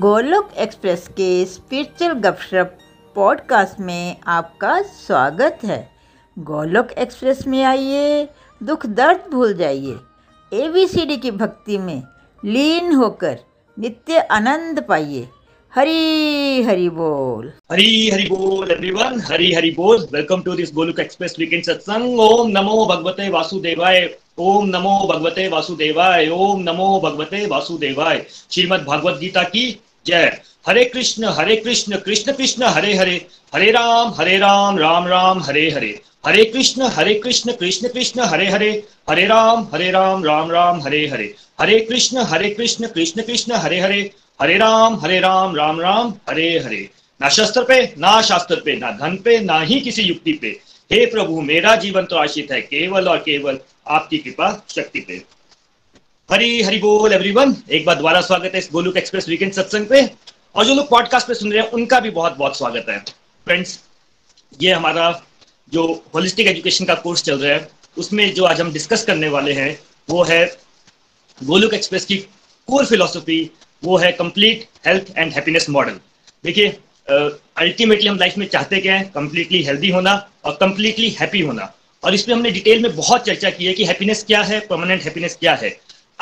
Golok express के spiritual गपशप podcast में आपका स्वागत है। गोलोक एक्सप्रेस में आइए, दुख दर्द भूल जाइए, एबीसीडी की भक्ति में लीन होकर नित्य आनंद पाइए। हरी हरी बोल, हरी हरी बोल एवरीवन, हरी हरी बोल। Welcome to this Golok express weekend सत्संग। ओम नमो भगवते वासुदेवाय, ओम नमो भगवते वासुदेवाय, ओम नमो भगवते वासुदेवाय। श्रीमद् भगवत गीता की जय। हरे कृष्ण हरे कृष्ण, कृष्ण कृष्ण हरे हरे, हरे राम राम राम हरे हरे। हरे कृष्ण हरे कृष्ण, कृष्ण कृष्ण हरे हरे, हरे राम राम राम हरे हरे। हरे कृष्ण हरे कृष्ण, कृष्ण कृष्ण हरे हरे, हरे राम राम राम हरे हरे। ना शस्त्र पे, ना शास्त्र पे, ना धन पे, ना ही किसी युक्ति पे, हे प्रभु मेरा जीवन तो आश्रित है केवल और केवल आपकी कृपा शक्ति पे। हरी हरि बोल एवरीवन। एक बार दोबारा स्वागत है इस गोलोक एक्सप्रेस वीकेंड सत्संग पे, और जो लोग पॉडकास्ट पे सुन रहे हैं उनका भी बहुत बहुत स्वागत है। फ्रेंड्स, ये हमारा जो होलिस्टिक एजुकेशन का कोर्स चल रहा है उसमें जो आज हम डिस्कस करने वाले हैं वो है गोलोक एक्सप्रेस की कोर फिलॉसफी, वो है complete health and happiness model. देखिए, अल्टीमेटली हम लाइफ में चाहते क्या है? कंप्लीटली हेल्दी होना और कंप्लीटली हैप्पी होना। और इसमें हमने डिटेल में बहुत चर्चा की है कि हैप्पीनेस क्या है, परमानेंट हैप्पीनेस क्या है।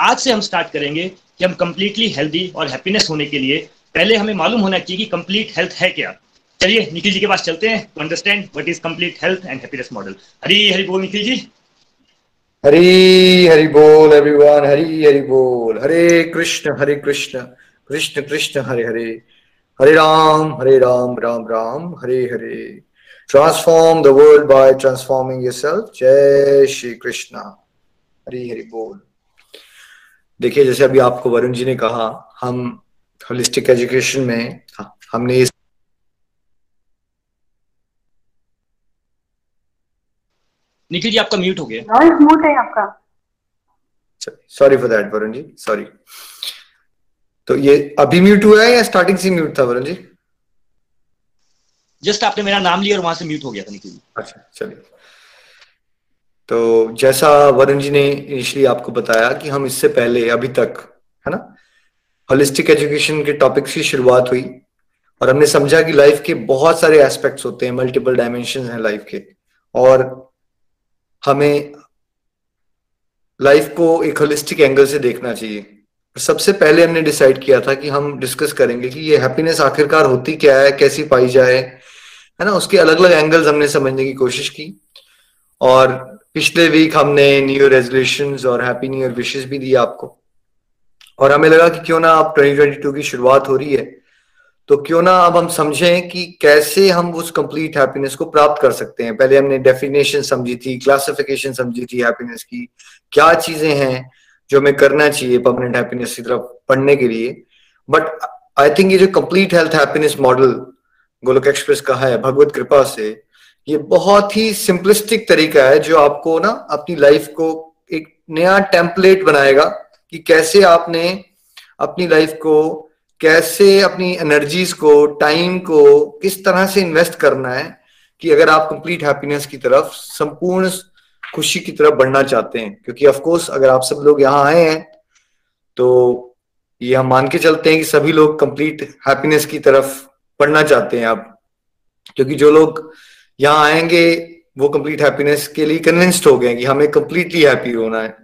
आज से हम स्टार्ट करेंगे कि हम कंप्लीटली हेल्दी और हैप्पीनेस होने के लिए पहले हमें मालूम होना चाहिए कि कंप्लीट हेल्थ है क्या। चलिए निखिल जी के पास चलते हैं to understand what is complete health and happiness model. Hari Hari बोल निखिल जी। हरी हरि बोल एवरीवन, हरी हरि बोल। Hare Krishna Krishna Krishna Hare Hare, Hare Ram Ram Ram Hare Hare. Transform the world by transforming yourself. जय श्री कृष्णा, हरी हरि बोल। देखिए, जैसे अभी आपको वरुण जी ने कहा, हम होलिस्टिक एजुकेशन में हमने इस निखिल जी आपका म्यूट हो गया, नॉइस म्यूट है आपका। Sorry for that Varun ji, sorry. तो ये अभी म्यूट हुआ है या स्टार्टिंग से म्यूट था वरुण जी? जस्ट आपने मेरा नाम लिया और वहां से म्यूट हो गया था निखिल जी। अच्छा चलिए, तो जैसा वरुण जी ने इनिशियली आपको बताया कि हम इससे पहले अभी तक है ना होलिस्टिक एजुकेशन के टॉपिक की शुरुआत हुई और हमने समझा कि लाइफ के बहुत सारे एस्पेक्ट्स होते हैं, मल्टीपल डायमेंशन है लाइफ के, और हमें लाइफ को एक होलिस्टिक एंगल से देखना चाहिए। सबसे पहले हमने डिसाइड किया था कि हम डिस्कस करेंगे कि ये हैप्पीनेस आखिरकार होती क्या है, कैसी पाई जाए, है ना। उसके अलग अलग एंगल्स हमने समझने की कोशिश की, और पिछले वीक हमने न्यू ईयर रेजोल्यूशंस और हैप्पी न्यू ईयर विशेस भी दिए आपको। और हमें लगा कि क्यों ना आप 2022 की शुरुआत हो रही है, तो क्यों ना अब हम समझें कि कैसे हम उस कंप्लीट हैप्पीनेस को प्राप्त कर सकते हैं। पहले हमने डेफिनेशन समझी थी, क्लासिफिकेशन समझी थी हैप्पीनेस की, क्या चीजें हैं जो हमें करना चाहिए परमानेंट हैप्पीनेस की तरफ बढ़ने के लिए। बट आई थिंक ये जो complete health happiness model Golok express का है भगवत कृपा से, ये बहुत ही सिंपलिस्टिक तरीका है जो आपको ना अपनी लाइफ को एक नया टेम्पलेट बनाएगा कि कैसे आपने अपनी लाइफ को, कैसे अपनी एनर्जीज को, टाइम को किस तरह से इन्वेस्ट करना है कि अगर आप कंप्लीट हैप्पीनेस की तरफ, संपूर्ण खुशी की तरफ बढ़ना चाहते हैं। क्योंकि ऑफ कोर्स अगर आप सब लोग यहाँ आए हैं तो ये हम मान के चलते हैं कि सभी लोग कंप्लीट हैप्पीनेस की तरफ बढ़ना चाहते हैं आप, क्योंकि जो लोग यहाँ आएंगे वो कंप्लीट हैप्पीनेस के लिए कन्विंस्ड हो गए हैं कि हमें कंप्लीटली हैप्पी होना है।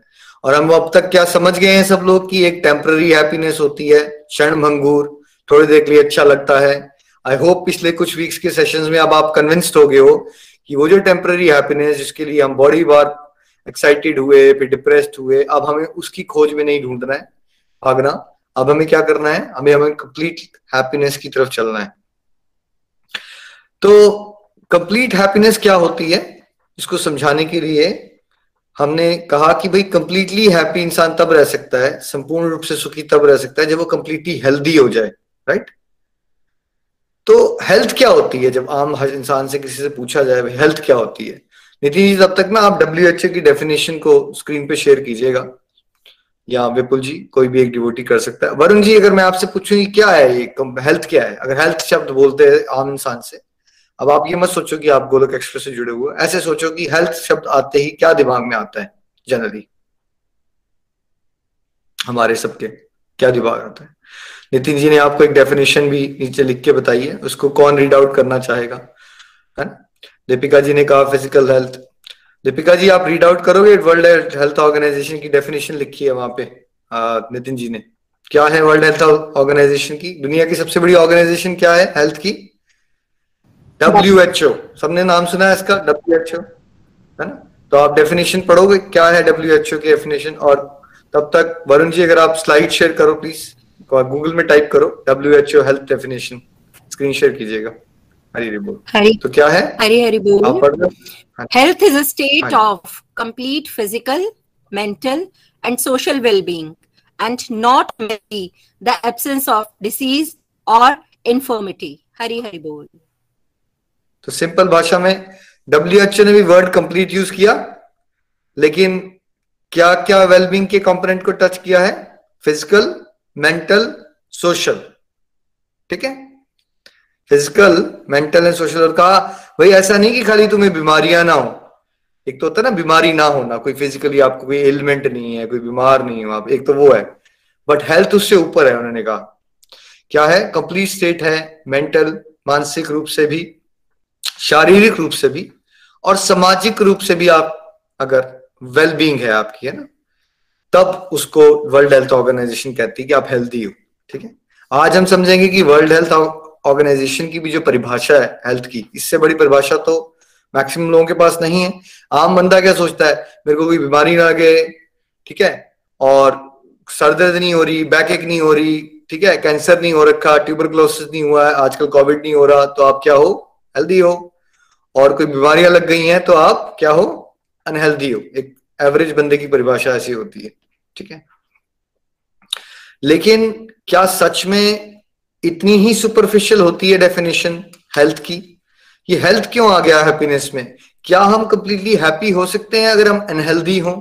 और हम अब तक क्या समझ गए हैं सब लोग कि एक टेम्पररी हैप्पीनेस होती है, क्षण भंगूर, थोड़ी देर के लिए अच्छा लगता है। आई होप पिछले कुछ वीक्स के सेशंस में अब आप कन्विंस्ड हो गए हो कि वो जो टेम्पररी हैप्पीनेस जिसके लिए हम बड़ी बार एक्साइटेड हुए फिर डिप्रेस्ड हुए, अब हमें उसकी खोज में नहीं ढूंढना है, भागना। अब हमें क्या करना है? हमें कंप्लीट हैप्पीनेस की तरफ चलना है। तो कंप्लीट हैप्पीनेस क्या होती है, इसको समझाने के लिए हमने कहा कि भाई कंप्लीटली हैप्पी इंसान तब रह सकता है, संपूर्ण रूप से सुखी तब रह सकता है जब वो कंप्लीटली हेल्दी हो जाए, राइट। तो हेल्थ क्या होती है? जब आम हर इंसान से किसी से पूछा जाए भाई हेल्थ क्या होती है, नितिन जी तब तक ना आप WHO की डेफिनेशन को स्क्रीन पे शेयर कीजिएगा, या विपुल जी, कोई भी एक डिवोटी कर सकता है। वरुण जी, अगर मैं आपसे पूछूं क्या है ये हेल्थ, क्या है? अगर हेल्थ शब्द बोलते हैं आम इंसान से, अब आप ये मत सोचो कि आप गोलोक एक्सप्रेस से जुड़े हुए, ऐसे सोचो कि हेल्थ शब्द आते ही क्या दिमाग में आता है जनरली हमारे सबके? क्या दिमाग आता है। नितिन जी ने आपको एक डेफिनेशन भी नीचे लिख के बताई है, उसको कौन रीड आउट करना चाहेगा, है ना। दीपिका जी ने कहा फिजिकल हेल्थ। दीपिका जी आप रीड आउट करोगे, वर्ल्ड हेल्थ ऑर्गेनाइजेशन की डेफिनेशन लिखी है वहां पे नितिन जी ने। क्या है वर्ल्ड हेल्थ ऑर्गेनाइजेशन की, दुनिया की सबसे बड़ी ऑर्गेनाइजेशन क्या है हेल्थ की? WHO। सबने नाम सुना है इसका, WHO, है ना। तो आप डेफिनेशन पढ़ोगे क्या है WHO की डेफिनेशन। और तब तक वरुण जी अगर आप स्लाइड शेयर करो प्लीज, गूगल में टाइप करो WHO health definition, screen share कीजिएगा। हरी हरी। तो क्या है हरी हरी बोल। आप पढ़ लो। Health is a state of complete physical, mental and social wellbeing and not merely the absence of disease or infirmity. Hari Hari बोल। तो सिंपल भाषा में WHO ने भी वर्ड कंप्लीट यूज किया, लेकिन क्या क्या वेलबींग के कंपोनेंट को टच किया है? Physical, mental, social. ठीक है, फिजिकल, मेंटल एंड सोशल। और कहा भाई ऐसा नहीं कि खाली तुम्हें बीमारियां ना हो, एक तो होता है ना बीमारी ना होना, कोई फिजिकली आपको कोई एलिमेंट नहीं है, कोई बीमार नहीं हो आप, एक तो वो है, बट हेल्थ उससे ऊपर है। उन्होंने कहा क्या है, कंप्लीट स्टेट है, मेंटल, मानसिक रूप से भी, शारीरिक रूप से भी और सामाजिक रूप से भी। आप अगर वेलबींग है आपकी, है ना, तब उसको वर्ल्ड हेल्थ ऑर्गेनाइजेशन कहती है कि आप हेल्दी हो। ठीक है, आज हम समझेंगे कि वर्ल्ड हेल्थ ऑर्गेनाइजेशन की भी जो परिभाषा है हेल्थ की, इससे बड़ी परिभाषा तो मैक्सिमम लोगों के पास नहीं है। आम बंदा क्या सोचता है, मेरे को कोई बीमारी ना लगे, ठीक है, और सर दर्द नहीं हो रही, बैक एक नहीं हो रही, ठीक है, कैंसर नहीं हो रखा, ट्यूबरक्लोसिस नहीं हुआ है, आजकल कोविड नहीं हो रहा, तो आप क्या हो, हेल्दी हो। और कोई बीमारियां लग गई हैं तो आप क्या हो, अनहेल्दी हो। एक एवरेज बंदे की परिभाषा ऐसी होती है। ठीक है, लेकिन क्या सच में इतनी ही सुपरफिशियल होती है डेफिनेशन हेल्थ की? ये हेल्थ क्यों आ गया हैप्पीनेस में? क्या हम कंप्लीटली हैप्पी हो सकते हैं अगर हम अनहेल्दी हो?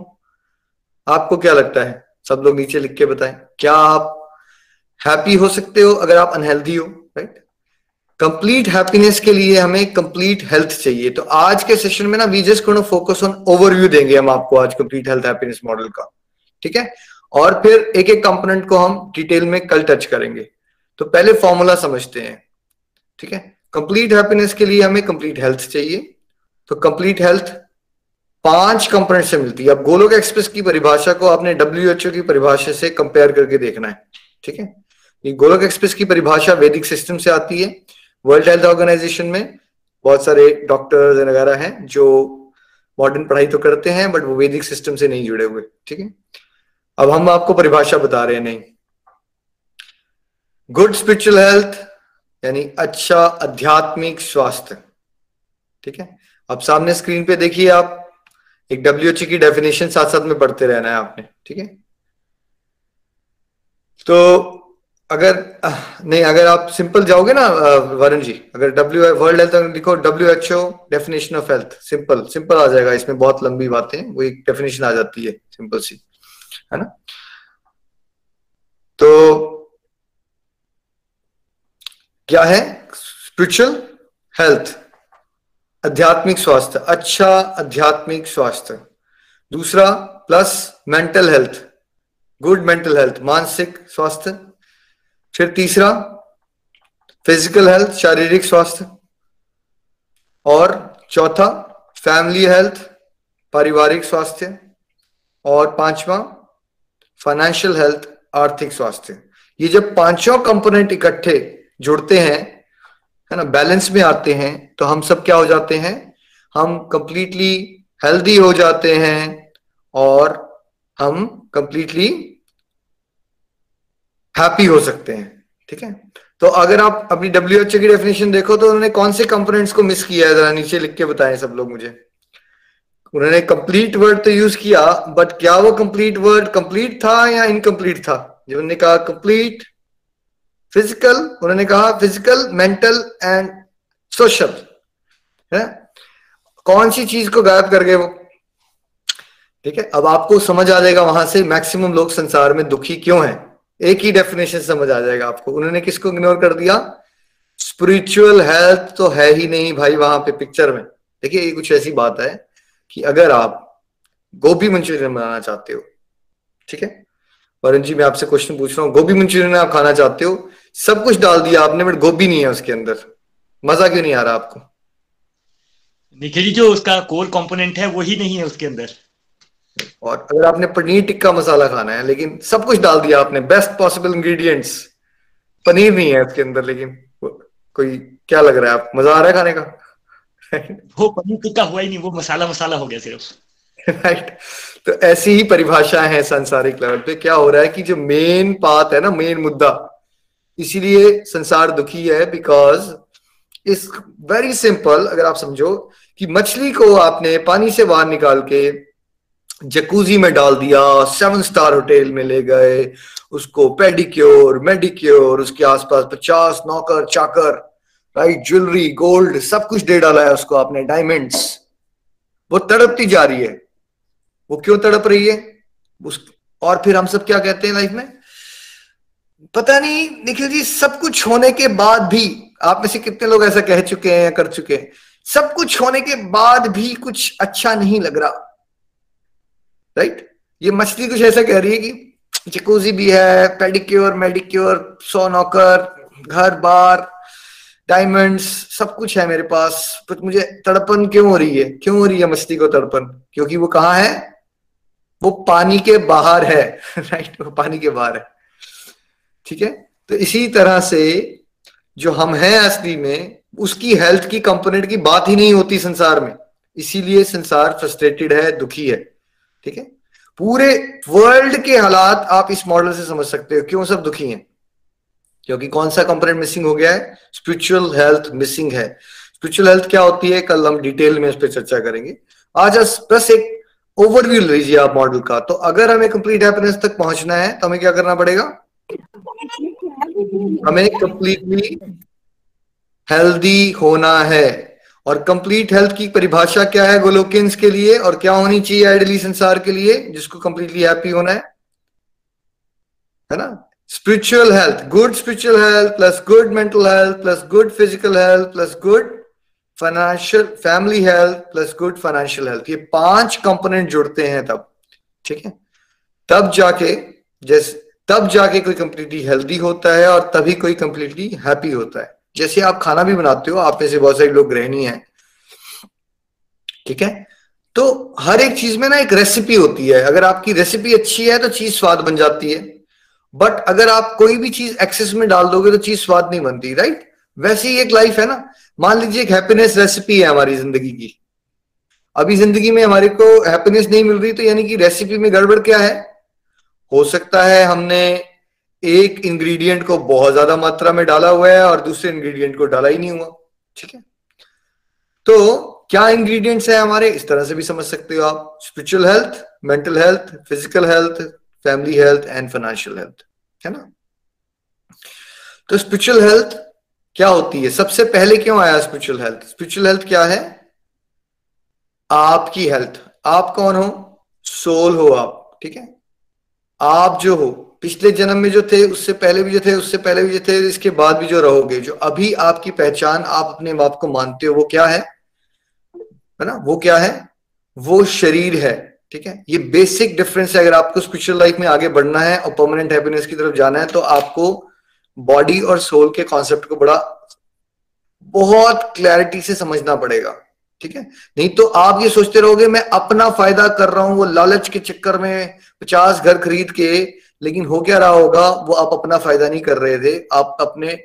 आपको क्या लगता है, सब लोग नीचे लिख के बताएं, क्या आप हैप्पी हो सकते हो अगर आप अनहेल्दी हो? राइट, कंप्लीट हैप्पीनेस के लिए हमें कंप्लीट हेल्थ चाहिए। तो आज के सेशन में ना we just gonna focus on overview देंगे हम आपको आज कंप्लीट हेल्थ हैप्पीनेस मॉडल का। ठीक है, और फिर एक एक कंपोनेंट को हम डिटेल में कल टच करेंगे। तो पहले फॉर्मूला समझते हैं। ठीक है, कंप्लीट हैप्पीनेस के लिए हमें कंप्लीट हेल्थ चाहिए। तो कंप्लीट हेल्थ 5 कंपोनेंट से मिलती है। अब गोलोक एक्सप्रेस की परिभाषा को आपने WHO की परिभाषा से कंपेयर करके देखना है। ठीक है, ये गोलोक एक्सप्रेस की परिभाषा वैदिक सिस्टम से आती है। वर्ल्ड हेल्थ ऑर्गेनाइजेशन में बहुत सारे डॉक्टर्स वगैरह हैं जो मॉडर्न पढ़ाई तो करते हैं बट वो वैदिक सिस्टम से नहीं जुड़े हुए। ठीक है, अब हम आपको परिभाषा बता रहे हैं। नहीं, गुड स्पिरिचुअल हेल्थ यानी अच्छा आध्यात्मिक स्वास्थ्य। ठीक है, अब सामने स्क्रीन पे देखिए आप, एक WHO की डेफिनेशन साथ साथ में पढ़ते रहना है आपने। ठीक है, तो अगर आप सिंपल जाओगे ना वरुण जी, अगर वर्ल्ड हेल्थ लिखो WHO definition of health, simple आ जाएगा, इसमें बहुत लंबी बातें, वो एक डेफिनेशन आ जाती है सिंपल सी, है ना। तो क्या है, स्पिरिचुअल हेल्थ, आध्यात्मिक स्वास्थ्य, अच्छा आध्यात्मिक स्वास्थ्य। दूसरा, plus mental health, good mental health, मानसिक स्वास्थ्य। फिर तीसरा, फिजिकल हेल्थ, शारीरिक स्वास्थ्य। और चौथा, फैमिली हेल्थ, पारिवारिक स्वास्थ्य। और पांचवा, फाइनेंशियल हेल्थ, आर्थिक स्वास्थ्य। ये जब पांचों कंपोनेंट इकट्ठे जुड़ते हैं, है ना, बैलेंस में आते हैं, तो हम सब क्या हो जाते हैं, हम कंप्लीटली हेल्दी हो जाते हैं और हम कंप्लीटली हैप्पी हो सकते हैं। ठीक है, तो अगर आप अपनी WHO की डेफिनेशन देखो तो उन्होंने कौन से कंपोनेंट्स को मिस किया है, जरा नीचे लिख के बताएं सब लोग मुझे। उन्होंने कंप्लीट वर्ड तो यूज किया, बट क्या वो कंप्लीट वर्ड कंप्लीट था या इनकम्प्लीट था? जब उन्होंने कहा कंप्लीट फिजिकल, उन्होंने कहा फिजिकल, मेंटल एंड सोशल, है, कौन सी चीज को गायब कर गए वो? ठीक है, अब आपको समझ आ जाएगा वहां से मैक्सिमम लोग संसार में दुखी क्यों हैं, एक ही डेफिनेशन समझ आ जाएगा आपको। उन्होंने किसको इग्नोर कर दिया, स्पिरिचुअल हेल्थ तो है ही नहीं भाई वहां पे पिक्चर में। देखिए, ये कुछ ऐसी बात है कि अगर आप गोभी मंचूरियन बनाना चाहते हो, ठीक है, वरुण जी मैं आपसे क्वेश्चन पूछ रहा हूँ, गोभी मंचूरियन आप खाना चाहते हो, सब कुछ डाल दिया आपने बट गोभी नहीं है उसके अंदर, मजा क्यों नहीं आ रहा आपको? निखिल जी जो उसका कोर कंपोनेंट है वो ही नहीं है उसके अंदर। और अगर आपने पनीर टिक्का मसाला खाना है लेकिन सब कुछ डाल दिया आपने, बेस्ट पॉसिबल इंग्रेडिएंट्स, पनीर नहीं है उसके अंदर, लेकिन कोई क्या लग रहा है आप, मजा आ रहा है खाने का? वो पनीर टिक्का हुआ ही नहीं, वो मसाला मसाला हो गया सिर्फ। राइट, तो ऐसी ही परिभाषा है सांसारिक लेवल पे। क्या हो रहा है कि जो मेन बात है ना, मेन मुद्दा, इसीलिए संसार दुखी है, बिकॉज इस वेरी सिंपल, अगर आप समझो कि मछली को आपने पानी से बाहर निकाल के जकूजी में डाल दिया, 7 स्टार होटल में ले गए, उसको पेडिक्योर मेडिक्योर, उसके आसपास 50 नौकर चाकर, राइट, ज्वेलरी गोल्ड सब कुछ दे डाला है उसको आपने, डायमंड्स, वो तड़पती जा रही है। वो क्यों तड़प रही है? और फिर हम सब क्या कहते हैं लाइफ में, पता नहीं निखिल जी सब कुछ होने के बाद भी, आप में से कितने लोग ऐसा कह चुके हैं या कर चुके हैं, सब कुछ होने के बाद भी कुछ अच्छा नहीं लग रहा, राइट? ये मछली कुछ ऐसा कह रही है कि जकूजी भी है, पेडिक्योर मेडिक्योर, 100 नौकर, घर बार, डायमंड्स, सब कुछ है मेरे पास, पर मुझे तड़पन क्यों हो रही है? क्यों हो रही है मछली को तड़पन? क्योंकि वो कहाँ है? वो पानी के बाहर है, राइट, वो पानी के बाहर है। ठीक है, तो इसी तरह से जो हम हैं असली में, उसकी हेल्थ की कंपोनेंट की बात ही नहीं होती संसार में, इसीलिए संसार फ्रस्ट्रेटेड है, दुखी है। ठीक है, पूरे वर्ल्ड के हालात आप इस मॉडल से समझ सकते हो क्यों सब दुखी हैं, क्योंकि कौन सा कंपोनेंट मिसिंग हो गया है? स्पिरिचुअल हेल्थ मिसिंग है। स्पिरिचुअल हेल्थ क्या होती है, कल हम डिटेल में इस पर चर्चा करेंगे, आज बस एक ओवरव्यू लीजिए आप मॉडल का। तो अगर हमें कंप्लीट हैप्पीनेस तक पहुंचना है तो हमें क्या करना पड़ेगा? हमें कंप्लीटली हेल्दी होना है। और कंप्लीट हेल्थ की परिभाषा क्या है गोलोकियंस के लिए, और क्या होनी चाहिए आइडियली संसार के लिए जिसको कंप्लीटली हैप्पी होना है ना? Spiritual health, good spiritual health plus good mental health plus good physical health plus good financial family health plus good financial health, ये 5 कंपोनेंट जुड़ते हैं तब, ठीक है, तब जाके कोई कंप्लीटली हेल्दी होता है और तभी कोई कंप्लीटली हैप्पी होता है। जैसे आप खाना भी बनाते हो, आप में से बहुत सारे लोग गृहिणी हैं, ठीक है, तो हर एक चीज में ना एक रेसिपी होती है, अगर आपकी रेसिपी अच्छी है तो चीज स्वाद बन जाती है, बट अगर आप कोई भी चीज एक्सेस में डाल दोगे तो चीज स्वाद नहीं बनती, राइट? वैसे ही एक लाइफ है ना, मान लीजिए एक हैप्पीनेस रेसिपी है हमारी जिंदगी की, अभी जिंदगी में हमारे को हैप्पीनेस नहीं मिल रही, तो यानी कि रेसिपी में गड़बड़ क्या है? हो सकता है हमने एक इंग्रेडिएंट को बहुत ज्यादा मात्रा में डाला हुआ है और दूसरे इंग्रेडिएंट को डाला ही नहीं हुआ, ठीक है, तो क्या इंग्रेडिएंट्स है हमारे, इस तरह से भी समझ सकते हो आप। Spiritual health, mental health, physical health, family health and financial health, है ना? तो स्पिरिचुअल हेल्थ क्या होती है, सबसे पहले क्यों आया स्पिरिचुअल हेल्थ? स्पिरिचुअल हेल्थ क्या है? आपकी हेल्थ, आप कौन हो? सोल हो आप, ठीक है, आप जो हो, पिछले जन्म में जो थे, उससे पहले भी जो थे, उससे पहले भी जो थे, इसके बाद भी जो रहोगे, जो अभी आपकी पहचान, आप अपने आप को मानते हो, वो क्या है, है ना? वो क्या है? वो शरीर है, ठीक है, ये बेसिक डिफरेंस है। अगर आपको स्पिरिचुअल लाइफ में आगे बढ़ना है और परमानेंट हैप्पीनेस की तरफ जाना है तो आपको बॉडी और सोल के कॉन्सेप्ट को बहुत क्लैरिटी से समझना पड़ेगा, ठीक है, नहीं तो आप ये सोचते रहोगे मैं अपना फायदा कर रहा हूं, वो लालच के चक्कर में 50 घर खरीद के, लेकिन हो क्या रहा होगा, वो आप अपना फायदा नहीं कर रहे थे, आप अपने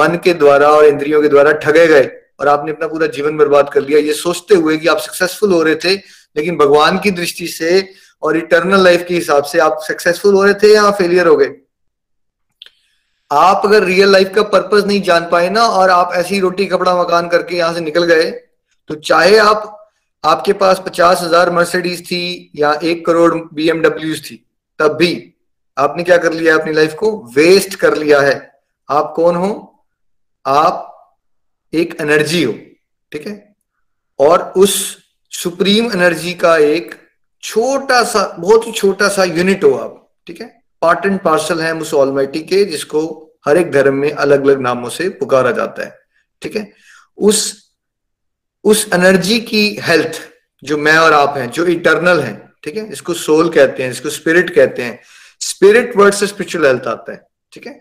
मन के द्वारा और इंद्रियों के द्वारा ठगे गए और आपने अपना पूरा जीवन बर्बाद कर लिया, ये सोचते हुए कि आप सक्सेसफुल हो रहे थे, लेकिन भगवान की दृष्टि से और इटर्नल लाइफ के हिसाब से आप सक्सेसफुल हो रहे थे या फेलियर हो गए। आप अगर रियल लाइफ का पर्पस नहीं जान पाए ना, और आप ऐसी रोटी कपड़ा मकान करके यहां से निकल गए, तो चाहे आपके पास 50,000 मर्सिडीज थी या 1 करोड़ बीएमडब्ल्यूज थी, तब भी आपने क्या कर लिया, अपनी लाइफ को वेस्ट कर लिया है। आप कौन हो? आप एक एनर्जी हो, ठीक है, और उस सुप्रीम एनर्जी का एक छोटा सा, बहुत ही छोटा सा यूनिट हो आप, ठीक है, पार्ट एंड पार्सल है उस ऑलमाइटी के, जिसको हर एक धर्म में अलग अलग नामों से पुकारा जाता है, ठीक है। उस एनर्जी की हेल्थ जो मैं और आप हैं, जो इटर्नल है, ठीक है, इसको सोल कहते हैं, इसको स्पिरिट कहते हैं, स्पिरिट वर्ड से स्पिरिचुअल हेल्थ आता है, ठीक है।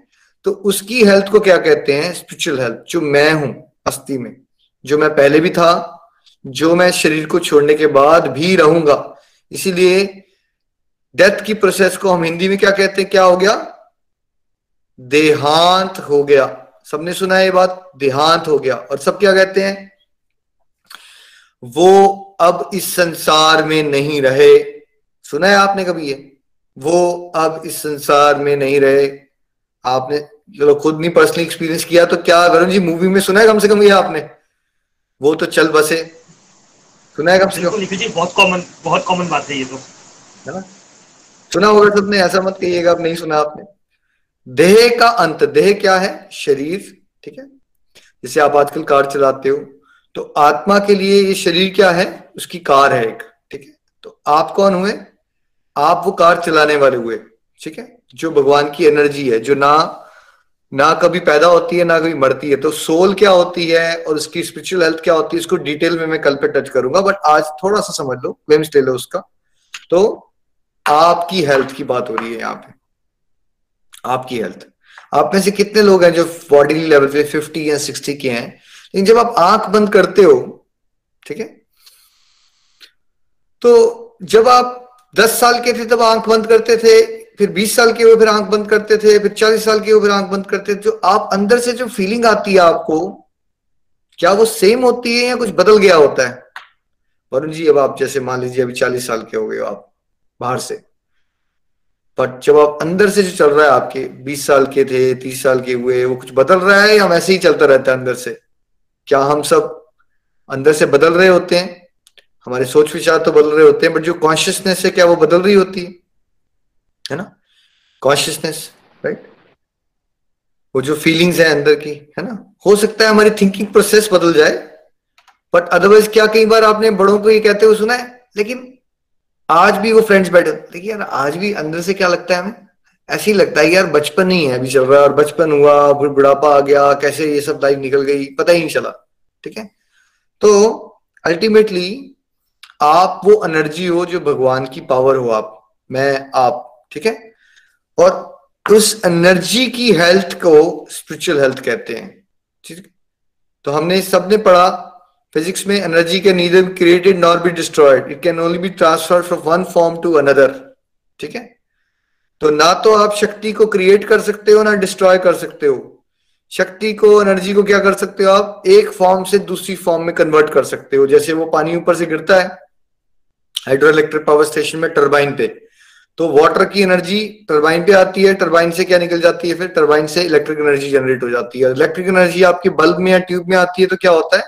तो उसकी हेल्थ को क्या कहते हैं? Spiritual health. जो मैं हूं अस्थि में, जो मैं पहले भी था, जो मैं शरीर को छोड़ने के बाद भी रहूंगा, इसीलिए डेथ की प्रोसेस को हम हिंदी में क्या कहते हैं? क्या हो गया? देहांत हो गया। सबने सुना है ये बात, देहांत हो गया। और सब क्या कहते हैं? वो अब इस संसार में नहीं रहे। सुना है आपने कभी ये? वो अब इस संसार में नहीं रहे। आपने चलो खुद नहीं पर्सनली एक्सपीरियंस किया तो क्या वरुण जी मूवी में सुना है कम से कम ये आपने? वो तो चल बसे, सुना है कम से कम? निखिल जी बहुत कॉमन बात है ये, तो है ना, सुना होगा सबने। ऐसा मत कहिएगा आप नहीं सुना आपने। देह का अंत, देह क्या है? शरीर, ठीक है। जैसे आप आजकल कार चलाते हो तो आत्मा के लिए ये शरीर क्या है? उसकी कार है एक, ठीक है। तो आप कौन हुए? आप वो कार चलाने वाले हुए, ठीक है। जो भगवान की एनर्जी है, जो ना कभी पैदा होती है ना कभी मरती है। तो सोल क्या होती है और उसकी स्पिरिचुअल हेल्थ क्या होती है, इसको डिटेल में मैं कल पे टच करूंगा, बट आज थोड़ा सा समझ लो, क्लेम्स ले लो उसका। तो आपकी हेल्थ की बात हो रही है यहाँ पे, आपकी हेल्थ। आप में से कितने लोग हैं जो बॉडीली लेवल पे 50 या 60 के हैं, लेकिन जब आप आंख बंद करते हो, ठीक है, तो जब आप 10 साल के थे तब आंख बंद करते थे, फिर 20 साल के हुए फिर आंख बंद करते थे, फिर 40 साल के हुए फिर आंख बंद करते थे। जो आप अंदर से जो फीलिंग आती है आपको, क्या वो सेम होती है या कुछ बदल गया होता है? वरुण जी अब आप जैसे मान लीजिए अभी 40 साल के हो गए हो आप बाहर से, बट जब आप अंदर से जो चल रहा है आपके 20 साल के थे 30 साल के हुए, वो कुछ बदल रहा है या वैसे ही चलता रहता है अंदर से? क्या हम सब अंदर से बदल रहे होते हैं? हमारे सोच विचार तो बदल रहे होते हैं, बट जो कॉन्शियसनेस है क्या वो बदल रही होती है ना? कॉन्शियसनेस, राइट, वो जो फीलिंग्स है अंदर की, है ना। हो सकता है हमारी थिंकिंग प्रोसेस बदल जाए, बट अदरवाइज क्या कई बार आपने बड़ों को ये कहते हुए सुना है, लेकिन आज भी वो फ्रेंड्स बैठे, देखिए यार आज भी अंदर से क्या लगता है हमें? ऐसे ही लगता है यार बचपन ही है अभी चल रहा है, और बचपन हुआ फिर बुढ़ापा आ गया, कैसे ये सब लाइफ निकल गई पता ही नहीं चला, ठीक है। तो अल्टीमेटली आप वो एनर्जी हो जो भगवान की पावर हो, आप मैं आप, ठीक है। और उस एनर्जी की हेल्थ को स्पिरिचुअल हेल्थ कहते हैं, ठीक है। तो हमने सबने पढ़ा फिजिक्स में, energy can neither be created nor be destroyed, it can only be transferred from one form to another, ठीक है। तो ना तो आप शक्ति को क्रिएट कर सकते हो ना डिस्ट्रॉय कर सकते हो। शक्ति को, एनर्जी को क्या कर सकते हो आप? एक फॉर्म से दूसरी फॉर्म में कन्वर्ट कर सकते हो। जैसे वो पानी ऊपर से गिरता है हाइड्रो इलेक्ट्रिक पावर स्टेशन में टर्बाइन पे, तो वाटर की एनर्जी टर्बाइन पे आती है, टर्बाइन से क्या निकल जाती है? फिर टर्बाइन से इलेक्ट्रिक एनर्जी जनरेट हो जाती है। इलेक्ट्रिक एनर्जी आपके बल्ब में या ट्यूब में आती है तो क्या होता है?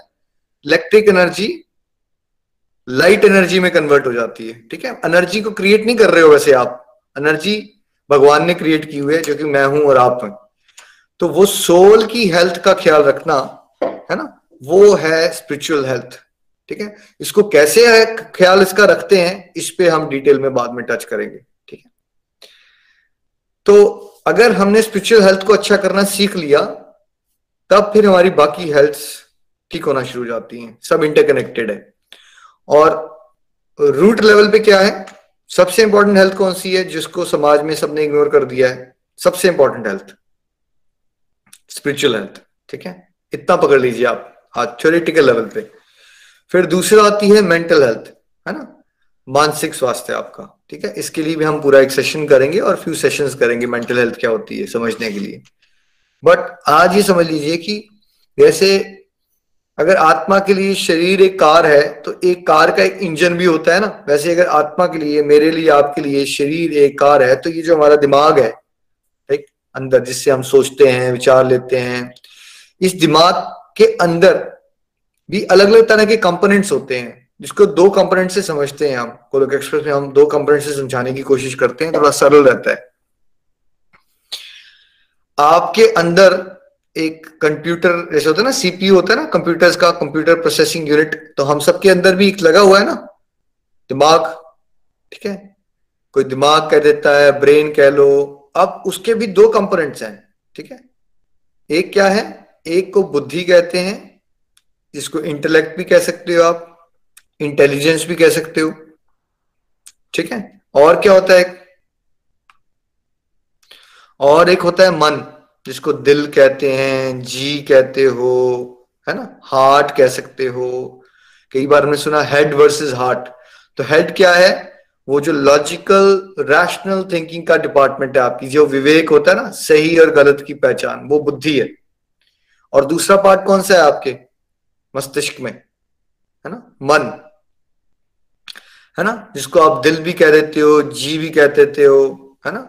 इलेक्ट्रिक एनर्जी लाइट एनर्जी में कन्वर्ट हो जाती है, ठीक है। एनर्जी को क्रिएट नहीं कर रहे हो वैसे आप, एनर्जी भगवान ने क्रिएट की हुई है जो कि मैं हूं और आप हैं। तो वो सोल की हेल्थ का ख्याल रखना, है ना, वो है स्पिरिचुअल हेल्थ, ठीक है। इसको कैसे है ख्याल इसका रखते हैं, इस पे हम डिटेल में बाद में टच करेंगे, ठीक है। तो अगर हमने स्पिरिचुअल हेल्थ को अच्छा करना सीख लिया तब फिर हमारी बाकी हेल्थ ठीक होना शुरू हो जाती हैं। सब इंटरकनेक्टेड है। और रूट लेवल पे क्या है? सबसे इंपॉर्टेंट हेल्थ कौन सी है जिसको समाज में सबने इग्नोर कर दिया है? सबसे इंपॉर्टेंट हेल्थ स्पिरिचुअल हेल्थ, ठीक है। इतना पकड़ लीजिए आप आज थ्योरेटिकल लेवल पे। फिर दूसरा आती है मेंटल हेल्थ, है ना, मानसिक स्वास्थ्य आपका, ठीक है। इसके लिए भी हम पूरा एक सेशन करेंगे और फ्यू सेशंस करेंगे मेंटल हेल्थ क्या होती है समझने के लिए। बट आज ये समझ लीजिए कि जैसे अगर आत्मा के लिए शरीर एक कार है तो एक कार का एक इंजन भी होता है ना, वैसे अगर आत्मा के लिए, मेरे लिए, आपके लिए शरीर एक कार है, तो ये जो हमारा दिमाग है, ठीक, अंदर जिससे हम सोचते हैं विचार लेते हैं, इस दिमाग के अंदर भी अलग अलग तरह के कंपोनेंट्स होते हैं, जिसको दो कंपोनेंट से समझते हैं हम। गोलोक एक्सप्रेस में हम दो कंपोनेंट से समझाने की कोशिश करते हैं, थोड़ा सरल रहता है। आपके अंदर एक कंप्यूटर जैसे होता है ना, सीपीयू होता है ना कंप्यूटर्स का, कंप्यूटर प्रोसेसिंग यूनिट, तो हम सबके अंदर भी एक लगा हुआ है ना दिमाग, ठीक है। कोई दिमाग कह देता है, ब्रेन कह लो। अब उसके भी दो कंपोनेंट्स हैं, ठीक है। एक क्या है? एक को बुद्धि कहते हैं, जिसको इंटेलेक्ट भी कह सकते हो आप, इंटेलिजेंस भी कह सकते हो, ठीक है। और क्या होता है? और एक होता है मन, जिसको दिल कहते हैं, जी कहते हो, है ना, हार्ट कह सकते हो। कई बार हमने सुना हेड वर्सेस हार्ट। तो हेड क्या है? वो जो लॉजिकल रैशनल थिंकिंग का डिपार्टमेंट है आपकी, जो विवेक होता है ना, सही और गलत की पहचान, वो बुद्धि है। और दूसरा पार्ट कौन सा है आपके मस्तिष्क में, है ना, मन, है ना, जिसको आप दिल भी कह देते हो, जी भी कह देते हो, है ना।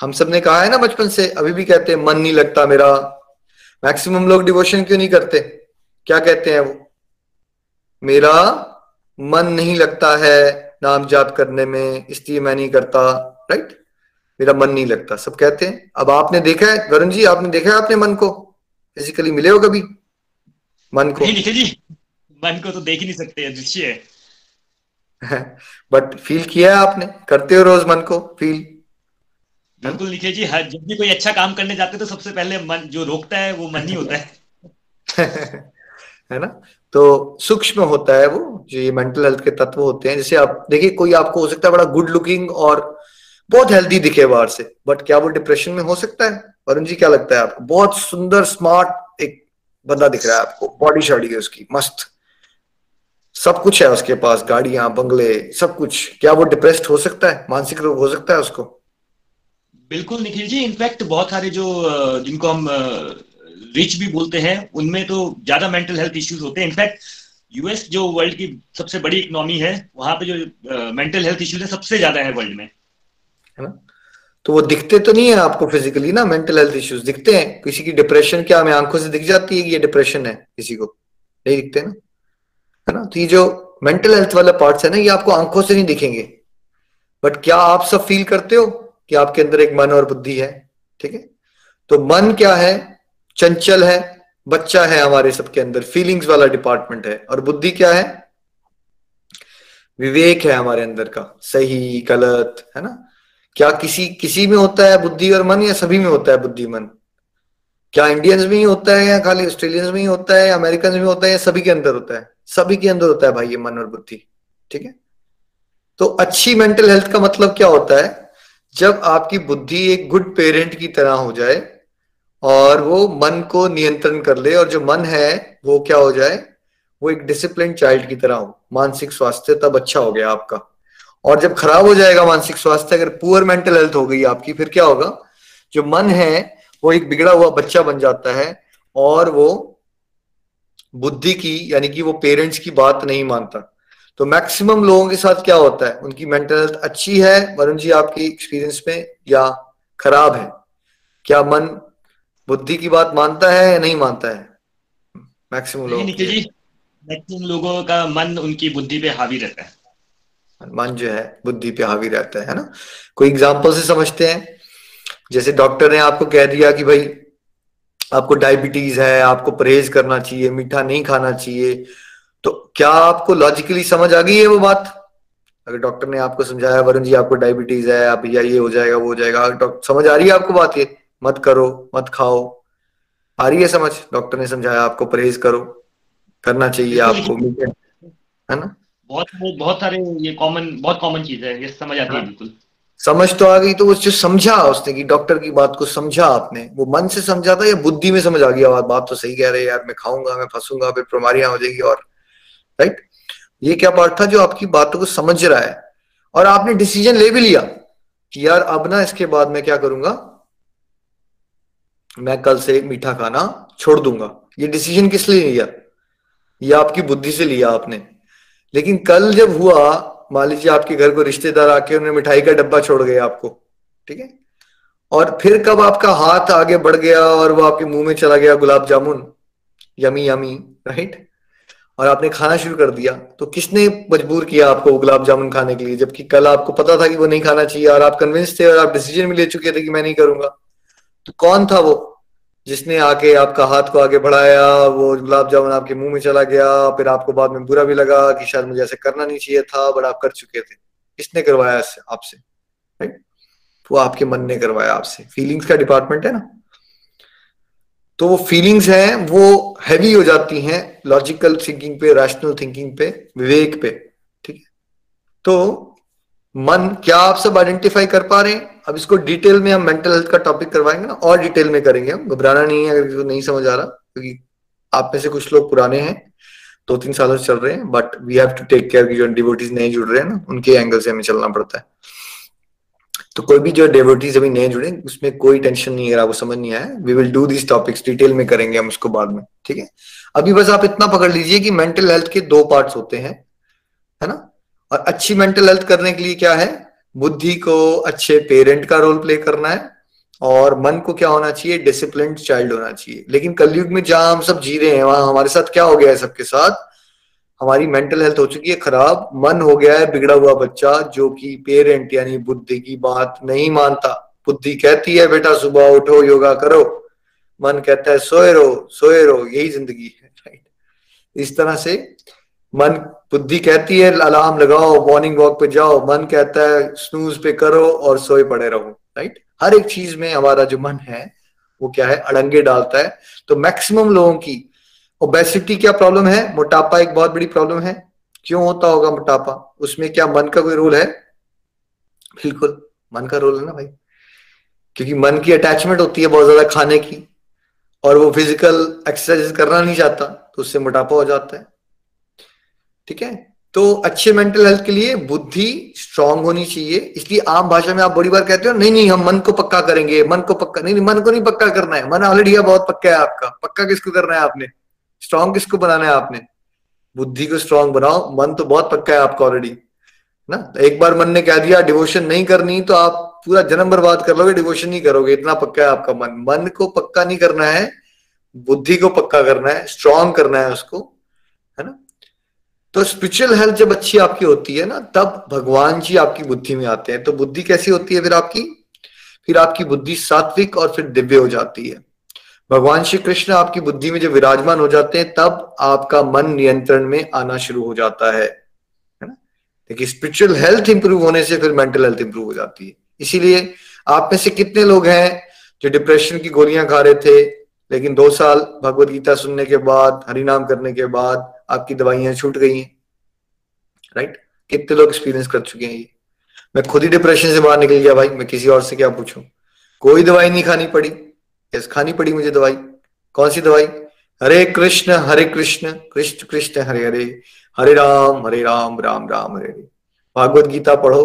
हम सब ने कहा है ना बचपन से, अभी भी कहते हैं मन नहीं लगता मेरा। मैक्सिमम लोग डिवोशन क्यों नहीं करते? क्या कहते हैं वो? मेरा मन नहीं लगता है नाम जाप करने में, इसलिए मैं नहीं करता। राइट, मेरा मन नहीं लगता, सब कहते हैं। अब आपने देखा है वरुण जी, आपने देखा है अपने मन को? फिजिकली मिले हो कभी मन को? नहीं जी, मन को तो देख ही नहीं सकते, अदृश्य है। बट फील किया है आपने? करते हो रोज मन को फील? बिल्कुल निखिल जी, हर जब भी कोई अच्छा काम करने जाते तो सबसे पहले मन जो रोकता है वो मन ही होता है। है ना, तो सूक्ष्म होता है वो, जो ये मेंटल हेल्थ के तत्व होते हैं। जैसे आप देखिए, कोई आपको हो सकता है बड़ा गुड लुकिंग और बहुत हेल्दी दिखे बाहर से, बट क्या वो डिप्रेशन में हो सकता है? वरुण जी क्या लगता है आपको? बहुत सुंदर स्मार्ट एक बंदा दिख रहा है आपको, बॉडी शॉडी है उसकी मस्त, सब कुछ है उसके पास, गाड़ियां, बंगले, सब कुछ, क्या वो डिप्रेस्ड हो सकता है? मानसिक रोग हो सकता है उसको? बिल्कुल निखिल जी, इनफैक्ट बहुत सारे जो जिनको हम रिच भी बोलते हैं, उनमें तो ज्यादा मेंटल हेल्थ इश्यूज होते हैं। इनफैक्ट यूएस जो वर्ल्ड की सबसे बड़ी इकोनॉमी है, वहां पे जो मेंटल हेल्थ इश्यूज है सबसे ज्यादा है वर्ल्ड में, है ना। तो वो दिखते तो नहीं है आपको फिजिकली ना, मेंटल हेल्थ इश्यूज दिखते हैं। किसी की डिप्रेशन क्या हमें आंखों से दिख जाती है कि ये डिप्रेशन है? किसी को नहीं दिखते ना, है ना। तो ये जो मेंटल हेल्थ वाला पार्ट्स है ना, ये आपको आंखों से नहीं दिखेंगे, बट क्या आप सब फील करते हो कि आपके अंदर एक मन और बुद्धि है? ठीक है, तो मन क्या है? चंचल है, बच्चा है हमारे सबके अंदर, फीलिंग्स वाला डिपार्टमेंट है। और बुद्धि क्या है? विवेक है हमारे अंदर का, सही गलत, है ना। क्या किसी किसी में होता है बुद्धि और मन, या सभी में होता है बुद्धि मन? क्या इंडियंस में ही होता है, या खाली ऑस्ट्रेलियंस में ही होता है, या अमेरिकन में होता है, या सभी के अंदर होता है? सभी के अंदर होता है भाई ये मन और बुद्धि। ठीक है, तो अच्छी मेंटल हेल्थ का मतलब क्या होता है? जब आपकी बुद्धि एक गुड पेरेंट की तरह हो जाए और वो मन को नियंत्रण कर ले, और जो मन है वो क्या हो जाए, वो एक डिसिप्लिन चाइल्ड की तरह हो। मानसिक स्वास्थ्य तब अच्छा हो गया आपका। और जब खराब हो जाएगा मानसिक स्वास्थ्य, अगर पुअर मेंटल हेल्थ हो गई आपकी, फिर क्या होगा? जो मन है वो एक बिगड़ा हुआ बच्चा बन जाता है, और वो बुद्धि की, यानी कि वो पेरेंट्स की बात नहीं मानता। तो मैक्सिमम लोगों के साथ क्या होता है, उनकी मेंटल हेल्थ अच्छी है। वरुण जी, आपकी एक्सपीरियंस में, या खराब है? क्या मन बुद्धि की बात मानता है या नहीं मानता है मैक्सिमम लोग? मैक्सिमम लोगों का मन उनकी बुद्धि पे हावी रहता है। मन जो है बुद्धि पे हावी रहता है ना। कोई एग्जांपल से समझते हैं। जैसे डॉक्टर ने आपको कह दिया कि भाई आपको डायबिटीज है, आपको परहेज करना चाहिए, मीठा नहीं खाना चाहिए, तो क्या आपको लॉजिकली समझ आ गई है वो बात? अगर डॉक्टर ने आपको समझाया वरुण जी आपको डायबिटीज है, आप भैया ये हो जाएगा वो हो जाएगा, डॉक्टर समझ आ रही है आपको बात, ये मत करो मत खाओ, आ रही है समझ? डॉक्टर ने समझाया आपको परहेज करो, करना चाहिए आपको, है ना। बहुत सारे ये बहुत कॉमन चीज है, ये समझ आती है। बिल्कुल समझ तो आ गई। तो वो जो समझा उसने कि डॉक्टर की बात को समझा आपने, वो मन से समझा था या बुद्धि में समझ आ गई बात तो सही कह रहे हैं यार, मैं खाऊंगा, मैं फंसूंगा, फिर बीमारियां हो जाएगी और राइट। ये क्या पार्ट था जो आपकी बातों को समझ रहा है, और आपने डिसीजन ले भी लिया कि यार अब ना इसके बाद मैं क्या करूंगा, मैं कल से मीठा खाना छोड़ दूंगा। ये डिसीजन किस लिए लिया? ये आपकी बुद्धि से लिया आपने। लेकिन कल जब हुआ, मान लीजिए आपके घर को रिश्तेदार आके उन्हें मिठाई का डब्बा छोड़ गया आपको, ठीक है, और फिर कब आपका हाथ आगे बढ़ गया और वो आपके मुंह में चला गया gulab jamun, yummy yummy, right, और आपने खाना शुरू कर दिया। तो किसने मजबूर किया आपको गुलाब जामुन खाने के लिए, जबकि कल आपको पता था कि वो नहीं खाना चाहिए, और आप कन्विंस थे और आप डिसीजन भी ले चुके थे कि मैं नहीं करूंगा। तो कौन था वो जिसने आके आपका हाथ को आगे बढ़ाया, वो गुलाब जामुन आपके मुंह में चला गया, फिर आपको बाद में बुरा भी लगा कि शायद मुझे ऐसे करना नहीं चाहिए था, बट आप कर चुके थे। किसने करवाया आपसे? राइट, वो आपके मन ने करवाया आपसे। फीलिंग्स का डिपार्टमेंट है ना, तो वो फीलिंग्स हैं वो हैवी हो जाती हैं लॉजिकल थिंकिंग पे, रैशनल थिंकिंग पे, विवेक पे। ठीक है, तो मन, क्या आप सब आइडेंटिफाई कर पा रहे हैं? अब इसको डिटेल में हम मेंटल हेल्थ का टॉपिक करवाएंगे ना, और डिटेल में करेंगे हम, घबराना नहीं है अगर किसी को नहीं समझ आ रहा, क्योंकि आप में से कुछ लोग पुराने हैं, 2-3 सालों से चल रहे हैं, but we have to take care कि जो डिवोटीज नए जुड़ रहे हैं ना, उनके एंगल से हमें चलना पड़ता है। तो कोई भी जो डिवोटीज अभी नए जुड़े उसमें कोई टेंशन नहीं है, आपको समझ नहीं आया, we will do this topics, detail में करेंगे हम उसको बाद में, ठीक है। अभी बस आप इतना पकड़ लीजिए कि मेंटल हेल्थ के 2 पार्ट्स होते हैं, है ना। और अच्छी मेंटल हेल्थ करने के लिए क्या है, बुद्धि को अच्छे पेरेंट का रोल प्ले करना है, और मन को क्या होना चाहिए, डिसिप्लिन्ड चाइल्ड होना चाहिए। लेकिन कलयुग में जहां हम सब जी रहे हैं, वहां हमारे साथ क्या हो गया है, सबके साथ हमारी मेंटल हेल्थ हो चुकी है खराब, मन हो गया है बिगड़ा हुआ बच्चा, जो कि पेरेंट यानी बुद्धि की बात नहीं मानता। बुद्धि कहती है बेटा सुबह उठो, योगा करो, मन कहता है सोए रहो सोए रहो, यही जिंदगी है, राइट। इस तरह से मन, बुद्धि कहती है अलार्म लगाओ, मॉर्निंग वॉक पे जाओ, मन कहता है स्नूज पे करो और सोए पड़े रहो, राइट। हर एक चीज में हमारा जो मन है वो क्या है, अड़ंगे डालता है। तो मैक्सिमम लोगों की ओबेसिटी क्या प्रॉब्लम है, मोटापा एक बहुत बड़ी प्रॉब्लम है। क्यों होता होगा मोटापा, उसमें क्या मन का कोई रोल है? बिल्कुल मन का रोल है ना भाई, क्योंकि मन की अटैचमेंट होती है बहुत ज्यादा खाने की, और वो फिजिकल एक्सरसाइज करना नहीं चाहता, तो उससे मोटापा हो जाता है, ठीक है। तो अच्छे मेंटल हेल्थ के लिए बुद्धि स्ट्रांग होनी चाहिए। इसलिए आम भाषा में आप बड़ी बार कहते हो नहीं नहीं हम मन को पक्का करेंगे, मन को पक्का, नहीं नहीं मन को नहीं पक्का करना है, मन ऑलरेडी बहुत पक्का है आपका। पक्का किसको करना है आपने, स्ट्रांग किसको बनाना है आपने, बुद्धि को स्ट्रांग बनाओ, मन तो बहुत पक्का है आपका ऑलरेडी ना। एक बार मन ने कह दिया डिवोशन नहीं करनी, तो आप पूरा जन्म बर्बाद कर लोगे, डिवोशन नहीं करोगे, इतना पक्का है आपका मन। मन को पक्का नहीं करना है, बुद्धि को पक्का करना है, स्ट्रांग करना है उसको, है ना। तो स्पिरिचुअल हेल्थ जब अच्छी आपकी होती है ना, तब भगवान जी आपकी बुद्धि में आते हैं। तो बुद्धि कैसी होती है फिर आपकी, फिर आपकी बुद्धि सात्विक और फिर दिव्य हो जाती है। भगवान श्री कृष्ण आपकी बुद्धि में जब विराजमान हो जाते हैं, तब आपका मन नियंत्रण में आना शुरू हो जाता है, ना। देखिए स्पिरिचुअल हेल्थ इंप्रूव होने से फिर मेंटल हेल्थ इंप्रूव हो जाती है। इसीलिए आप में से कितने लोग हैं जो डिप्रेशन की गोलियां खा रहे थे, लेकिन 2 साल भगवत गीता सुनने के बाद, हरिनाम करने के बाद आपकी दवाइयां छूट गई हैं, राइट। कितने लोग एक्सपीरियंस कर चुके हैं ये। मैं खुद ही डिप्रेशन से बाहर निकल गया भाई, मैं किसी और से क्या पूछूं। कोई दवाई नहीं खानी पड़ी, यस खानी पड़ी मुझे दवाई। कौन सी दवाई, हरे कृष्ण कृष्ण कृष्ण हरे हरे, हरे राम राम राम हरे हरे। भागवत गीता पढ़ो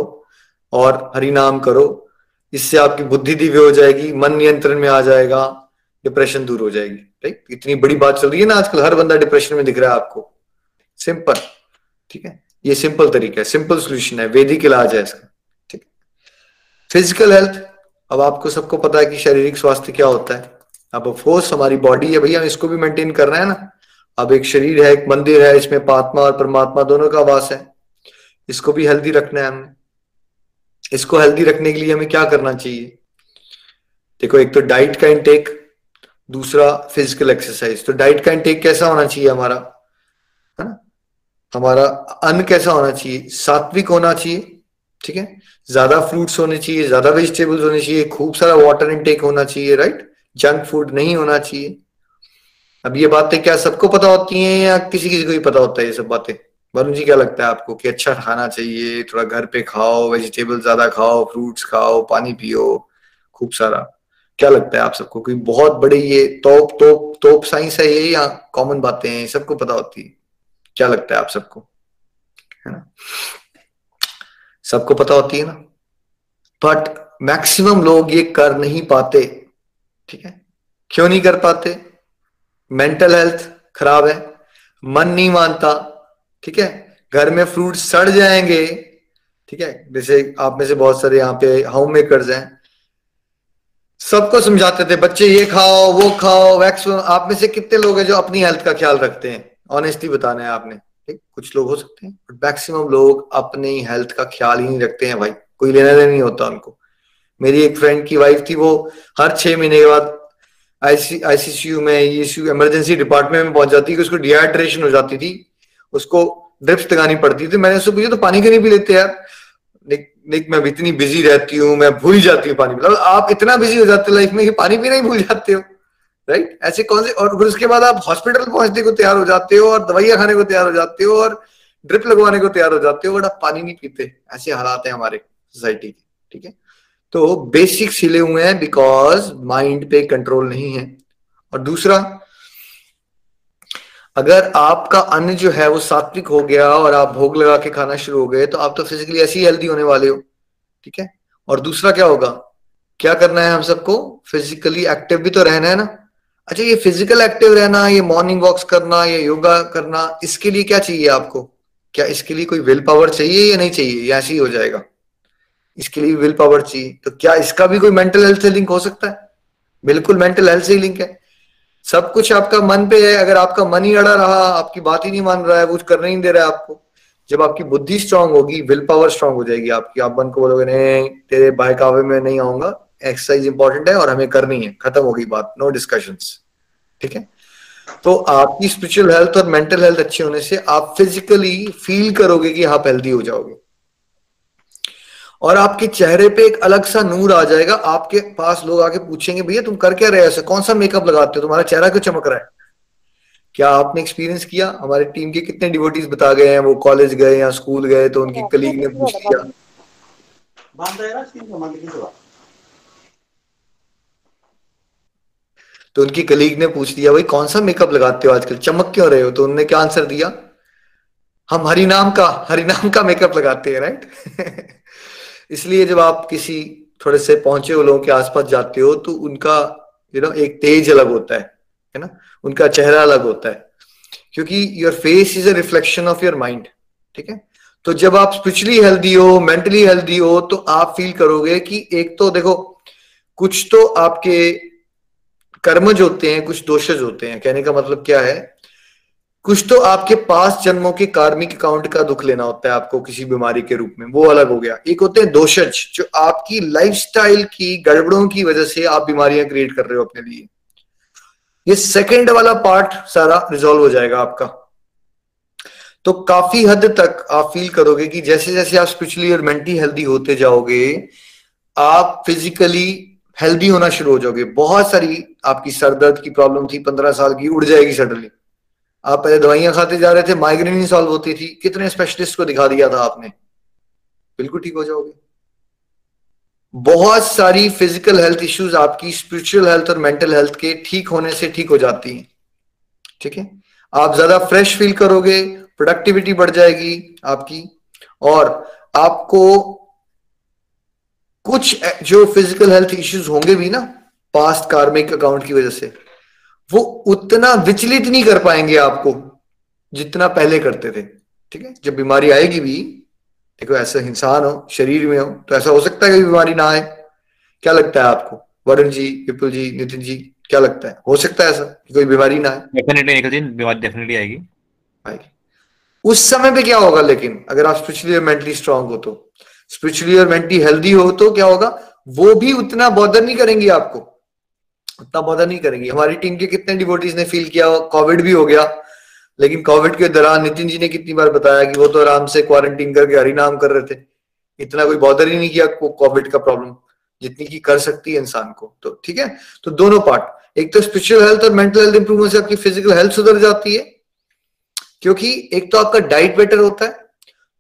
और हरिनाम करो, इससे आपकी बुद्धि दिव्य हो जाएगी, मन नियंत्रण में आ जाएगा, डिप्रेशन दूर हो जाएगी, राइट। इतनी बड़ी बात चल रही है ना आजकल, हर बंदा डिप्रेशन में दिख रहा है आपको। सिंपल, ठीक है, ये सिंपल तरीका है, सिंपल सॉल्यूशन है, वैदिक इलाज है इसका, ठीक है। फिजिकल हेल्थ, अब आपको सबको पता है कि शारीरिक स्वास्थ्य क्या होता है। अब ऑफकोर्स हमारी बॉडी है भैया, इसको भी मेंटेन करना है ना। अब एक शरीर है, एक मंदिर है, इसमें आत्मा और परमात्मा दोनों का वास है, इसको भी हेल्दी रखना है हमने। इसको हेल्दी रखने के लिए हमें क्या करना चाहिए, देखो एक तो डाइट का इनटेक, दूसरा फिजिकल एक्सरसाइज। तो डाइट का इनटेक कैसा होना चाहिए हमारा, है ना, हमारा अन्न कैसा होना चाहिए, सात्विक होना चाहिए, ठीक है। ज्यादा फ्रूट्स होने चाहिए, ज्यादा वेजिटेबल्स होने चाहिए, खूब सारा वाटर इनटेक होना चाहिए, राइट। जंक फूड नहीं होना चाहिए। अब ये बातें क्या सबको पता होती हैं या किसी किसी को ही पता होता है ये सब बातें? वरुण जी क्या लगता है आपको कि अच्छा खाना चाहिए, थोड़ा घर पे खाओ, वेजिटेबल ज्यादा खाओ, फ्रूट्स खाओ, पानी पियो खूब सारा, क्या लगता है आप सबको? कोई बहुत बड़ी ये तोप साइंस है ये या कॉमन बातें हैं, सबको पता होती है? क्या लगता है आप सबको, है ना, सबको पता होती है ना, बट मैक्सिमम लोग ये कर नहीं पाते, ठीक है। क्यों नहीं कर पाते? मेंटल हेल्थ खराब है, मन नहीं मानता, ठीक है। घर में फ्रूट सड़ जाएंगे, ठीक है। जैसे आप में से बहुत सारे यहाँ पे होम मेकर्स हैं, सबको समझाते थे बच्चे ये खाओ वो खाओ वैक्स। आप में से कितने लोग हैं जो अपनी हेल्थ का ख्याल रखते हैं? ऑनेस्टली बताना है आपने, ठीक। कुछ लोग हो सकते हैं, बट मैक्सिमम लोग अपनी हेल्थ का ख्याल ही नहीं रखते हैं भाई, कोई लेना देना नहीं होता उनको। मेरी एक फ्रेंड की वाइफ थी, वो हर 6 महीने के बाद आईसीयू में, इमरजेंसी डिपार्टमेंट में पहुंच जाती, कि उसको डिहाइड्रेशन हो जाती थी, उसको ड्रिप्स लगानी पड़ती थी। मैंने उससे पूछा तो पानी क्यों नहीं पी लेते यार? मैं इतनी बिजी रहती हूँ, मैं भूल जाती हूँ पानी। मतलब आप इतना बिजी हो जाते हो लाइफ में कि पानी पीना ही भूल जाते हो, राइट। ऐसे कौन से, और उसके बाद आप हॉस्पिटल पहुंचने को तैयार हो जाते हो, और दवाइयां खाने को तैयार हो जाते हो, और ड्रिप लगवाने को तैयार हो जाते हो, बट आप पानी नहीं पीते। ऐसे हालात है हमारे सोसाइटी के, ठीक है। तो बेसिक्स हिले हुए हैं बिकॉज माइंड पे कंट्रोल नहीं है। और दूसरा, अगर आपका अन्न जो है वो सात्विक हो गया और आप भोग लगा के खाना शुरू हो गए तो आप तो फिजिकली ऐसे ही हेल्दी होने वाले हो, ठीक है। और दूसरा क्या होगा, क्या करना है हम सबको, फिजिकली एक्टिव भी तो रहना है ना। अच्छा, ये फिजिकल एक्टिव रहना, ये मॉर्निंग वॉक्स करना, ये योगा करना, इसके लिए क्या चाहिए आपको? क्या इसके लिए कोई विल पावर चाहिए या नहीं चाहिए? ऐसे ही हो जाएगा, इसके लिए विल पावर चाहिए। तो क्या इसका भी कोई मेंटल हेल्थ से लिंक हो सकता है? बिल्कुल मेंटल हेल्थ से ही लिंक है। सब कुछ आपका मन पे है। अगर आपका मन ही अड़ा रहा, आपकी बात ही नहीं मान रहा है, वो करने ही नहीं दे रहा है आपको, जब आपकी बुद्धि स्ट्रांग होगी, विल पावर स्ट्रांग हो जाएगी आपकी। आप मन को बोलोगे नहीं तेरे बहकावे में नहीं आऊंगा, एक्सरसाइज इंपॉर्टेंट है और हमें करनी है, खत्म हो गई बात, नो डिस्कशंस, ठीक है। तो आपकी स्पिरिचुअल हेल्थ और मेंटल हेल्थ अच्छे होने से आप फिजिकली फील करोगे कि आप हेल्दी हो जाओगे और आपके चेहरे पे एक अलग सा नूर आ जाएगा। आपके पास लोग आके पूछेंगे भैया तुम कर क्या रहे हो, ऐसे कौन सा मेकअप लगाते हो, तुम्हारा चेहरा क्यों चमक रहा है? क्या आपने एक्सपीरियंस किया? हमारे टीम के कितने डिवोटीज बता गए हैं, वो कॉलेज गए या स्कूल गए तो उनकी कलीग ने पूछ लिया, तो उनकी कलीग ने पूछ दिया भाई कौन सा मेकअप लगाते हो आजकल, चमक क्यों रहे हो? तो उन्होंने क्या आंसर दिया, हम हरिनाम का मेकअप लगाते हैं, राइट। इसलिए जब आप किसी थोड़े से पहुंचे हुए लोगों के आसपास जाते हो तो उनका एक तेज अलग होता है ना, उनका चेहरा अलग होता है, क्योंकि your face is a reflection of your mind, ठीक है। तो जब आप स्पिरिचुअली हेल्दी हो, मेंटली हेल्दी हो, तो आप फील करोगे कि एक तो देखो कुछ तो आपके कर्मज होते हैं, कुछ दोषज होते हैं। कहने का मतलब क्या है, कुछ तो आपके पास जन्मों के कार्मिक अकाउंट का दुख लेना होता है आपको किसी बीमारी के रूप में, वो अलग हो गया। एक होते हैं दोषज, जो आपकी लाइफस्टाइल की गड़बड़ों की वजह से आप बीमारियां क्रिएट कर रहे हो अपने लिए। ये सेकंड वाला पार्ट सारा रिजॉल्व हो जाएगा आपका। तो काफी हद तक आप फील करोगे कि जैसे जैसे आप स्पिरिचुअली और मेंटली हेल्दी होते जाओगे, आप फिजिकली हेल्दी होना शुरू हो जाओगे। बहुत सारी आपकी सरदर्द की प्रॉब्लम थी 15 साल की, उड़ जाएगी सडनली। आप पहले दवाइयां खाते जा रहे थे, माइग्रेन नहीं सॉल्व होती थी, कितने स्पेशलिस्ट को दिखा दिया था आपने, बिल्कुल ठीक हो जाओगे। बहुत सारी फिजिकल हेल्थ इश्यूज आपकी स्पिरिचुअल हेल्थ और मेंटल हेल्थ के ठीक होने से ठीक हो जाती हैं, ठीक है। आप ज्यादा फ्रेश फील करोगे, प्रोडक्टिविटी बढ़ जाएगी आपकी, और आपको कुछ जो फिजिकल हेल्थ इश्यूज होंगे भी ना पास्ट कार्मिक अकाउंट की वजह से, वो उतना विचलित नहीं कर पाएंगे आपको जितना पहले करते थे, ठीक है। जब बीमारी आएगी भी, देखो ऐसा इंसान हो, शरीर में हो, तो ऐसा हो सकता है कि बीमारी ना आए। क्या लगता है आपको वरुण जी, विपुल जी, नितिन जी, क्या लगता है हो सकता है ऐसा कि कोई बीमारी ना आए? डेफिनेटली आएगी, आएगी। उस समय पे क्या होगा, लेकिन अगर आप स्पिरिचुअली और मेंटली स्ट्रांग हो, तो स्पिरिचुअली और मेंटली हेल्दी हो, तो क्या होगा, वो भी उतना बॉदर नहीं करेंगी आपको, उतना बॉदर नहीं करेंगी। हमारी टीम के कितने डिवोटीज ने फील किया, कोविड भी हो गया, लेकिन कोविड के दौरान नितिन जी ने कितनी बार बताया कि वो तो आराम से क्वारंटीन करके हरिनाम कर रहे थे, इतना कोई बॉदर ही नहीं किया कोविड का प्रॉब्लम, जितनी की कर सकती है इंसान को, तो ठीक है। तो दोनों पार्ट, एक तो स्पिरिचुअल हेल्थ और मेंटल हेल्थ इंप्रूवमेंट से आपकी फिजिकल हेल्थ सुधर जाती है, क्योंकि एक तो आपका डाइट बेटर होता है,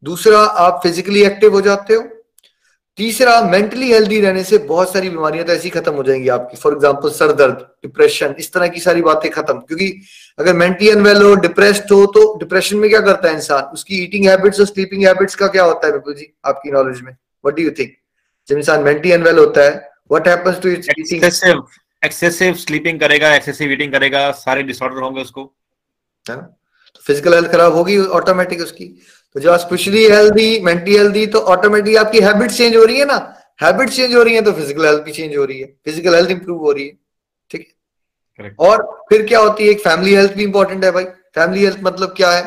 दूसरा आप फिजिकली एक्टिव हो जाते हो, तीसरा मेंटली हेल्दी रहने से बहुत सारी बीमारियां तो ऐसी खत्म हो जाएंगी आपकी। फॉर एग्जांपल सर दर्द, डिप्रेशन, इस तरह की सारी बातें खत्म, क्योंकि अगर मेंटली अनवेल हो, डिप्रेस्ड हो, तो डिप्रेशन में क्या करता है इंसान, उसकी ईटिंग हैबिट्स और स्लीपिंग हैबिट्स का क्या होता है बिपुल जी आपकी नॉलेज में, व्हाट डू यू थिंक? जब इंसान मेंटली अनवेल होता है, what happens to his eating? Excessive sleeping करेगा, एक्सेसिव ईटिंग करेगा, सारे डिसऑर्डर होंगे उसको, है ना। तो फिजिकल हेल्थ खराब होगी ऑटोमेटिक उसकी। तो जब स्पेशली हेल्दी, मेंटली हेल्दी, तो ऑटोमेटिकली आपकी हैबिट चेंज हो रही है ना, हैबिट चेंज हो रही है तो फिजिकल हेल्थ भी चेंज हो रही है, फिजिकल हेल्थ इंप्रूव हो रही है, ठीक है। और फिर क्या होती है, एक फैमिली हेल्थ भी इंपॉर्टेंट है भाई। फैमिली हेल्थ मतलब क्या है,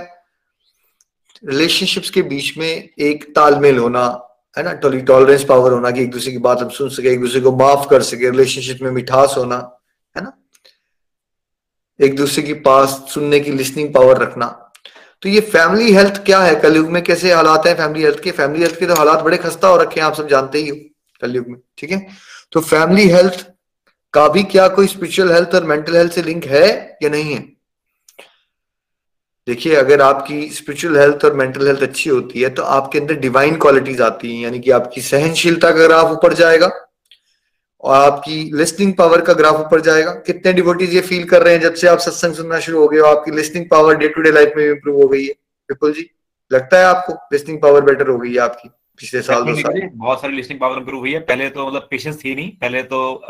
रिलेशनशिप्स के बीच में एक तालमेल होना, है ना, टॉलरेंस पावर होना, कि एक दूसरे की बात हम सुन सके, एक दूसरे को माफ कर सके, रिलेशनशिप में मिठास होना, है ना, एक दूसरे की पास सुनने की लिसनिंग पावर रखना। तो ये फैमिली हेल्थ क्या है, कलयुग में कैसे हालात हैं फैमिली हेल्थ के, फैमिली हेल्थ के तो हालात बड़े खस्ता हो रखे हैं, आप सब जानते ही हो कलयुग में, ठीक है। तो फैमिली हेल्थ का भी क्या कोई स्पिरिचुअल हेल्थ और मेंटल हेल्थ से लिंक है या नहीं है? देखिए, अगर आपकी स्पिरिचुअल हेल्थ और मेंटल हेल्थ अच्छी होती है तो आपके अंदर डिवाइन क्वालिटीज आती है, यानी कि आपकी सहनशीलता का ग्राफ ऊपर जाएगा, और आपकी लिस्निंग पावर का ग्राफ ऊपर जाएगा। कितने डिवोटीज ये फील कर रहे हैं जब से आप सत्संग सुनना शुरू हो गए हो आपकी listening power day to day life में इंप्रूव हो गई है? विपुल जी, लगता है आपको लिस्निंग पावर बेटर हो गई है आपकी पिछले साल दो साल? बहुत सारी लिस्निंग पावर इंप्रूव हुई है। पहले तो मतलब पेशेंस थी नहीं, पहले तो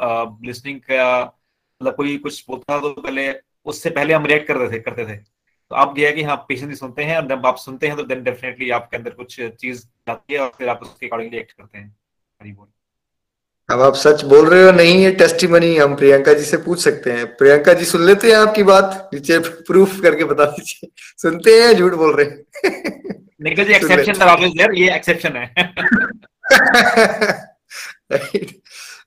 लिस्निंग का मतलब कोई कुछ बोलता था तो पहले उससे पहले हम रिएक्ट करते थे। तो आप यह है कि हाँ पेशेंटली सुनते हैं और जब आप सुनते हैं तो देन डेफिनेटली आपके अंदर कुछ चीज जाती है और फिर आप उसके अकॉर्डिंगली एक्ट करते हैं। अब आप सच बोल रहे हो नहीं है टेस्टिमनी, हम प्रियंका जी से पूछ सकते हैं। प्रियंका जी सुन लेते हैं आपकी बात, नीचे प्रूफ करके बता दीजिए सुनते हैं या झूठ बोल रहे हैं। निखिल जी एक्सेप्शन, ये एक्सेप्शन है। राइट,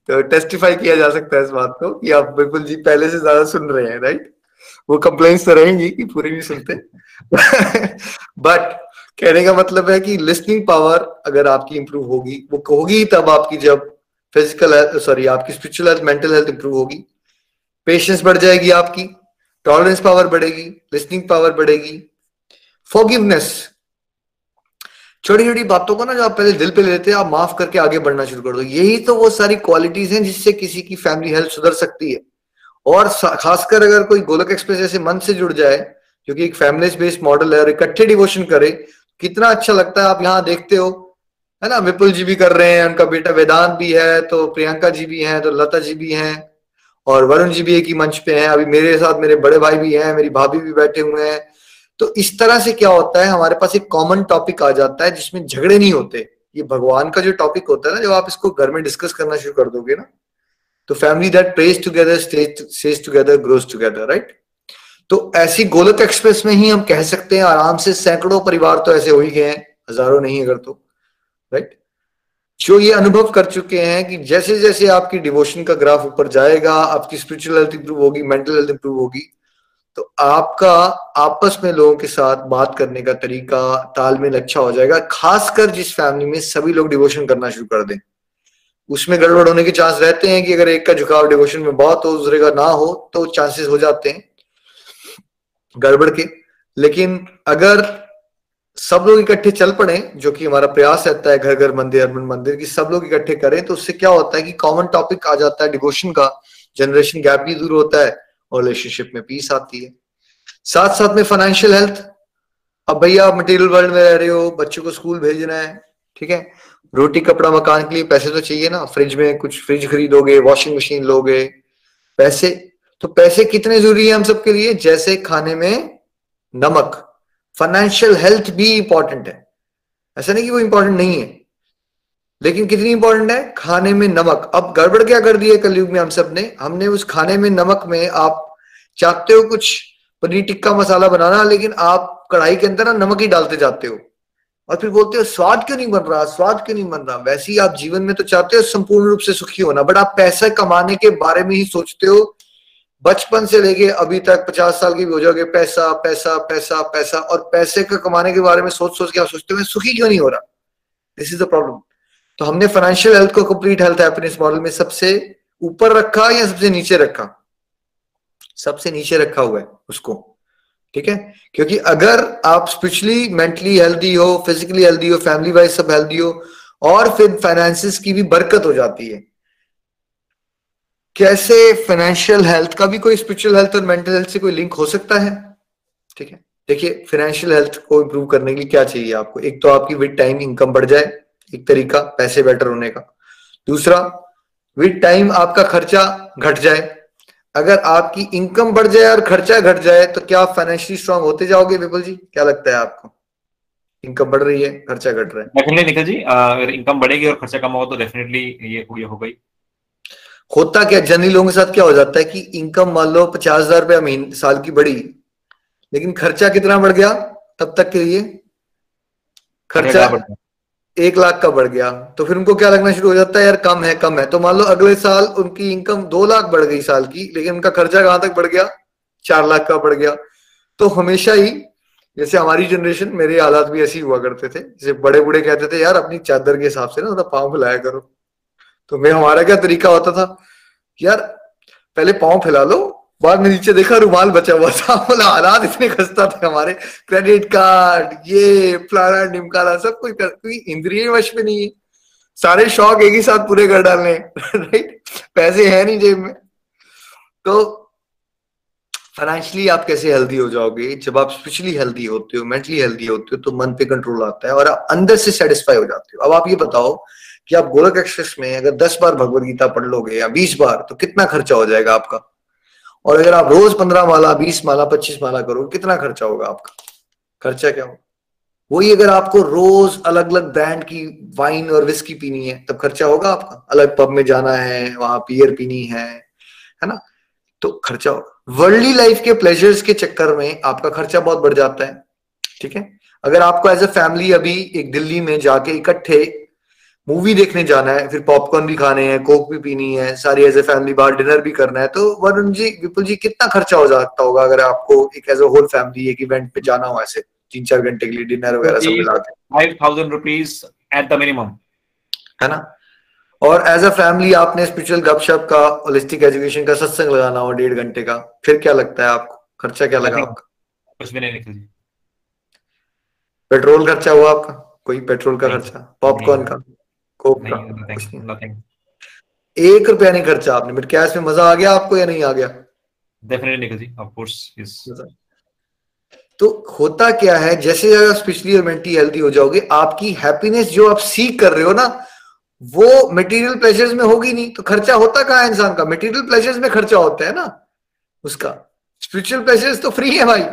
तो टेस्टिफाई किया जा सकता है इस बात को कि आप बिल्कुल जी पहले से ज्यादा सुन रहे हैं। राइट, वो कंप्लेंट्स तो रहेंगी कि पूरी नहीं सुनते बट कहने का मतलब है कि लिस्निंग पावर अगर आपकी इंप्रूव होगी, वो होगी तब आपकी जब फिजिकल आपकी spiritual health, mental health improve होगी, पेशेंस बढ़ जाएगी, आपकी टॉलरेंस पावर बढ़ेगी, लिस्निंग पावर बढ़ेगी, फॉरगिवनेस, छोटी छोटी बातों को ना जो आप पहले दिल पे लेते हैं आप माफ करके आगे बढ़ना शुरू कर दो। यही तो वो सारी क्वालिटीज हैं जिससे किसी की फैमिली हेल्थ सुधर सकती है। और खासकर अगर कोई गोलोक एक्सप्रेस जैसे मन से जुड़ जाए जो कि एक फैमिली बेस्ड मॉडल है और इकट्ठे डिवोशन करे, कितना अच्छा लगता है। आप यहाँ देखते हो है ना, विपुल जी भी कर रहे हैं, उनका बेटा वेदांत भी है, तो प्रियंका जी भी हैं, तो लता जी भी हैं, और वरुण जी भी एक ही मंच पे हैं। अभी मेरे साथ मेरे बड़े भाई भी हैं, मेरी भाभी भी बैठे हुए हैं। तो इस तरह से क्या होता है, हमारे पास एक कॉमन टॉपिक आ जाता है जिसमें झगड़े नहीं होते। ये भगवान का जो टॉपिक होता है ना, जब आप इसको घर में डिस्कस करना शुरू कर दोगे ना, तो family that prays together stays together grows together. Right, तो ऐसी गोलोक एक्सप्रेस में ही हम कह सकते हैं आराम से सैकड़ों परिवार तो ऐसे हो ही गए हैं, हजारों नहीं अगर तो। राइट, जो ये अनुभव कर चुके हैं कि जैसे जैसे आपकी डिवोशन का ग्राफ ऊपर जाएगा, आपकी स्पिरिचुअल हेल्थ इंप्रूव होगी, मेंटल हेल्थ इंप्रूव होगी, तो आपका आपस में लोगों के साथ बात करने का तरीका, तालमेल अच्छा हो जाएगा। खासकर जिस फैमिली में सभी लोग डिवोशन करना शुरू कर दें, उसमें गड़बड़ होने के चांस रहते हैं कि अगर एक का झुकाव डिवोशन में बहुत हो, दूसरे का ना हो, तो चांसेस हो जाते हैं गड़बड़ के। लेकिन अगर सब लोग इकट्ठे चल पड़े, जो कि हमारा प्रयास रहता है घर घर मंदिर हर मन मंदिर की, सब लोग इकट्ठे करें, तो उससे क्या होता है कि कॉमन टॉपिक आ जाता है डिवोशन का, जनरेशन गैप भी दूर होता है और रिलेशनशिप में पीस आती है। साथ साथ में फाइनेंशियल हेल्थ, अब भैया आप मटेरियल वर्ल्ड में रह रहे हो, बच्चों को स्कूल भेजना है, ठीक है, रोटी कपड़ा मकान के लिए पैसे तो चाहिए ना, फ्रिज में कुछ फ्रिज खरीदोगे, वॉशिंग मशीन लोगे, पैसे तो पैसे कितने जरूरी है हम सबके लिए, जैसे खाने में नमक। फाइनेंशियल हेल्थ भी इंपॉर्टेंट है, ऐसा नहीं कि वो इंपॉर्टेंट नहीं है, लेकिन कितनी इंपॉर्टेंट है, खाने में नमक। अब गड़बड़ क्या कर दी है कलयुग में हम सब ने, हमने उस खाने में नमक में, आप चाहते हो कुछ पनीर टिक्का मसाला बनाना, लेकिन आप कढ़ाई के अंदर ना नमक ही डालते जाते हो और फिर बोलते हो स्वाद क्यों नहीं बन रहा, स्वाद क्यों नहीं बन रहा। वैसे ही आप जीवन में तो चाहते हो संपूर्ण रूप से सुखी होना, बट आप पैसा कमाने के बारे में ही सोचते हो, बचपन से लेके अभी तक 50 साल की भी हो जाओगे, पैसा पैसा पैसा पैसा, और पैसे का कमाने के बारे में सोच सोच के आप सोचते हो सुखी क्यों नहीं हो रहा। This is the problem. तो हमने फाइनेंशियल हेल्थ को कंप्लीट हेल्थ हैप्पीनेस मॉडल में सबसे ऊपर रखा या सबसे नीचे रखा? सबसे नीचे रखा हुआ है उसको, ठीक है, क्योंकि अगर आप स्पिरिचुअली मेंटली हेल्दी हो, फिजिकली हेल्दी हो, फैमिली वाइज सब हेल्दी हो, और फिर फाइनेंसिस की भी बरकत हो जाती है। कैसे फाइनेंशियल हेल्थ का भी कोई स्पिरिचुअल हेल्थ और मेंटल हेल्थ से कोई लिंक हो सकता है, ठीक है। देखिए फाइनेंशियल हेल्थ को इंप्रूव करने के लिए क्या चाहिए आपको, एक तो आपकी विद टाइम इनकम बढ़ जाए, एक तरीका पैसे बेटर होने का। दूसरा, विद टाइम आपका खर्चा घट जाए। अगर आपकी इनकम बढ़ जाए और खर्चा घट जाए तो क्या आप फाइनेंशियली स्ट्रांग होते जाओगे? विपुल जी क्या लगता है आपको, इनकम बढ़ रही है खर्चा घट रहा है? डेफिनेटली निखिल जी, अगर इनकम बढ़ेगी और खर्चा कम होगा तो डेफिनेटली ये हो गई। होता क्या जनरली लोगों के साथ क्या हो जाता है कि इनकम मान लो 50,000 रुपया महीने साल की बढ़ी, लेकिन खर्चा कितना बढ़ गया तब तक के लिए, खर्चा 1 लाख का बढ़ गया, तो फिर उनको क्या लगना शुरू हो जाता है यार कम है कम है। तो मान लो अगले साल उनकी इनकम 2 लाख बढ़ गई साल की, लेकिन उनका खर्चा कहाँ तक बढ़ गया, 4 लाख का बढ़ गया। तो हमेशा ही जैसे हमारी जनरेशन, मेरे हालात भी ऐसे ही हुआ करते थे, जैसे बड़े बूढ़े कहते थे यार अपनी चादर के हिसाब से ना थोड़ा पाँव फैलाया करो। तो मैं हमारा क्या तरीका होता था यार, पहले पाँव फैला लो, बाद में नीचे देखा रुमाल बचा हुआ था। बोला हालात इतने खस्ता थे हमारे, क्रेडिट कार्ड ये फलाना निमकाला सब कोई इंद्रिय वश में नहीं है। सारे शौक एक ही साथ पूरे कर डालने, राइट? पैसे है नहीं जेब में। तो फाइनेंशियली आप कैसे हेल्दी हो जाओगे? जब आप स्पिरिचुअली हेल्दी होते हो, मेंटली हेल्दी होते हो, तो मन पे कंट्रोल आता है और आप अंदर से सेटिस्फाई हो जाते हो। अब आप ये बताओ कि आप गोलोक एक्सप्रेस में अगर 10 बार भगवत गीता पढ़ लोगे या 20 बार, तो कितना खर्चा हो जाएगा आपका? और अगर आप रोज 15 माला, 20 माला, 25 माला करोगे, कितना खर्चा होगा आपका? खर्चा क्या होगा? वही अगर आपको रोज अलग अलग ब्रांड की वाइन और विस्की पीनी है, तब खर्चा होगा आपका। अलग पब में जाना है, वहां पियर पीनी है ना, तो खर्चा होगा। वर्ल्डली लाइफ के प्लेजर्स के चक्कर में आपका खर्चा बहुत बढ़ जाता है, ठीक है? अगर आपको एज अ फैमिली अभी एक दिल्ली में जाके इकट्ठे मूवी देखने जाना है, फिर पॉपकॉर्न भी खाने हैं, कोक भी पीनी है, सारी एज ए फैमिली बाहर डिनर भी करना है, तो वरुण जी, विपुल जी, कितना खर्चा हो जाता होगा अगर आपको एक एज अ होल फैमिली एक इवेंट पे जाना हो, ऐसे 3-4 घंटे के लिए डिनर वगैरह सब मिला के? 5000 रुपीज एट द मिनिमम, है ना? और एज अ फैमिली आपने स्पिरिचुअल गपशप का, होलिस्टिक एजुकेशन का सत्संग लगाना हो 1.5 घंटे का, फिर क्या लगता है आपको खर्चा क्या लगा आपका? कुछ भी नहीं निकल। पेट्रोल खर्चा हुआ आपका? कोई पेट्रोल का खर्चा, पॉपकॉर्न का, कोक का? 1 रुपया नहीं खर्चा आपने। बट कैश में मजा आ गया आपको या नहीं आ गया? Definitely Nikhil ji, of course, yes. तो होता क्या है, जैसे जैसे स्पिरिचुअली और मेंटली हेल्दी हो जाओगे, आपकी हैप्पीनेस जो आप सीख कर रहे हो ना, वो मटेरियल प्लेजर्स में होगी नहीं। तो खर्चा होता कहाँ है इंसान का? मटेरियल प्लेजर्स में खर्चा होता है ना उसका। स्पिरिचुअल प्लेजर्स तो फ्री है भाई,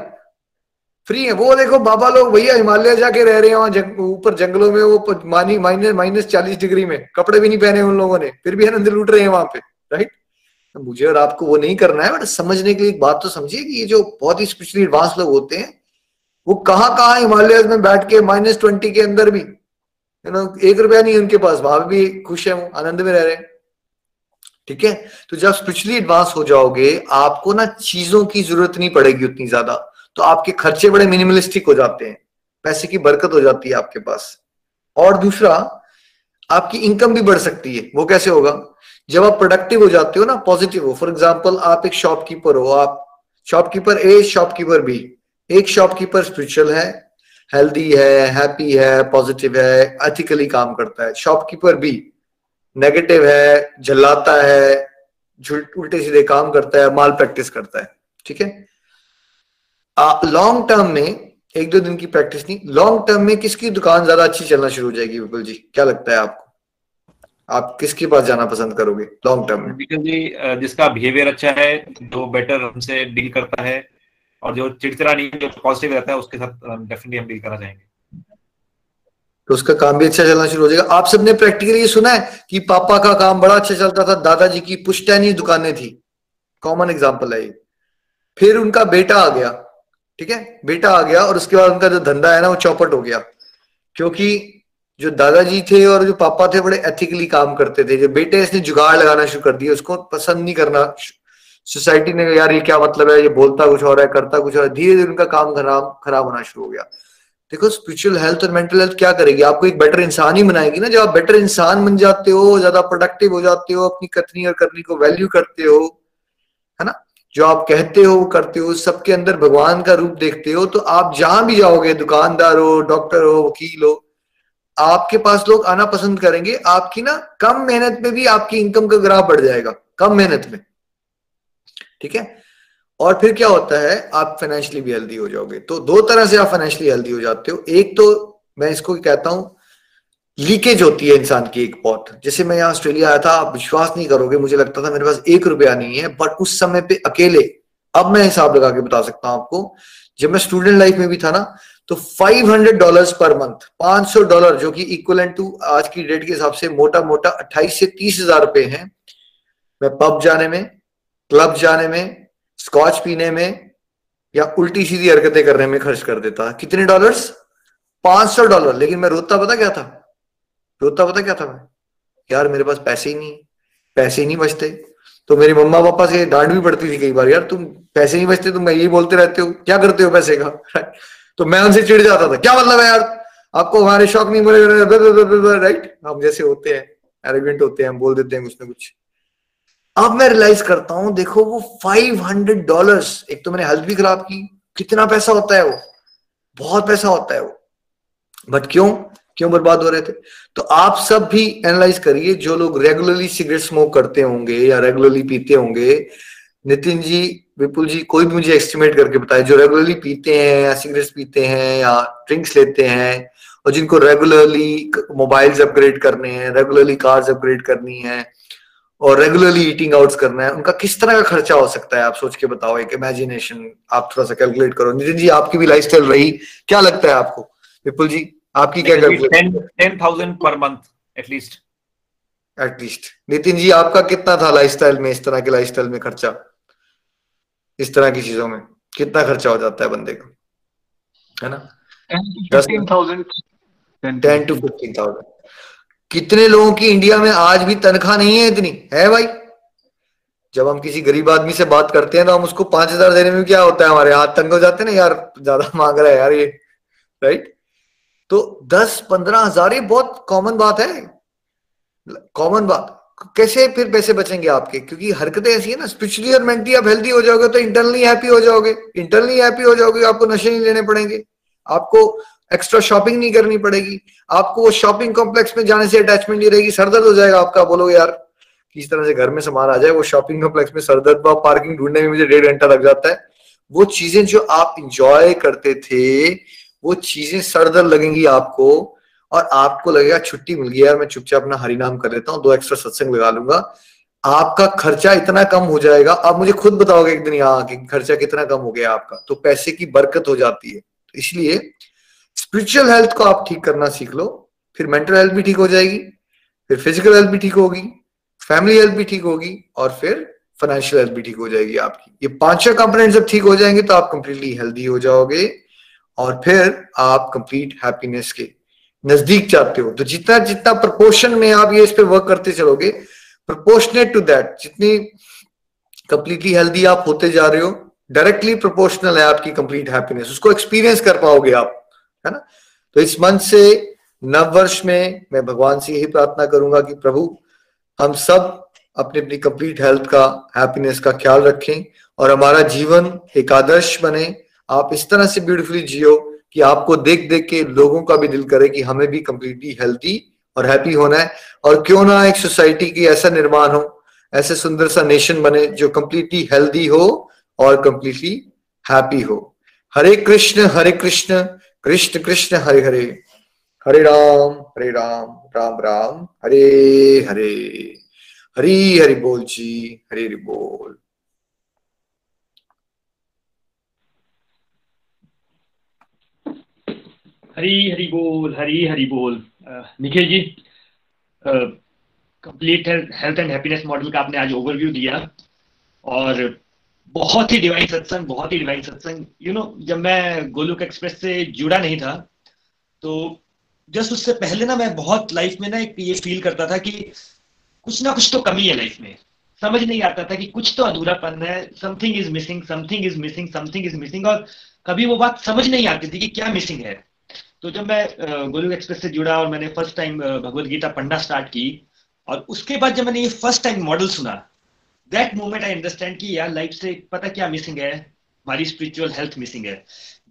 फ्री है। वो देखो बाबा लोग भैया हिमालय जाके रह रहे हैं, वहां ऊपर जंगलों में, वो -40 डिग्री में, कपड़े भी नहीं पहने उन लोगों ने, फिर भी आनंद लूट रहे हैं वहां पे, राइट? तो मुझे और आपको वो नहीं करना है। बट समझने के लिए एक बात तो समझिए कि ये जो बहुत ही स्पिरिचुअली एडवांस लोग होते हैं, वो कहाँ हिमालय में बैठ के -20 के अंदर भी, यू नो, 1 रुपया नहीं उनके पास, वहां भी खुश है, वो आनंद में रह रहे हैं, ठीक है? तो जब स्पिरिचुअली एडवांस हो जाओगे, आपको ना चीजों की जरूरत नहीं पड़ेगी उतनी ज्यादा, तो आपके खर्चे बड़े मिनिमलिस्टिक हो जाते हैं, पैसे की बरकत हो जाती है आपके पास। और दूसरा, आपकी इनकम भी बढ़ सकती है। वो कैसे होगा? जब आप प्रोडक्टिव हो जाते हो ना, पॉजिटिव हो। फॉर एग्जाम्पल, आप एक शॉपकीपर हो, आप शॉपकीपर ए, शॉपकीपर बी, एक शॉपकीपर स्पिरिचुअल है, हेल्दी है, हैप्पी है, पॉजिटिव है, एथिकली काम करता है। शॉपकीपर बी नेगेटिव है, झल्लाता है, उल्टे सीधे काम करता है, माल प्रैक्टिस करता है, ठीक है? लॉन्ग टर्म में 1-2 दिन की प्रैक्टिस नहीं, लॉन्ग टर्म में किसकी दुकान ज्यादा अच्छी चलना शुरू हो जाएगी? विपुल जी, क्या लगता है आपको? आप किसके पास जाना पसंद करोगे लॉन्ग टर्म में? निखिल जी, जिसका बिहेवियर अच्छा है, जो बेटर हमसे डील करता है और जो चिड़चिड़ा नहीं, जो पॉजिटिव रहता है, उसके साथ डेफिनेटली हम डील करना चाहेंगे, तो उसका काम भी अच्छा चलना शुरू हो जाएगा। आप सबने प्रैक्टिकली सुना है कि पापा का काम बड़ा अच्छा चलता था, दादाजी की पुश्तैनी दुकानें थी, कॉमन एग्जाम्पल है ये। फिर उनका बेटा आ गया, ठीक है, बेटा आ गया, और उसके बाद उनका जो धंधा है ना, वो चौपट हो गया, क्योंकि जो दादाजी थे और जो पापा थे बड़े एथिकली काम करते थे, जो बेटे, इसने जुगाड़ लगाना शुरू कर दिया, उसको पसंद नहीं करना, सोसाइटी ने, यार ये क्या मतलब है, ये बोलता कुछ और है, करता कुछ और है, धीरे धीरे उनका काम खराब होना शुरू हो गया। देखो, स्पिरिचुअल हेल्थ और मेंटल हेल्थ क्या करेगी? आपको एक बेटर इंसान ही बनाएगी ना। जब आप बेटर इंसान बन जाते हो, ज्यादा प्रोडक्टिव हो जाते हो, अपनी कथनी और करनी को वैल्यू करते हो, है ना, जो आप कहते हो करते हो, सबके अंदर भगवान का रूप देखते हो, तो आप जहां भी जाओगे, दुकानदार हो, डॉक्टर हो, वकील हो, आपके पास लोग आना पसंद करेंगे। आपकी ना कम मेहनत में भी आपकी इनकम का ग्राफ बढ़ जाएगा, कम मेहनत में, ठीक है? और फिर क्या होता है, आप फाइनेंशियली भी हेल्दी हो जाओगे। तो 2 तरह से आप फाइनेंशियली हेल्दी हो जाते हो। एक तो मैं इसको कहता हूं, लीकेज होती है इंसान की एक बहुत। जैसे मैं यहाँ ऑस्ट्रेलिया आया था, आप विश्वास नहीं करोगे, मुझे लगता था मेरे पास 1 रुपया नहीं है, बट उस समय पे अकेले, अब मैं हिसाब लगा के बता सकता हूँ आपको, जब मैं स्टूडेंट लाइफ में भी था ना, तो $500 पर मंथ, $500, जो कि इक्वलेंट टू आज की डेट के हिसाब से मोटा मोटा 28 से 30 हजार रुपए हैं, मैं पब जाने में, क्लब जाने में, स्कॉच पीने में, या उल्टी सीधी हरकतें करने में खर्च कर देता है। कितने डॉलर्स? $500। लेकिन मैं रोता पता क्या था मैं, यार मेरे पास पैसे ही नहीं बचते। तो मेरी मम्मा पापा से डांट भी पड़ती थी कई बार, यार तुम पैसे नहीं बचते, तुम यही बोलते रहते हो, क्या करते हो पैसे का? तो मैं उनसे चिढ़ जाता था, क्या मतलब है यार आपको, हमारे शौक नहीं बोले, राइट? हम जैसे होते हैं, एरोगेंट होते हैं, हम बोल देते हैं कुछ ना कुछ। अब मैं रियलाइज करता हूं, देखो वो $500, एक तो मैंने हेल्थ भी खराब की, कितना पैसा होता है वो, बहुत पैसा होता है वो। बट क्यों? क्यों बर्बाद हो रहे थे। तो आप सब भी एनालाइज करिए, जो लोग रेगुलरली सिगरेट स्मोक करते होंगे या रेगुलरली पीते होंगे, नितिन जी, विपुल जी, कोई भी मुझे एस्टिमेट करके बताए, जो रेगुलरली पीते हैं या सिगरेट्स पीते हैं या ड्रिंक्स लेते हैं, और जिनको रेगुलरली मोबाइल्स अपग्रेड करने हैं, रेगुलरली कार्स अपग्रेड करनी है और रेगुलरली ईटिंग आउट्स करना है, उनका किस तरह का खर्चा हो सकता है। आप सोच के बताओ, एक इमेजिनेशन आप थोड़ा सा कैलकुलेट करो। नितिन जी, आपकी भी लाइफस्टाइल रही, क्या लगता है आपको? विपुल जी, आपकी क्या कैलकुलेशन? 10,000 पर मंथ एटलीस्ट। नितिन जी, आपका कितना था लाइफस्टाइल में, इस तरह के लाइफस्टाइल में खर्चा, इस तरह की चीजों में कितना खर्चा हो जाता है बंदे का, है ना? 10 to 15,000। कितने लोगों की इंडिया में आज भी तनख्वाह नहीं है इतनी, है भाई? जब हम किसी गरीब आदमी से बात करते हैं तो हम उसको 5,000 देने में क्या होता है, हमारे हाथ तंग हो जाते हैं ना, यार ज्यादा मांग रहा है यार ये, राइट? तो 10-15 हजार ये बहुत कॉमन बात है, कॉमन बात। कैसे फिर पैसे बचेंगे आपके? क्योंकि हरकतें ऐसी है ना, स्पिरिचुअली और मेंटली आप हेल्दी हो जाओगे तो इंटरनली हैप्पी हो जाओगे। इंटरनली हैप्पी हो जाओगे, आपको नशे नहीं लेने पड़ेंगे, आपको एक्स्ट्रा शॉपिंग नहीं करनी पड़ेगी, आपको शॉपिंग कॉम्प्लेक्स में जाने से अटैचमेंट नहीं रहेगी। सरदर्द हो जाएगा आपका, बोलोगे यार किस तरह से घर में सामान आ जाए, वो शॉपिंग कॉम्प्लेक्स में सरदर्द, पार्किंग ढूंढने में मुझे 1.5 घंटा लग जाता है। वो चीजें जो आप इंजॉय करते थे, वो चीजें सरदर्द लगेंगी आपको, और आपको लगेगा छुट्टी मिल गई यार, मैं चुपचाप अपना हरिनाम कर लेता हूँ, 2 एक्स्ट्रा सत्संग लगा लूंगा। आपका खर्चा इतना कम हो जाएगा, आप मुझे खुद बताओगे एक दिन यहाँ कि खर्चा कितना कम हो गया आपका। तो पैसे की बरकत हो जाती है। इसलिए स्पिरिचुअल हेल्थ को आप ठीक करना सीख लो, फिर मेंटल हेल्थ भी ठीक हो जाएगी, फिर फिजिकल हेल्थ भी ठीक होगी, फैमिली हेल्थ भी ठीक होगी, और फिर फाइनेंशियल हेल्थ भी ठीक हो जाएगी आपकी। ये 5-6 कंपोनेंट जब ठीक हो जाएंगे तो आप कंप्लीटली हेल्दी हो जाओगे, और फिर आप कंप्लीट हैप्पीनेस के नजदीक जाते हो। तो जितना जितना प्रपोर्शन में आप ये इस पे वर्क करते चलोगे, प्रपोर्शनेट टू दैट, जितनी कंप्लीटली हेल्दी आप होते जा रहे हो, डायरेक्टली प्रोपोर्शनल है आपकी कंप्लीट हैप्पीनेस, उसको एक्सपीरियंस कर पाओगे आप, है ना? तो इस मंच से, नववर्ष में, मैं भगवान से यही प्रार्थना करूंगा कि प्रभु, हम सब अपनी अपनी कंप्लीट हेल्थ का, हैप्पीनेस का ख्याल रखें, और हमारा जीवन एक आदर्श बने। आप इस तरह से ब्यूटीफुली जियो कि आपको देख देख के लोगों का भी दिल करे कि हमें भी कंप्लीटली हेल्दी और हैप्पी होना है, और क्यों ना एक सोसाइटी की ऐसा निर्माण हो, ऐसे सुंदर सा नेशन बने जो कंप्लीटली हेल्दी हो और कंप्लीटली हैप्पी हो। हरे कृष्ण कृष्ण कृष्ण हरे हरे, हरे राम राम राम हरे हरे, हरी हरि बोल जी, हरी हरि बोल। हरी हरि बोल, हरी हरि बोल। Nikhil ji, complete health and happiness model का आपने आज ओवरव्यू दिया, और बहुत ही डिवाइन सत्संग, बहुत ही डिवाइन सत्संग। यू नो, जब मैं गोलोक एक्सप्रेस से जुड़ा नहीं था, तो जस्ट उससे पहले ना मैं बहुत लाइफ में ना एक ये फील करता था कि कुछ ना कुछ तो कमी है लाइफ में, समझ नहीं आता था कि कुछ तो अधूरापन है, something is missing, something is missing, something is missing, और कभी वो बात समझ नहीं आती थी कि क्या मिसिंग है। तो जब मैं गोलोक एक्सप्रेस से जुड़ा और मैंने फर्स्ट टाइम भगवत गीता पढ़ना स्टार्ट की, और उसके बाद जब मैंने ये फर्स्ट टाइम मॉडल सुना, दैट मोमेंट आई अंडरस्टैंड कि यार लाइफ से पता क्या मिसिंग है, हमारी स्पिरिचुअल हेल्थ मिसिंग है।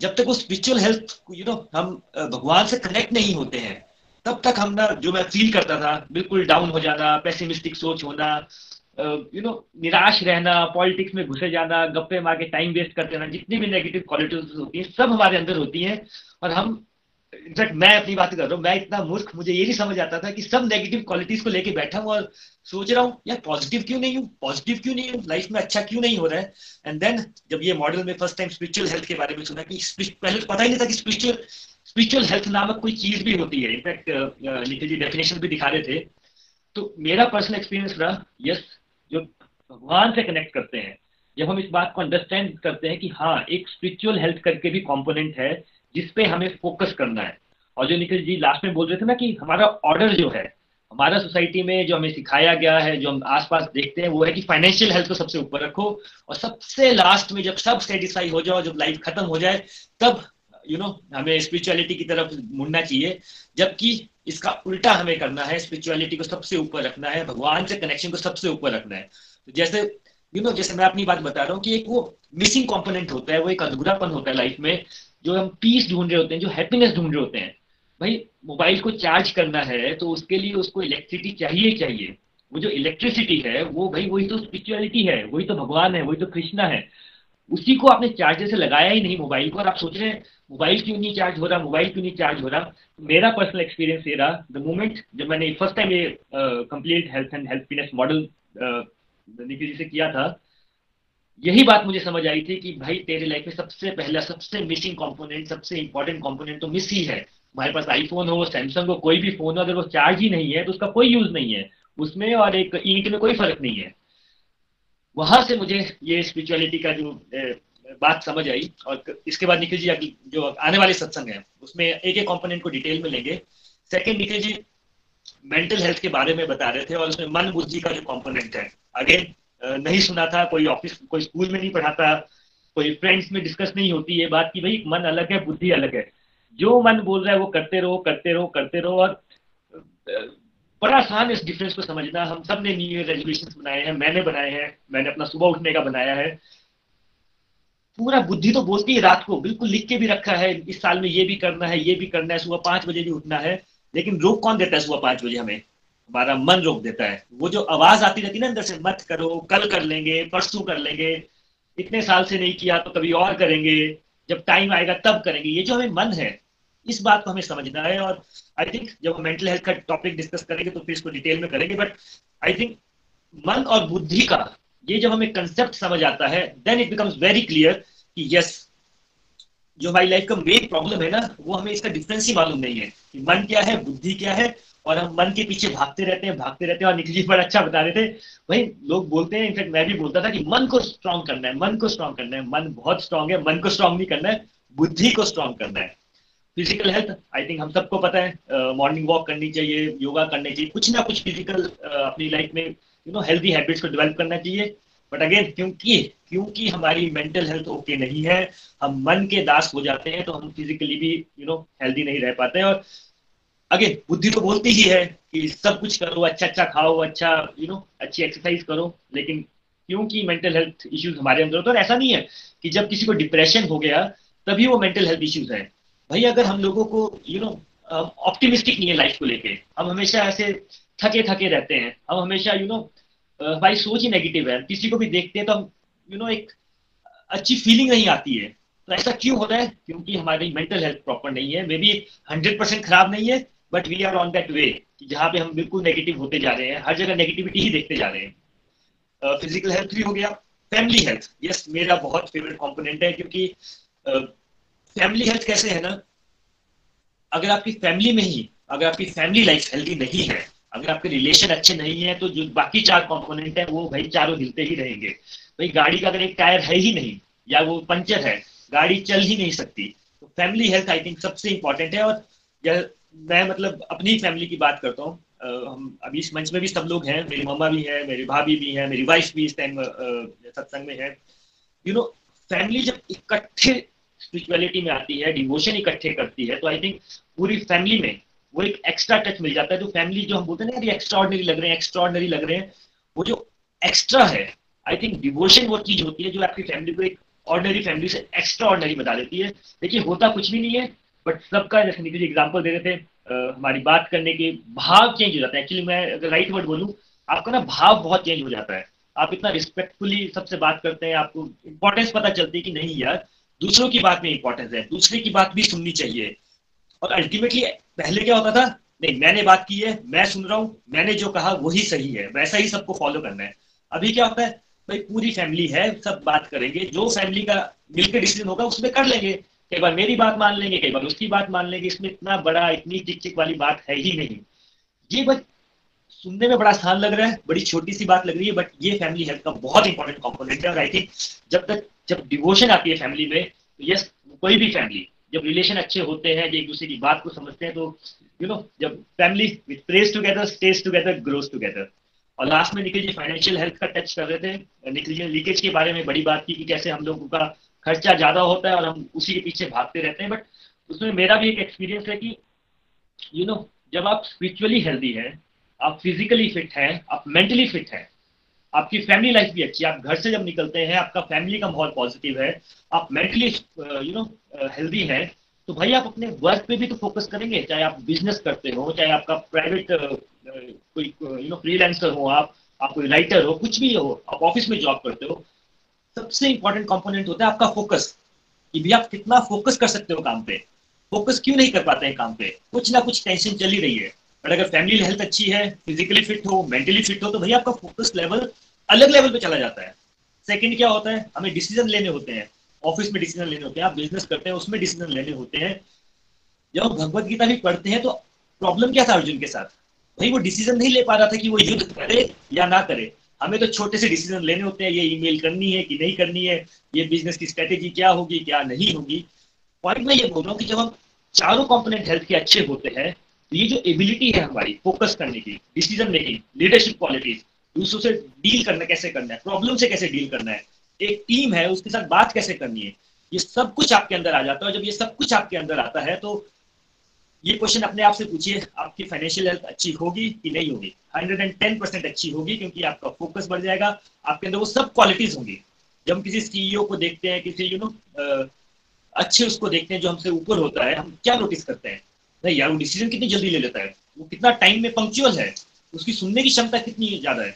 जब तक वो स्पिरिचुअल हेल्थ, यू नो, हम भगवान से कनेक्ट नहीं होते हैं, तब तक हम ना, जो मैं फील करता था, बिल्कुल डाउन हो जाना, पेसिमिस्टिक सोच होना, यू नो, निराश रहना, पॉलिटिक्स में घुसे जाना, गप्पे मार के टाइम वेस्ट कर देना, जितनी भी नेगेटिव क्वालिटीज होती हैं सब हमारे अंदर होती हैं। और हम, इनफैक्ट मैं अपनी बात कर रहा हूँ, मैं इतना मूर्ख, मुझे ये नहीं समझ आता था कि सब नेगेटिव क्वालिटीज को लेके बैठा हूँ और सोच रहा हूँ यार पॉजिटिव क्यों नहीं हूँ, पॉजिटिव क्यों नहीं हूँ, लाइफ में अच्छा क्यों नहीं हो रहा है। एंड देन जब ये मॉडल में फर्स्ट टाइम स्पिरिचुअल हेल्थ के बारे में सुना, कि पहले पता ही नहीं था कि स्पिरिचुअल हेल्थ नामक कोई चीज भी होती है। इनफैक्ट निखिल जी डेफिनेशन भी दिखा रहे थे, तो मेरा पर्सनल एक्सपीरियंस रहा, यस, जो भगवान से कनेक्ट करते हैं, जब हम इस बात को अंडरस्टैंड करते हैं कि हाँ, एक स्पिरिचुअल हेल्थ करके भी कॉम्पोनेंट है जिसपे हमें फोकस करना है। और जो निखिल जी लास्ट में बोल रहे थे ना कि हमारा ऑर्डर जो है, हमारा सोसाइटी में जो हमें सिखाया गया है, जो हम आसपास देखते हैं, वो है कि फाइनेंशियल हेल्थ को सबसे ऊपर रखो, और सबसे लास्ट में जब सब सेटिस्फाई हो जाओ, जब लाइफ खत्म हो जाए, तब यू नो, हमें स्पिरिचुअलिटी की तरफ मुड़ना चाहिए। जबकि इसका उल्टा हमें करना है, स्पिरिचुअलिटी को सबसे ऊपर रखना है, भगवान से कनेक्शन को सबसे ऊपर रखना है। तो जैसे यू नो, जैसे मैं अपनी बात बता रहा हूँ कि एक वो मिसिंग कॉम्पोनेंट होता है, वो एक अधूरापन होता है लाइफ में, जो हम पीस ढूंढ रहे होते हैं, जो हैप्पीनेस ढूंढ रहे होते हैं। भाई मोबाइल को चार्ज करना है तो उसके लिए उसको इलेक्ट्रिसिटी चाहिए। वो जो इलेक्ट्रिसिटी है वो भाई वही तो स्पिरिचुअलिटी है, वही तो भगवान है, वही तो कृष्णा है। उसी को आपने चार्जर से लगाया ही नहीं मोबाइल को, और आप सोच रहे हैं मोबाइल क्यों नहीं चार्ज हो रहा, मोबाइल क्यों नहीं चार्ज हो रहा। मेरा पर्सनल एक्सपीरियंस ये रहा, द मोमेंट जब मैंने फर्स्ट टाइम ये complete health and healthfulness model Nikhil ji से किया था, यही बात मुझे समझ आई थी कि भाई तेरे लाइफ में सबसे पहला, सबसे मिसिंग कॉम्पोनेंट, सबसे इंपॉर्टेंट कॉम्पोनेंट तो मिस ही है। हमारे पास आईफोन हो, सैमसंग हो, कोई भी फोन हो, अगर वो चार्ज ही नहीं है तो उसका कोई यूज नहीं है, उसमें और एक ईंट में कोई फर्क नहीं है। वहां से मुझे ये स्पिरिचुअलिटी का जो बात समझ आई। और इसके बाद निखिल जी आगे जो आने वाले सत्संग है उसमें एक एक कॉम्पोनेंट को डिटेल में लेंगे। Second, Nikhil ji mental health के बारे में बता रहे थे और उसमें मन बुद्धि का जो कॉम्पोनेंट है, अगेन नहीं सुना था, कोई ऑफिस, कोई स्कूल में नहीं पढ़ाता, कोई फ्रेंड्स में डिस्कस नहीं होती ये बात कि भाई मन अलग है, बुद्धि अलग है। जो मन बोल रहा है वो करते रहो। और बड़ा आसान इस डिफरेंस को समझना। हम सब ने न्यू ईयर रेजोल्यूशंस बनाए हैं, मैंने बनाए हैं, मैंने अपना सुबह उठने का बनाया है। पूरा बुद्धि तो बोलती है, रात को बिल्कुल लिख के भी रखा है, इस साल में ये भी करना है, सुबह 5 बजे भी उठना है। लेकिन रोक कौन देता है? सुबह 5 बजे हमें हमारा मन रोक देता है। वो जो आवाज आती रहती है ना अंदर से, मत करो, कल कर लेंगे, परसों कर लेंगे, इतने साल से नहीं किया तो कभी और करेंगे, जब टाइम आएगा तब करेंगे, ये जो हमें मन है, इस बात को हमें समझना है। और आई थिंक जब हम मेंटल हेल्थ का टॉपिक डिस्कस करेंगे तो फिर इसको डिटेल में करेंगे, बट आई थिंक मन और बुद्धि का ये जब हमें कंसेप्ट समझ आता है, then it becomes very clear कि यस, जो हमारी लाइफ का मेन प्रॉब्लम है ना, वो हमें इसका डिफरेंस ही मालूम नहीं है कि मन क्या है, बुद्धि क्या है, और हम मन के पीछे भागते रहते हैं। और निखिल जी बड़ा अच्छा बता रहे थे, भाई लोग बोलते हैं, इनफैक्ट मैं भी बोलता था कि मन को स्ट्रांग करना है। मन बहुत स्ट्रांग है, मन को स्ट्रांग नहीं करना है, बुद्धि को स्ट्रांग करना है। फिजिकल हेल्थ आई थिंक हम सबको पता है, मॉर्निंग वॉक करनी चाहिए, योगा करनी चाहिए, कुछ ना कुछ फिजिकल अपनी लाइफ में हेल्दी हैबिट्स को डेवलप करना चाहिए। बट अगेन क्योंकि हमारी मेंटल हेल्थ ओके नहीं है, हम मन के दास हो जाते हैं, तो हम फिजिकली भी हेल्दी नहीं रह पाते हैं। और अगेन बुद्धि तो बोलती ही है कि सब कुछ करो, अच्छा खाओ, अच्छा अच्छी एक्सरसाइज करो, लेकिन क्योंकि मेंटल हेल्थ इश्यूज हमारे अंदर होते हैं। और ऐसा नहीं है कि जब किसी को डिप्रेशन हो गया तभी वो मेंटल हेल्थ इश्यूज है। भाई अगर हम लोगों को ऑप्टिमिस्टिक नहीं है लाइफ को लेके, हम हमेशा ऐसे थके रहते हैं, हम हमेशा हमारी सोच ही नेगेटिव है, किसी को भी देखते हैं तो हम एक अच्छी फीलिंग नहीं आती है। तो ऐसा क्यों हो रहा है? क्योंकि हमारी मेंटल हेल्थ प्रॉपर नहीं है। मे बी 100% खराब नहीं है, but we are on that way, जहाँ पे हम बिल्कुल नेगेटिव होते जा रहे हैं, हर जगह नेगेटिविटी ही देखते जा रहे हैं। फिजिकल हेल्थ भी हो गया। फैमिली हेल्थ, यस, मेरा बहुत फेवरेट कॉम्पोनेंट है, क्योंकि फैमिली हेल्थ कैसे है ना, अगर आपकी फैमिली लाइफ हेल्दी नहीं है, अगर आपके रिलेशन अच्छे नहीं है, तो जो बाकी 4 कॉम्पोनेंट है वो भाई चारों हिलते ही रहेंगे। भाई गाड़ी का अगर एक टायर है ही नहीं, या वो पंचर है, गाड़ी चल ही नहीं सकती। तो फैमिली हेल्थ आई थिंक सबसे इंपॉर्टेंट है। और मैं अपनी फैमिली की बात करता हूँ, हम अभी इस मंच में भी सब लोग हैं, मेरी मम्मा भी है, मेरी भाभी भी है, मेरी वाइफ भी इस टाइम सत्संग में है। फैमिली जब इकट्ठे स्पिरिचुअलिटी में आती है, डिवोशन इकट्ठे करती है, तो आई थिंक पूरी फैमिली में वो एक एक्स्ट्रा टच मिल जाता है। जो फैमिली, जो हम बोलते हैं ना यार एक्स्ट्राऑर्डिनरी लग रहे हैं, वो जो एक्स्ट्रा है, आई थिंक डिवोशन वो चीज होती है जो आपकी फैमिली को एक ऑर्डिनरी फैमिली से एक्स्ट्राऑर्डिनरी बता देती है। देखिए होता कुछ भी नहीं है, बट सबका, जैसे निखिल जी एग्जाम्पल दे रहे थे, हमारी बात करने के भाव चेंज हो जाता है। एक्चुअली मैं अगर राइट वर्ड बोलूँ, आपका ना भाव बहुत चेंज हो जाता है। आप इतना रिस्पेक्टफुली सबसे बात करते हैं, आपको इंपॉर्टेंस पता चलती है कि नहीं यार, दूसरों की बात में इंपॉर्टेंस है, दूसरे की बात भी सुननी चाहिए। और अल्टीमेटली पहले क्या होता था, नहीं मैंने बात की है, मैं सुन रहा हूँ, मैंने जो कहा वही सही है, वैसा ही सबको फॉलो करना है। अभी क्या होता है, भाई पूरी फैमिली है, सब बात करेंगे, जो फैमिली का मिलकर डिसीजन होगा उसमें कर लेंगे। कई बार मेरी बात मान लेंगे, कई बार उसकी बात मान लेंगे, इसमें इतना बड़ा, इतनी चिक-चिक वाली बात है ही नहीं। ये बस सुनने में बड़ा आसान लग रहा है, बड़ी छोटी सी बात लग रही है, बट ये फैमिली हेल्थ का बहुत इंपॉर्टेंट कॉम्पोनेंट है। और आई थिंक जब डिवोशन आती है फैमिली में, तो यस, कोई भी फैमिली, जब रिलेशन अच्छे होते हैं, एक दूसरे की बात को समझते हैं, तो जब family which prays together, stays together, grows together. और लास्ट में निखिल जी फाइनेंशियल हेल्थ का टच कर रहे थे। निखिल जी ने लीकेज के बारे में बड़ी बात की कि कैसे हम लोगों का खर्चा ज्यादा होता है और हम उसी के पीछे भागते रहते हैं। बट उसमें मेरा भी एक एक्सपीरियंस है कि जब आप स्पिरिचुअली हेल्दी हैं, आप फिजिकली फिट हैं, आप मेंटली फिट हैं, आपकी फैमिली लाइफ भी अच्छी है, आप घर से जब निकलते हैं आपका फैमिली का माहौल पॉजिटिव है, आप मेंटली हेल्दी हैं, तो भाई आप अपने वर्क पे भी तो फोकस करेंगे, चाहे आप बिजनेस करते हो, चाहे आपका प्राइवेट कोई फ्रीलांसर हो, आप कोई राइटर हो, कुछ भी हो, आप ऑफिस में जॉब करते हो, सबसे इंपॉर्टेंट कंपोनेंट होता है आपका फोकस, कि भी आप कितना फोकस कर सकते हो काम पे। फोकस क्यों नहीं कर पाते हैं काम पे? कुछ ना कुछ टेंशन चल ही रही है। और अगर फैमिली हेल्थ अच्छी है, फिजिकली फिट हो, मेंटली फिट हो, तो भाई आपका फोकस लेवल अलग लेवल पे चला जाता है। सेकंड क्या होता है, हमें डिसीजन लेने होते हैं, ऑफिस में डिसीजन लेने होते हैं, आप बिजनेस करते हैं उसमें डिसीजन लेने होते हैं। जब हम भगवत गीता भी पढ़ते हैं तो प्रॉब्लम क्या था अर्जुन के साथ? भाई वो डिसीजन नहीं ले पा रहा था कि वो युद्ध करे या ना करे। हमें तो छोटे से डिसीजन लेने होते हैं, ये ईमेल करनी है कि नहीं करनी है, ये बिजनेस की स्ट्रेटेजी क्या होगी क्या नहीं होगी। पॉइंट मैं ये बोल रहा हूँ कि जब हम चारों कंपोनेंट हेल्थ के अच्छे होते हैं तो ये जो एबिलिटी है हमारी फोकस करने की, डिसीजन मेकिंग, लीडरशिप क्वालिटीज, दूसरों से डील करना कैसे करना है, प्रॉब्लम से कैसे डील करना है, एक टीम है उसके साथ बात कैसे करनी है, ये सब कुछ आपके अंदर आ जाता है। और जब ये सब कुछ आपके अंदर आता है तो ये क्वेश्चन अपने आप से पूछिए, आपकी फाइनेंशियल हेल्थ अच्छी होगी कि नहीं होगी? 110% अच्छी होगी, क्योंकि आपका फोकस बढ़ जाएगा, आपके अंदर वो सब क्वालिटीज होंगी। जब हम किसी सीईओ को देखते हैं, किसी अच्छे उसको देखते हैं जो हमसे ऊपर होता है, हम क्या नोटिस करते हैं? नहीं यार, वो डिसीजन कितनी जल्दी ले लेता है, वो कितना टाइम में पंक्चुअल है, उसकी सुनने की क्षमता कितनी ज्यादा है।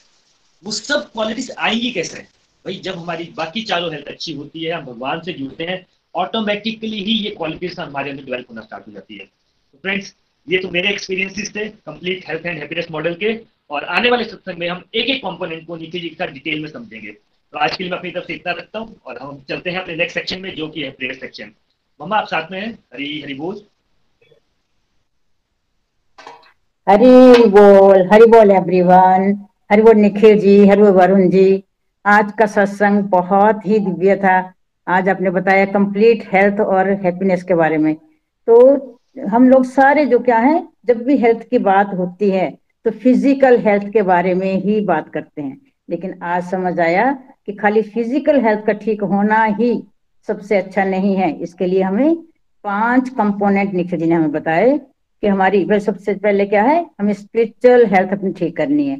वो सब क्वालिटीज आएंगी कैसे भाई? जब हमारी बाकी चारों हेल्थ अच्छी होती है, हम भगवान से जुड़ते हैं, ऑटोमेटिकली ही ये क्वालिटीज हमारे अंदर डेवलप होना स्टार्ट हो जाती है। तो फ्रेंड्स, ये तो मेरे एक्सपीरियंसेस थे complete health and happiness model के, और आने वाले सत्संग में हम एक एक कंपोनेंट को निखिल जी के साथ डिटेल में समझेंगे। तो आज के लिए मैं अपनी तरफ से इतना रखता हूँ और हम चलते हैं अपने नेक्स्ट सेक्शन में, जो कि है प्रेयर सेक्शन। मम्मा आप साथ में हैं? हरी हरी बोल। हरी बोल एवरीवन, हरी बोल निखिल जी, हरी बोल वरुण जी। आज का सत्संग बहुत ही दिव्य था। आज आपने बताया कंप्लीट हेल्थ और हैप्पीनेस के बारे में। तो हम लोग सारे जो क्या है, जब भी हेल्थ की बात होती है तो फिजिकल हेल्थ के बारे में ही बात करते हैं, लेकिन आज समझ आया कि खाली फिजिकल हेल्थ का ठीक होना ही सबसे अच्छा नहीं है। इसके लिए हमें 5 कंपोनेंट निखिल जी ने हमें बताए कि हमारी सबसे पहले क्या है, हमें स्पिरिचुअल हेल्थ अपनी ठीक करनी है,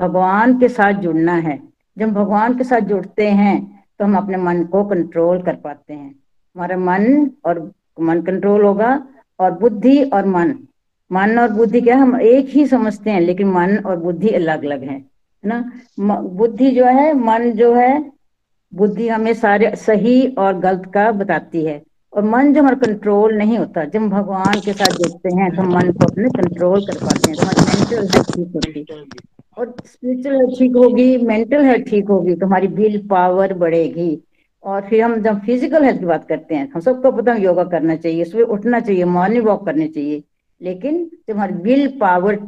भगवान के साथ जुड़ना है। जब भगवान के साथ जुड़ते हैं तो हम अपने मन को कंट्रोल कर पाते हैं। हमारा मन कंट्रोल होगा, और बुद्धि और मन और बुद्धि क्या, हम एक ही समझते हैं, लेकिन मन और बुद्धि अलग अलग है ना। बुद्धि जो है, मन जो है, बुद्धि हमें सारे सही और गलत का बताती है, और मन जो हमारा कंट्रोल नहीं होता। जब भगवान के साथ जुड़ते हैं तो मन को अपने कंट्रोल कर पाते हैं, तो हमारी मेंटल हेल्थ ठीक होगी। और स्पिरिचुअल हेल्थ ठीक होगी, मेंटल हेल्थ ठीक होगी, तो हमारी विल पावर बढ़ेगी। और फिर हम जब फिजिकल हेल्थ की बात करते हैं, हम सबको पता है योगा करना चाहिए, सुबह उठना चाहिए, मॉर्निंग वॉक करनी चाहिए, लेकिन जब हमारी विल पावर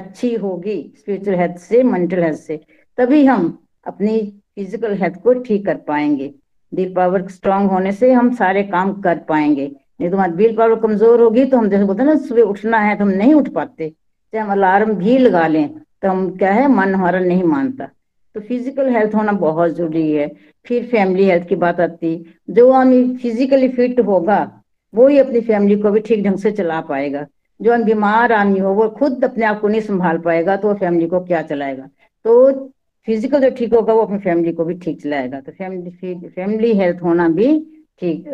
अच्छी होगी स्पिरिचुअल हेल्थ से, मेंटल हेल्थ से, तभी हम अपनी फिजिकल हेल्थ को ठीक कर पाएंगे। विल पावर स्ट्रांग होने से हम सारे काम कर पाएंगे, नहीं तो हमारी विल पावर कमजोर होगी तो हम, जैसे बोलते हैं ना, सुबह उठना है तो हम नहीं उठ पाते, चाहे हम अलार्म भी लगा लें तो हम क्या है, मन हमारा नहीं मानता। तो फिजिकल हेल्थ होना बहुत जरूरी है। फिर फैमिली हेल्थ की बात आती, जो हम फिजिकली फिट होगा वो ही अपनी फैमिली को भी ठीक ढंग से चला पाएगा। जो हम बीमार आदमी हो, वो खुद अपने आप को नहीं संभाल पाएगा तो वो फैमिली को क्या चलाएगा। तो फिजिकल जो ठीक होगा वो अपनी फैमिली को भी ठीक चलाएगा। तो फैमिली हेल्थ होना भी ठीक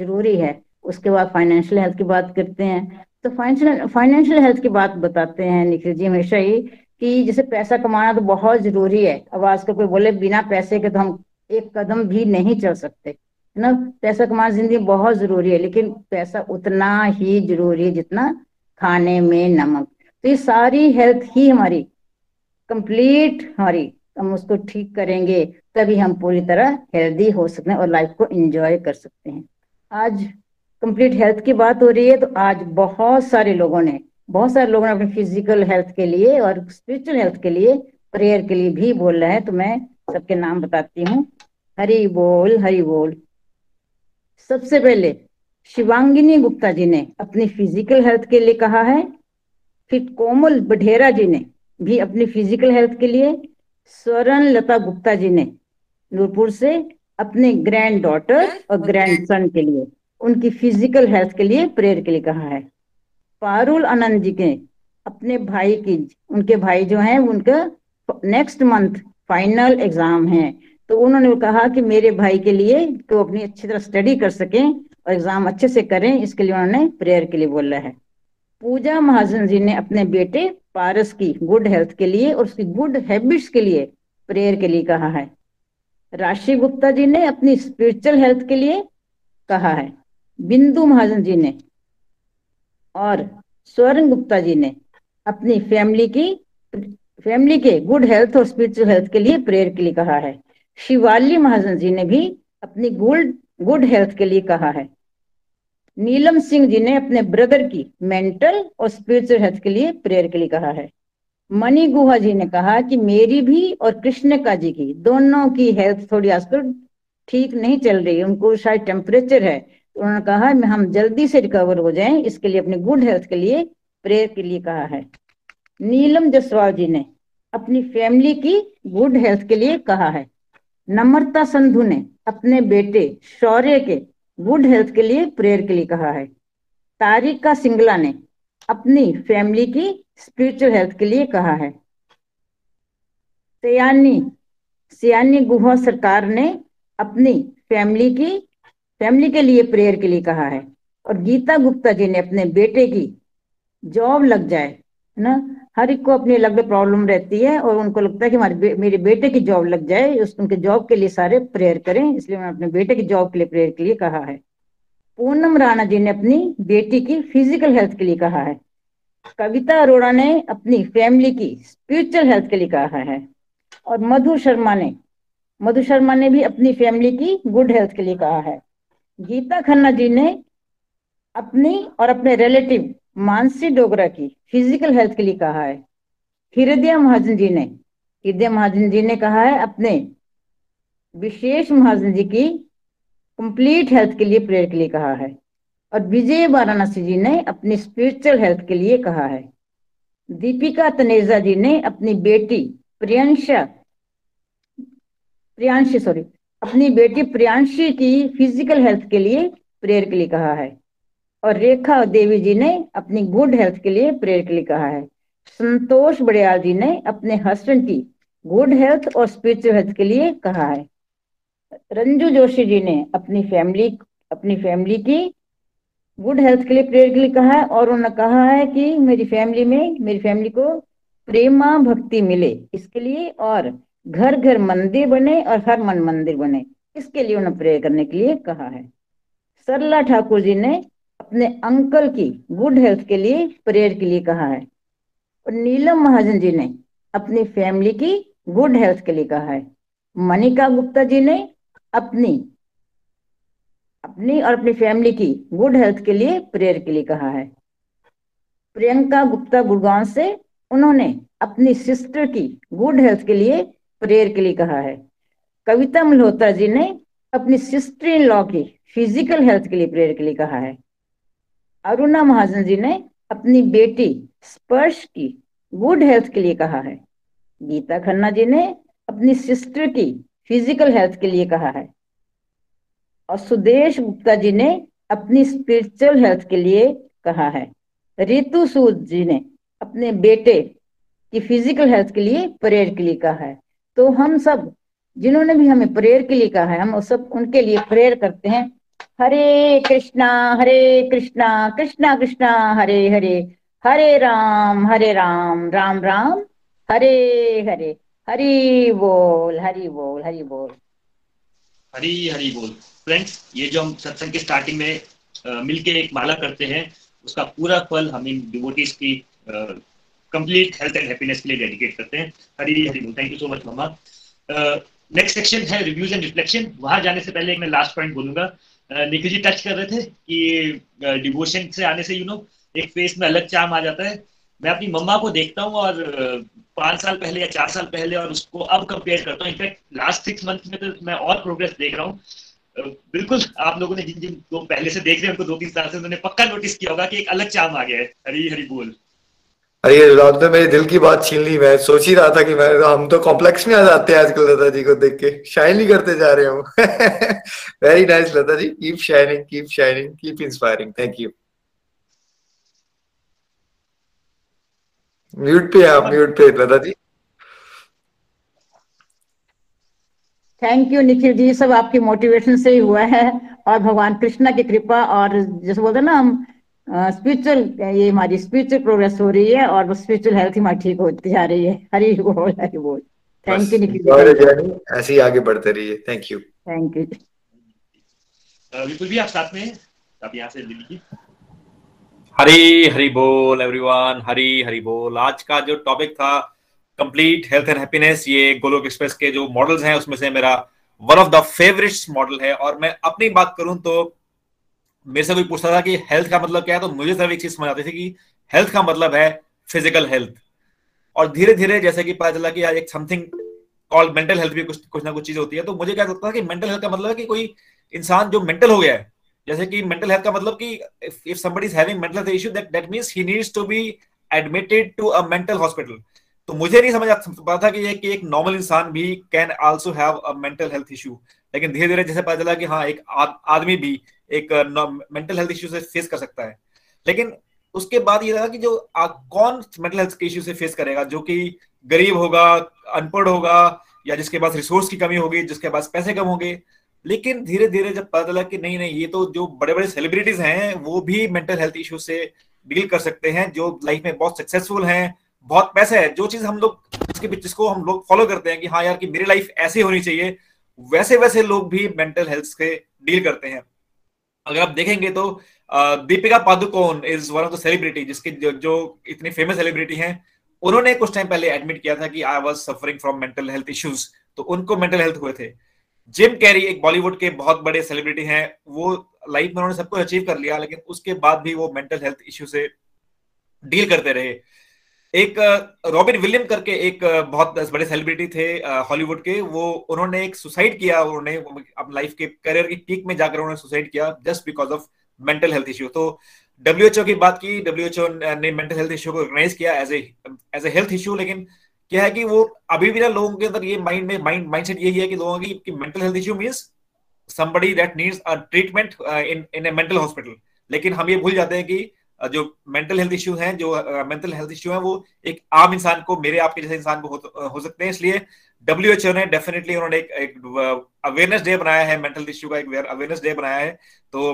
जरूरी है। उसके बाद फाइनेंशियल हेल्थ की बात करते हैं, तो फाइनेंशियल हेल्थ की बात बताते हैं निखिल जी हमेशा ही, कि जैसे पैसा कमाना तो बहुत जरूरी है। अब आजकल कोई बोले बिना पैसे के तो हम एक कदम भी नहीं चल सकते, है ना। पैसा कमाना जिंदगी बहुत जरूरी है, लेकिन पैसा उतना ही जरूरी है जितना खाने में नमक। तो ये सारी हेल्थ ही हमारी कंप्लीट, हमारी हम उसको ठीक करेंगे तभी हम पूरी तरह हेल्दी हो सकते हैं और लाइफ को एंजॉय कर सकते हैं। आज कंप्लीट हेल्थ की बात हो रही है, तो आज बहुत सारे लोगों ने अपने फिजिकल हेल्थ के लिए और स्पिरिचुअल हेल्थ के लिए, प्रेयर के लिए भी बोल रहा है। तो मैं सबके नाम बताती हूँ। हरि बोल, हरि बोल। सबसे पहले शिवांगिनी गुप्ता जी ने अपनी फिजिकल हेल्थ के लिए कहा है, फिर कोमल बढ़ेरा जी ने भी अपनी फिजिकल हेल्थ के लिए, स्वरण लता गुप्ता जी ने नूरपुर से अपने ग्रैंड डॉटर और ग्रैंड सन के लिए उनकी फिजिकल हेल्थ के लिए प्रेयर के लिए कहा है। पारुल आनंद जी के अपने भाई की, उनके भाई जो हैं उनका नेक्स्ट मंथ फाइनल एग्जाम है, तो उन्होंने कहा कि मेरे भाई के लिए तो अपनी अच्छी तरह स्टडी कर सकें और एग्जाम अच्छे से करें, इसके लिए उन्होंने प्रेयर के लिए बोला है। पूजा महाजन जी ने अपने बेटे पारस की गुड हेल्थ के लिए और उसकी गुड हैबिट्स के लिए प्रेयर के लिए कहा है। राशि गुप्ता जी ने अपनी स्पिरिचुअल हेल्थ के लिए कहा है, बिंदु महाजन जी ने और स्वरण गुप्ता जी ने अपनी फैमिली के गुड हेल्थ और स्पिरिचुअल हेल्थ के लिए प्रेयर के लिए कहा है। शिवाली महाजन जी ने भी अपनी गुड हेल्थ के लिए कहा है। नीलम सिंह जी ने अपने ब्रदर की मेंटल और स्पिरिचुअल हेल्थ के लिए प्रेयर के लिए कहा है। मनी गुहा जी ने कहा कि मेरी भी और कृष्णिका जी की दोनों की हेल्थ थोड़ी आजकल ठीक नहीं चल रही, उनको शायद टेम्परेचर है, तो उन्होंने कहा है हम जल्दी से रिकवर हो जाएं, इसके लिए अपने गुड हेल्थ के लिए प्रेयर के लिए कहा है। नीलम जसवाल जी ने अपनी फैमिली की गुड हेल्थ के लिए कहा है। नम्रता संधू ने अपने बेटे शौर्य के गुड हेल्थ के लिए प्रेयर के लिए कहा है। तारिका सिंगला ने अपनी फैमिली की स्पिरिचुअल हेल्थ के लिए कहा है। सियानी गुहा सरकार ने अपनी फैमिली के लिए प्रेयर के लिए कहा है। और गीता गुप्ता जी ने अपने बेटे की जॉब लग जाए, है ना, हर एक को अपनी अलग प्रॉब्लम रहती है और उनको लगता है कि मेरे बेटे की जॉब लग जाए, उनके जॉब के लिए सारे प्रेयर करें, इसलिए उन्होंने अपने बेटे की जॉब के लिए प्रेयर के लिए कहा है। पूनम राणा जी ने अपनी बेटी की फिजिकल हेल्थ के लिए कहा है। कविता अरोड़ा ने अपनी फैमिली की स्पिरिचुअल हेल्थ के लिए कहा है। और मधु शर्मा ने भी अपनी फैमिली की गुड हेल्थ के लिए कहा है। गीता खन्ना जी ने अपनी और अपने रिलेटिव मानसी डोगरा की फिजिकल हेल्थ के लिए कहा है। कीर्तिया महाजन जी ने कहा है अपने विशेष महाजन जी की कंप्लीट हेल्थ के लिए प्रेयर के लिए कहा है। और विजय वाराणसी जी ने अपनी स्पिरिचुअल हेल्थ के लिए कहा है। दीपिका तनेजा जी ने अपनी बेटी प्रियंशी की फिजिकल हेल्थ के लिए प्रेयर के लिए कहा है। और रेखा देवी जी ने अपनी गुड हेल्थ के लिए प्रेयर के लिए कहा है। संतोष बढ़ेरा जी ने अपने हस्बैंड की गुड हेल्थ और स्पिरिचुअल हेल्थ के लिए कहा है। रंजू जोशी जी ने अपनी फैमिली की गुड हेल्थ के लिए प्रेयर के लिए कहा है। और उन्होंने कहा है कि मेरी फैमिली को प्रेमा भक्ति मिले, इसके लिए, और घर घर मंदिर बने और हर मन मंदिर बने, इसके लिए उन्हें प्रेयर करने के लिए कहा है। सरला ठाकुर जी ने अपने अंकल की गुड हेल्थ के लिए प्रेयर के लिए कहा है। और नीलम महाजन जी ने अपनी फैमिली की गुड हेल्थ के लिए कहा है। मोनिका गुप्ता जी ने अपनी और अपनी फैमिली की गुड हेल्थ के लिए प्रेयर के लिए कहा है। प्रियंका गुप्ता गुड़गांव से, उन्होंने अपनी सिस्टर की गुड हेल्थ के लिए प्रेयर के लिए कहा है। कविता मल्होत्रा जी ने अपनी सिस्टर इन लॉ की फिजिकल हेल्थ के लिए प्रेयर के लिए कहा है। अरुणा महाजन जी ने अपनी बेटी स्पर्श की गुड हेल्थ के लिए कहा है। गीता खन्ना जी ने अपनी सिस्टर की फिजिकल हेल्थ के लिए कहा है। और सुदेश गुप्ता जी ने अपनी स्पिरिचुअल हेल्थ के लिए कहा है। रितु सूद जी ने अपने बेटे की फिजिकल हेल्थ के लिए प्रेयर के लिए कहा है। तो हम सब, जिन्होंने भी हमें प्रेयर के लिए कहा है, हम सब उनके लिए प्रेयर करते हैं। हरे कृष्णा कृष्णा कृष्णा हरे हरे, हरे राम राम राम हरे हरे, हरि बोल हरि बोल हरि बोल, हरि हरि बोल। फ्रेंड्स, ये जो हम सत्संग के स्टार्टिंग में मिलके एक माला करते हैं, उसका पूरा फल हम इन डिवोटीज की कंप्लीट हेल्थ एंड हैप्पीनेस के लिए डेडिकेट करते हैं। हरी हरी बोल। थैंक यू सो मच मामा। नेक्स्ट सेक्शन है रिव्यूज एंड रिफ्लेक्शन। वहां जाने से पहले मैं लास्ट पॉइंट बोलूंगा। निखिल जी टच कर रहे थे कि डिवोशन से आने से एक फेस में अलग चार्म आ जाता है। मैं अपनी मम्मा को देखता हूँ और 5 साल पहले या 4 साल पहले और उसको अब कंपेयर करता हूँ। इनफैक्ट लास्ट 6 मंथ में तो मैं और प्रोग्रेस देख रहा हूँ। बिल्कुल आप लोगों ने जिन को पहले से देख रहे हैं उनको 2-3 साल से उन्होंने पक्का नोटिस किया होगा कि एक अलग चार्म आ गया है। हरी हरी बोल। अरे आपने मेरे दिल की बात छीन ली। मैं सोच ही रहा था कि हम तो कॉम्प्लेक्स में आ जाते हैं आजकल लता जी को देख के, शाइन ही करते जा रहे हम। Very nice Lata ji, keep shining keep inspiring. Thank you. Mute पे आप, म्यूट पे लता जी। थैंक यू निखिल जी, सब आपकी मोटिवेशन से ही हुआ है और भगवान कृष्णा की कृपा और जैसे बोलते हैं ना हम स्पिरिचुअल, ये हमारी स्पिरिचुअल प्रोग्रेस हो रही है और स्पिरिचुअल हेल्थ हमारी ठीक होती जा रही है। हरी बोल, हरी बोल। थैंक यू निखिल, ऐसे ही आगे बढ़ते रहिए। Thank you, thank you. Vipul भी आप साथ में, आप यहाँ से ले लीजिए। हरी हरी बोल एवरीवन, हरी हरी बोल। आज का जो टॉपिक था कंप्लीट हेल्थ एंड हैप्पीनेस, ये गोलोक एक्सप्रेस के जो मॉडल्स हैं उसमें से मेरा one of the favourites model है। और मैं अपनी बात करूं तो मेरे से कोई पूछता था कि हेल्थ का मतलब क्या है, तो मुझे सिर्फ एक चीज समझ आती थी कि हेल्थ का मतलब है फिजिकल हेल्थ। और धीरे धीरे जैसे कि पता चला कि यार एक समथिंग कॉल्ड मेंटल हेल्थ भी कुछ ना कुछ चीज होती है, तो मुझे क्या लगता था कि मेंटल हेल्थ का मतलब है कि कोई इंसान जो मेंटल हो गया है, जैसे कि मेंटल हेल्थ का मतलब कि if somebody is having mental health issue that means he needs to be admitted to a mental hospital। तो मुझे नहीं समझ पता था कि एक नॉर्मल इंसान भी can also have a mental health issue, लेकिन धीरे धीरे जैसे पता चला कि हाँ एक आदमी भी एक मेंटल हेल्थ इश्यू से फेस कर सकता है। लेकिन उसके बाद ये लगा कि जो कौन मेंटल हेल्थ के इश्यू से फेस करेगा, जो कि गरीब होगा, अनपढ़ होगा, या जिसके पास रिसोर्स की कमी होगी, जिसके पास पैसे कम होंगे। लेकिन धीरे धीरे जब पता चला कि नहीं नहीं, ये तो जो बड़े बड़े सेलिब्रिटीज हैं वो भी मेंटल हेल्थ इश्यू से डील कर सकते हैं, जो लाइफ में बहुत सक्सेसफुल हैं, बहुत पैसे है, जो चीज हम लोग जिसको हम लोग फॉलो करते हैं कि हाँ यार कि मेरी लाइफ ऐसे होनी चाहिए, वैसे वैसे लोग भी मेंटल हेल्थ से डील करते हैं। अगर आप देखेंगे तो Deepika Padukone is one of the celebrity जिसके जो इतनी फेमस सेलिब्रिटी है, उन्होंने कुछ टाइम पहले एडमिट किया था कि I was suffering from mental health issues, तो उनको मेंटल हेल्थ हुए थे। जिम कैरी एक बॉलीवुड के बहुत बड़े सेलिब्रिटी हैं, वो लाइफ में उन्होंने सब कुछ अचीव कर लिया, लेकिन उसके बाद भी वो मेंटल हेल्थ इश्यू से डील करते रहे। एक रॉबिन विलियम करके एक बहुत बड़े सेलिब्रिटी थे हॉलीवुड के, वो उन्होंने एक सुसाइड किया, उन्होंने अपनी लाइफ के करियर की पीक में जाकर उन्होंने सुसाइड किया just because of mental health issue. तो WHO की बात की, WHO ने मेंटल हेल्थ इश्यू को रिकॉग्नाइज किया एज ए हेल्थ इश्यू, लेकिन क्या है कि वो अभी भी ना लोगों के अंदर ये माइंडसेट यही है कि लोगों की mental health issue means somebody that needs a treatment in a mental hospital. लेकिन हम ये भूल जाते हैं कि जो मेंटल हेल्थ इश्यू हैं वो एक आम इंसान को, मेरे आपके जैसे इंसान को हो सकते हैं। इसलिए WHO ने डेफिनेटली उन्होंने एक अवेयरनेस डे बनाया है, मेंटल हेल्थ इश्यू का एक अवेयरनेस डे बनाया है। तो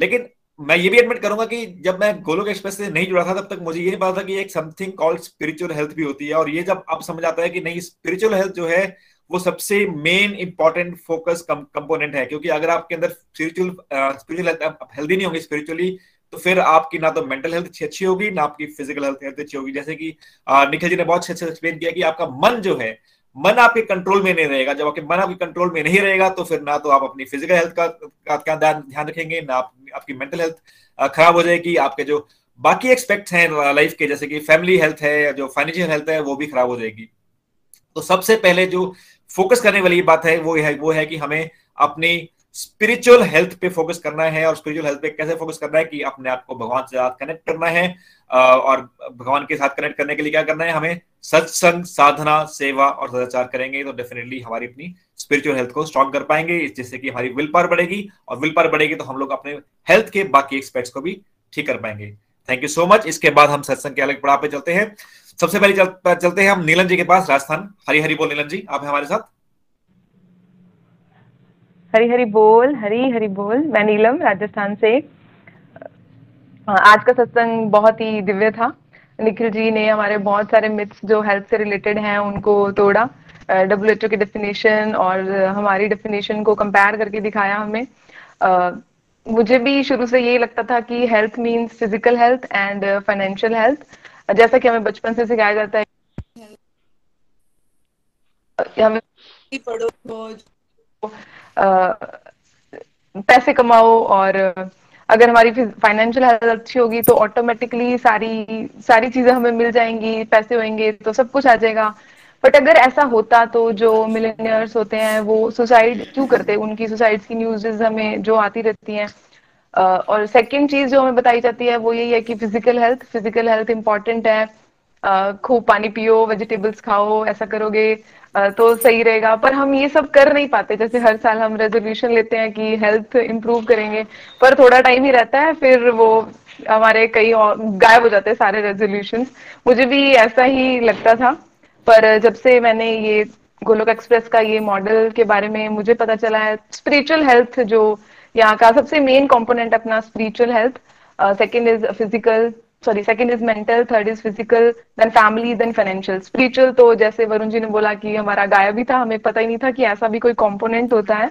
लेकिन मैं ये भी एडमिट करूंगा कि जब मैं गोलोक एक्सप्रेस से नहीं जुड़ा था तब तक मुझे ये नहीं पता था कि एक समथिंग कॉल्ड स्पिरिचुअल हेल्थ भी होती है। और ये जब अब समझ आता है कि नहीं, स्पिरिचुअल हेल्थ जो है वो सबसे मेन इंपॉर्टेंट फोकस कंपोनेंट है, क्योंकि अगर आपके अंदर स्पिरिचुअल हेल्दी नहीं होगी स्पिरिचुअली, तो फिर आपकी ना तो मेंटल हेल्थ अच्छी होगी ना आपकी फिजिकल हेल्थ अच्छी होगी। जैसे कि निखिल जी ने बहुत अच्छे से एक्सप्लेन किया कि आपका मन जो है, मन आपके कंट्रोल में नहीं रहेगा। जब आपके मन आपके कंट्रोल में नहीं रहेगा तो फिर ना तो आप अपनी फिजिकल हेल्थ का ध्यान रखेंगे, ना आपकी मेंटल हेल्थ खराब हो जाएगी, आपके जो बाकी एक्सपेक्ट्स हैं लाइफ के जैसे कि फैमिली हेल्थ है, जो फाइनेंशियल हेल्थ है वो भी खराब हो जाएगी। तो सबसे पहले जो फोकस करने वाली बात है वो है कि हमें अपनी स्पिरिचुअल हेल्थ पे फोकस करना है। और स्पिरिचुअल हेल्थ पे कैसे फोकस करना है कि अपने आप को भगवान के साथ कनेक्ट करना है, और भगवान के साथ कनेक्ट करने के लिए क्या करना है, हमें सत्संग, साधना, सेवा और सदाचार करेंगे तो डेफिनेटली हमारी अपनी स्पिरिचुअल हेल्थ को स्ट्रॉन्ग कर पाएंगे, जिससे कि हमारी विल पावर बढ़ेगी, और विल पावर बढ़ेगी तो हम लोग अपने हेल्थ के बाकी एस्पेक्ट्स को भी ठीक कर पाएंगे। Thank you so much. इसके बाद हम सत्संग के अलग पड़ाव पे चलते हैं। सबसे पहले चलते हैं हम नीलम जी के पास, राजस्थान। हरी हरी बोल नीलम जी, आप हमारे साथ। हरी हरी बोल, हरी हरी बोल। मैं नीलम, राजस्थान से। आज का सत्संग बहुत ही दिव्य था। निखिल जी ने हमारे बहुत सारे मिथ्स जो हेल्थ से रिलेटेड हैं उनको तोड़ा, WHO की डेफिनेशन और हमारी डेफिनेशन को कंपेयर करके दिखाया हमें। मुझे भी शुरू से यही लगता था कि health means physical health and financial health, जैसा कि हमें बचपन से सिखाया जाता है। हमें पैसे कमाओ, और अगर हमारी फाइनेंशियल हेल्थ अच्छी होगी तो ऑटोमेटिकली सारी चीजें हमें मिल जाएंगी, पैसे होंगे तो सब कुछ आ जाएगा। बट अगर ऐसा होता तो जो मिलियनियर्स होते हैं वो सुसाइड क्यों करते? उनकी सुसाइड की न्यूज़ेस हमें जो आती रहती हैं। और सेकंड चीज जो हमें बताई जाती है वो यही है कि फिजिकल हेल्थ इम्पोर्टेंट है। खूब पानी पियो, वेजिटेबल्स खाओ, ऐसा करोगे तो सही रहेगा। पर हम ये सब कर नहीं पाते। जैसे हर साल हम रेजोल्यूशन लेते हैं कि हेल्थ इंप्रूव करेंगे, पर थोड़ा टाइम ही रहता है, फिर वो हमारे कई और गायब हो जाते हैं सारे रेजोल्यूशंस। मुझे भी ऐसा ही लगता था, पर जब से मैंने ये गोलोक एक्सप्रेस का ये मॉडल के बारे में मुझे पता चला है। स्पिरिचुअल हेल्थ जो यहाँ का सबसे मेन कंपोनेंट अपना spiritual health, second is physical, sorry second is mental, third is physical, then family, then financial. Spiritual तो जैसे वरुण जी ने बोला कि हमारा गायब ही था, हमें पता ही नहीं था कि ऐसा भी कोई कॉम्पोनेंट होता है।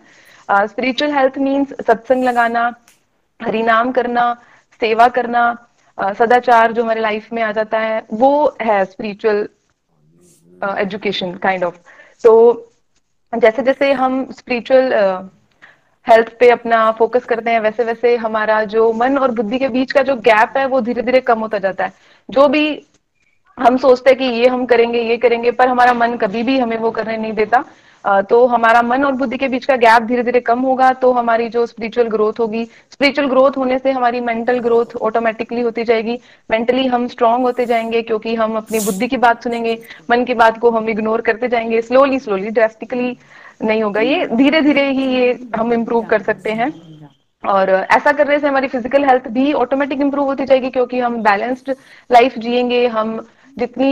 स्पिरिचुअल हेल्थ मीन्स सत्संग लगाना, हरिनाम करना, सेवा करना, सदाचार जो हमारे लाइफ में आ जाता है वो है स्पिरिचुअल एजुकेशन काइंड ऑफ। तो जैसे जैसे हम स्पिरिचुअल हेल्थ पे अपना फोकस करते हैं वैसे वैसे हमारा जो मन और बुद्धि के बीच का जो गैप है वो धीरे धीरे कम होता जाता है। जो भी हम सोचते हैं कि ये हम करेंगे, ये करेंगे, पर हमारा मन कभी भी हमें वो करने नहीं देता, तो हमारा मन और बुद्धि के बीच का गैप धीरे धीरे कम होगा, तो हमारी जो स्पिरिचुअल ग्रोथ होगी, स्पिरिचुअल ग्रोथ होने से हमारी मेंटल ग्रोथ ऑटोमेटिकली होती जाएगी। मेंटली हम स्ट्रांग होते जाएंगे क्योंकि हम अपनी बुद्धि की बात सुनेंगे, मन की बात को हम इग्नोर करते जाएंगे। स्लोली स्लोली, ड्रास्टिकली नहीं होगा ये, धीरे धीरे ही ये हम इम्प्रूव कर सकते हैं। और ऐसा करने से हमारी फिजिकल हेल्थ भी ऑटोमेटिक इम्प्रूव होती जाएगी क्योंकि हम बैलेंस्ड लाइफ जिएंगे। हम जितनी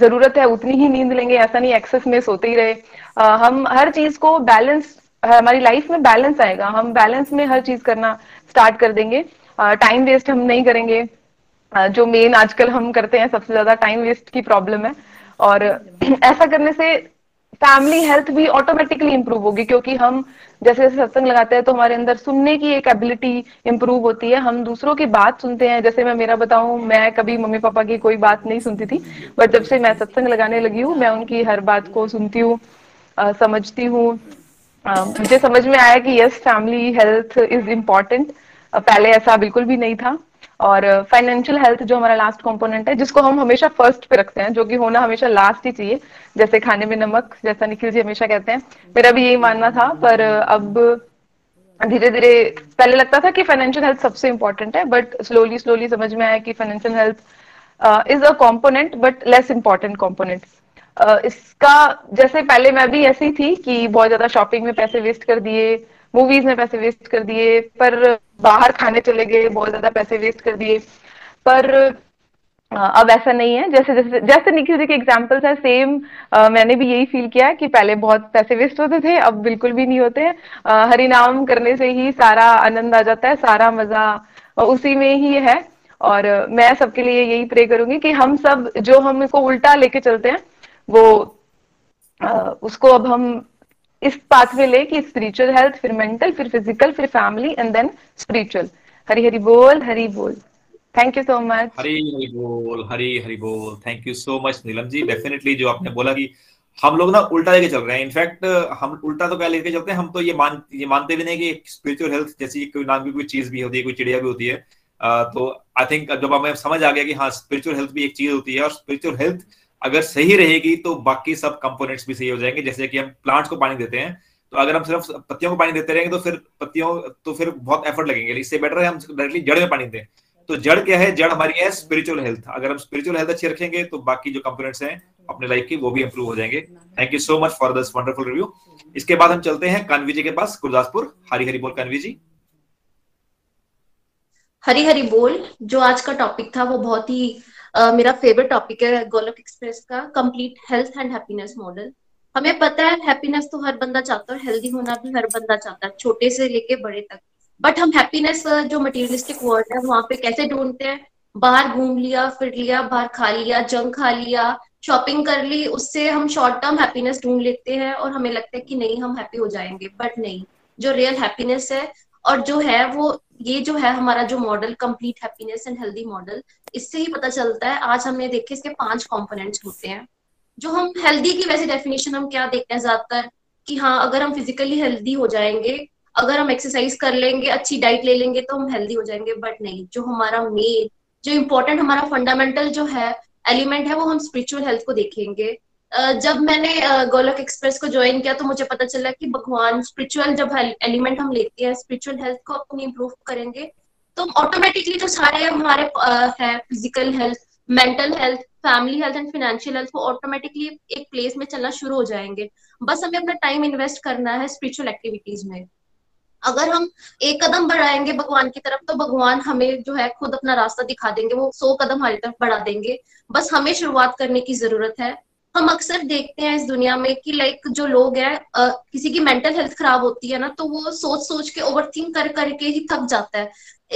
जरूरत है उतनी ही नींद लेंगे, ऐसा नहीं एक्सेस में सोते ही रहे। हम हर चीज को बैलेंस, हमारी लाइफ में बैलेंस आएगा, हम बैलेंस में हर चीज करना स्टार्ट कर देंगे। टाइम वेस्ट हम नहीं करेंगे, जो मेन आजकल हम करते हैं सबसे ज्यादा टाइम वेस्ट की प्रॉब्लम है। और ऐसा करने से फैमिली हेल्थ भी ऑटोमेटिकली इंप्रूव होगी क्योंकि हम जैसे जैसे सत्संग लगाते हैं तो हमारे अंदर सुनने की एक एबिलिटी इंप्रूव होती है, हम दूसरों की बात सुनते हैं। जैसे मैं मेरा बताऊं, मैं कभी मम्मी पापा की कोई बात नहीं सुनती थी, बट जब से मैं सत्संग लगाने लगी हूँ मैं उनकी हर बात को सुनती हूँ, समझती हूँ। मुझे समझ में आया कि yes, family health is important, पहले ऐसा बिल्कुल भी नहीं था। और फाइनेंशियल हेल्थ जो हमारा लास्ट कंपोनेंट है, जिसको हम हमेशा फर्स्ट पे रखते हैं, जो कि होना हमेशा लास्ट ही चाहिए, जैसे खाने में नमक, जैसा निखिल जी हमेशा कहते हैं। मेरा भी यही मानना था, पर अब धीरे धीरे, पहले लगता था कि फाइनेंशियल हेल्थ सबसे इम्पोर्टेंट है, बट स्लोली स्लोली समझ में आया कि financial health is a component but less important component. इसका जैसे पहले मैं भी ऐसी थी कि बहुत ज्यादा शॉपिंग में पैसे वेस्ट कर दिए, मूवीज में पैसे वेस्ट कर दिए, पर बाहर खाने चले गए, बहुत ज्यादा पैसे वेस्ट कर दिए। पर अब ऐसा नहीं है। जैसे जैसे जैसे निखिल जी के एग्जाम्पल्स है, सेम मैंने भी यही फील किया कि पहले बहुत पैसे वेस्ट होते थे, अब बिल्कुल भी नहीं होते हैं। हरिनाम करने से ही सारा आनंद आ जाता है, सारा मजा उसी में ही है। और मैं सबके लिए यही प्रे करूंगी कि हम सब जो हमको उल्टा लेके चलते हैं वो उसको अब हम इस पाथ में ले कि स्पिरिचुअल हेल्थ, फिर मेंटल, फिर फिजिकल, फिर family, and then spiritual. Hari Hari बोल, हरी बोल। Thank you so much. Hari Hari बोल, हरी हरी बोल। Thank you so much Neelam ji. Definitely जो आपने बोला कि हम लोग ना उल्टा लेके चल रहे हैं, इनफैक्ट हम उल्टा तो क्या लेके चलते हैं, हम तो ये मानते भी नहीं कि स्पिरिचुअल हेल्थ जैसी कोई नाम की कोई चीज भी होती है, कोई चिड़िया भी होती है। तो आई थिंक जब हमें समझ आ गया कि हाँ, स्पिरिचुअल हेल्थ भी एक चीज होती है और स्पिरिचुअल हेल्थ अगर सही रहेगी तो बाकी सब कंपोनेंट्स भी सही हो जाएंगे। जैसे कि हम प्लांट्स को पानी देते हैं, तो अगर हम सिर्फ पत्तियों को पानी देते रहेंगे तो फिर बहुत एफर्ट लगेंगे। इससे बेटर है हम डायरेक्टली जड़ में पानी दें। तो जड़ क्या है? जड़ हमारी है स्पिरिचुअल हेल्थ। अगर हम स्पिरिचुअल हेल्थ अच्छी रखेंगे तो बाकी जो कंपोनेंट्स हैं अपने लाइफ की वो भी इंप्रूव हो जाएंगे। Thank you so much for this wonderful review. इसके बाद हम चलते हैं कान्वी जी के पास, गुरदासपुर। हरी हरी बोल कान्वी जी। हरी हरी बोल। जो आज का टॉपिक था वो बहुत ही मेरा फेवरेट टॉपिक है, गोलोक एक्सप्रेस का complete health and happiness model. हमें पता है हैप्पीनेस तो हर बंदा चाहता है, हेल्दी होना भी हर बंदा चाहता है, छोटे से लेके बड़े तक। बट हम हैप्पीनेस जो मटेरियलिस्टिक वर्ल्ड है वहां पे कैसे ढूंढते हैं? बाहर घूम लिया, फिर लिया, बाहर खा लिया, जंक खा लिया, शॉपिंग कर ली, उससे हम शॉर्ट टर्म हैप्पीनेस ढूंढ लेते हैं और हमें लगता है कि नहीं, हम हैप्पी हो जाएंगे। बट नहीं, जो रियल हैप्पीनेस है और जो है वो ये जो है हमारा जो model complete happiness and healthy model, इससे ही पता चलता है। आज हमने देखे इसके 5 कंपोनेंट्स होते हैं। जो हम हेल्दी की वैसे डेफिनेशन हम क्या देखते हैं ज्यादातर कि हाँ, अगर हम फिजिकली हेल्दी हो जाएंगे, अगर हम एक्सरसाइज कर लेंगे, अच्छी डाइट ले लेंगे तो हम हेल्दी हो जाएंगे। बट नहीं, जो हमारा मेन, जो इम्पोर्टेंट, हमारा फंडामेंटल जो है एलिमेंट है वो हम स्पिरिचुअल हेल्थ को देखेंगे। जब मैंने गोलोक एक्सप्रेस को ज्वाइन किया तो मुझे पता चला कि भगवान स्पिरिचुअल जब एलिमेंट हम लेते हैं, स्पिरिचुअल हेल्थ को अपनी इम्प्रूव करेंगे तो ऑटोमेटिकली जो सारे हमारे है physical health, mental health, family health and financial health को ऑटोमेटिकली एक प्लेस में चलना शुरू हो जाएंगे। बस हमें अपना टाइम इन्वेस्ट करना है स्पिरिचुअल एक्टिविटीज में। अगर हम एक कदम बढ़ाएंगे भगवान की तरफ तो भगवान हमें जो है खुद अपना रास्ता दिखा देंगे, वो 100 कदम हमारी तरफ बढ़ा देंगे। बस हमें शुरुआत करने की जरूरत है। हम अक्सर देखते हैं इस दुनिया में कि लाइक जो लोग हैं किसी की मेंटल हेल्थ खराब होती है ना तो वो सोच सोच के ओवरथिंक कर करके ही थक जाता है।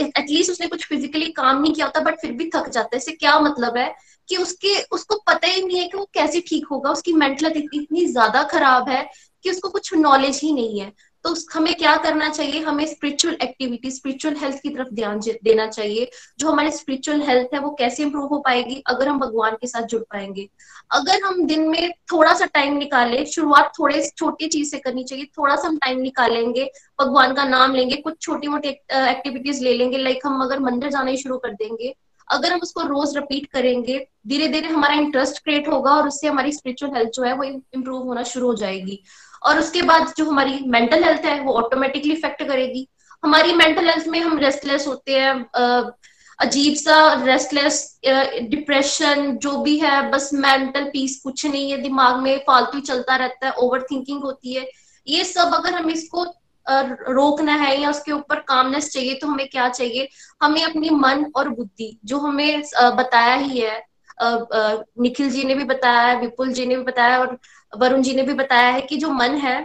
एटलीस्ट उसने कुछ फिजिकली काम नहीं किया होता बट फिर भी थक जाता है। इससे क्या मतलब है कि उसको पता ही नहीं है कि वो कैसे ठीक होगा। उसकी मेंटल हेल्थ इतनी ज्यादा खराब है कि उसको कुछ नॉलेज ही नहीं है। तो हमें क्या करना चाहिए, हमें स्पिरिचुअल एक्टिविटी, स्पिरिचुअल हेल्थ की तरफ ध्यान देना चाहिए। जो हमारी स्पिरिचुअल हेल्थ है वो कैसे इंप्रूव हो पाएगी अगर हम भगवान के साथ जुड़ पाएंगे। अगर हम दिन में थोड़ा सा टाइम निकालें, शुरुआत थोड़े छोटी चीज से करनी चाहिए। थोड़ा सा हम टाइम निकालेंगे, भगवान का नाम लेंगे, कुछ छोटी मोटी एक्टिविटीज ले लेंगे। लाइक हम अगर मंदिर जाना ही शुरू कर देंगे, अगर हम उसको रोज रिपीट करेंगे, धीरे धीरे हमारा इंटरेस्ट क्रिएट होगा और उससे हमारी स्पिरिचुअल हेल्थ जो है वो इम्प्रूव होना शुरू हो जाएगी। और उसके बाद जो हमारी मेंटल हेल्थ है वो ऑटोमेटिकली इफेक्ट करेगी। हमारी मेंटल हेल्थ में हम रेस्टलेस होते हैं, अजीब सा रेस्टलेस, डिप्रेशन जो भी है, बस मेंटल पीस कुछ नहीं है, दिमाग में फालतू चलता रहता है, ओवर थिंकिंग होती है। ये सब अगर हम इसको रोकना है या उसके ऊपर कामनेस चाहिए तो हमें क्या चाहिए, हमें अपनी मन और बुद्धि जो हमें बताया ही है, निखिल जी ने भी बताया है, विपुल जी ने भी बताया और वरुण जी ने भी बताया है कि जो मन है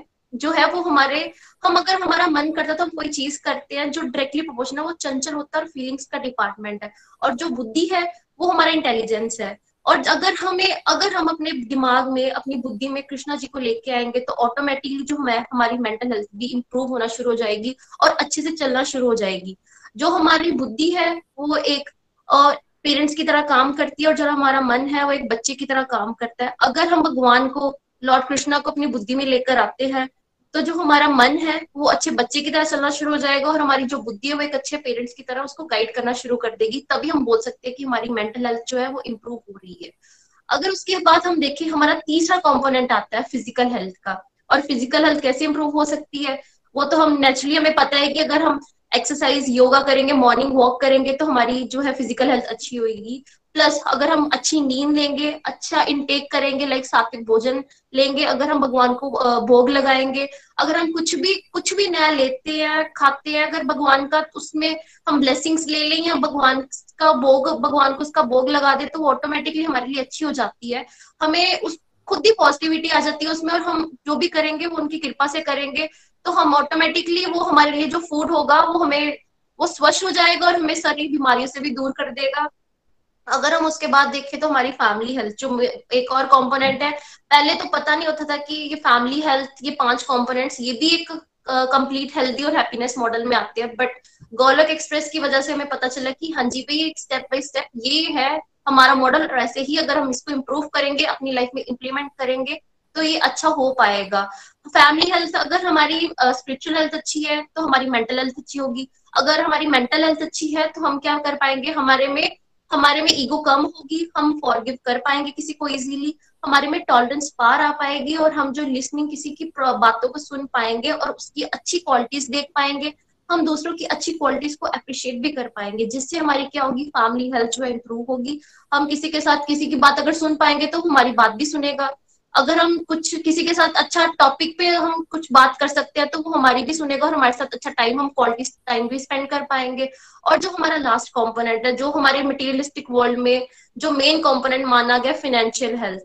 वो अगर हमारा मन करता है तो हम कोई चीज करते हैं जो डायरेक्टली प्रोपोर्शनल, वो चंचल होता है और फीलिंग्स का डिपार्टमेंट है। और जो बुद्धि है वो हमारा इंटेलिजेंस है। और अगर हम अपने दिमाग में, अपनी बुद्धि में कृष्णा जी को लेके आएंगे तो ऑटोमेटिकली जो हमारी मेंटल हेल्थ भी इंप्रूव होना शुरू हो जाएगी और अच्छे से चलना शुरू हो जाएगी। जो हमारी बुद्धि है वो एक पेरेंट्स की तरह काम करती है और जो हमारा मन है वो एक बच्चे की तरह काम करता है। अगर हम भगवान को, लॉर्ड कृष्णा को अपनी बुद्धि में लेकर आते हैं तो जो हमारा मन है वो अच्छे बच्चे की तरह चलना शुरू हो जाएगा और हमारी जो बुद्धि है वो एक अच्छे पेरेंट्स की तरह उसको गाइड करना शुरू कर देगी। तभी हम बोल सकते हैं कि हमारी मेंटल हेल्थ जो है वो इम्प्रूव हो रही है। अगर उसके बाद हम देखें, हमारा तीसरा कॉम्पोनेंट आता है फिजिकल हेल्थ का। और फिजिकल हेल्थ कैसे इंप्रूव हो सकती है, वो तो हम नेचुरली, हमें पता है कि अगर हम एक्सरसाइज, योगा करेंगे, मॉर्निंग वॉक करेंगे तो हमारी जो है फिजिकल हेल्थ अच्छी होगी। प्लस अगर हम अच्छी नींद लेंगे, अच्छा इनटेक करेंगे, लाइक सात्विक भोजन लेंगे, अगर हम भगवान को भोग लगाएंगे, अगर हम कुछ भी नया लेते हैं, खाते हैं, अगर भगवान का उसमें हम ब्लेसिंग्स ले लें या भगवान को उसका भोग लगा दे तो वो ऑटोमेटिकली हमारे लिए अच्छी हो जाती है। हमें उस खुद ही पॉजिटिविटी आ जाती है उसमें और हम जो भी करेंगे वो उनकी कृपा से करेंगे तो हम ऑटोमेटिकली, वो हमारे लिए जो फूड होगा वो स्वच्छ हो जाएगा और हमें सारी बीमारियों से भी दूर कर देगा। अगर हम उसके बाद देखें तो हमारी फैमिली हेल्थ जो एक और कंपोनेंट है, पहले तो पता नहीं होता था कि ये फैमिली हेल्थ, ये 5 कंपोनेंट्स, ये भी एक कंप्लीट हेल्दी और हैप्पीनेस मॉडल में आते हैं। बट गोलोक एक्सप्रेस की वजह से हमें पता चला कि हाँ जी भाई, स्टेप बाय स्टेप ये है हमारा मॉडल और ऐसे ही अगर हम इसको इम्प्रूव करेंगे, अपनी लाइफ में इम्प्लीमेंट करेंगे तो ये अच्छा हो पाएगा। फैमिली हेल्थ, अगर हमारी स्पिरिचुअल हेल्थ अच्छी है तो हमारी मेंटल हेल्थ अच्छी होगी। अगर हमारी मेंटल हेल्थ अच्छी है तो हम क्या कर पाएंगे, हमारे में ईगो कम होगी, हम फॉरगिव कर पाएंगे किसी को इजीली, हमारे में टॉलरेंस पार आ पाएगी और हम जो लिसनिंग, किसी की बातों को सुन पाएंगे और उसकी अच्छी क्वालिटीज देख पाएंगे, हम दूसरों की अच्छी क्वालिटीज को अप्रिशिएट भी कर पाएंगे, जिससे हमारी क्या होगी, फैमिली हेल्थ जो है इम्प्रूव होगी। हम किसी के साथ, किसी की बात अगर सुन पाएंगे तो हमारी बात भी सुनेगा। अगर हम किसी के साथ अच्छा टॉपिक पे हम कुछ बात कर सकते हैं तो वो हमारी भी सुनेगा और हमारे साथ अच्छा टाइम, हम क्वालिटी टाइम भी स्पेंड कर पाएंगे। और जो हमारा लास्ट कंपोनेंट है, जो हमारे मटेरियलिस्टिक वर्ल्ड में जो मेन कंपोनेंट माना गया, फाइनेंशियल हेल्थ।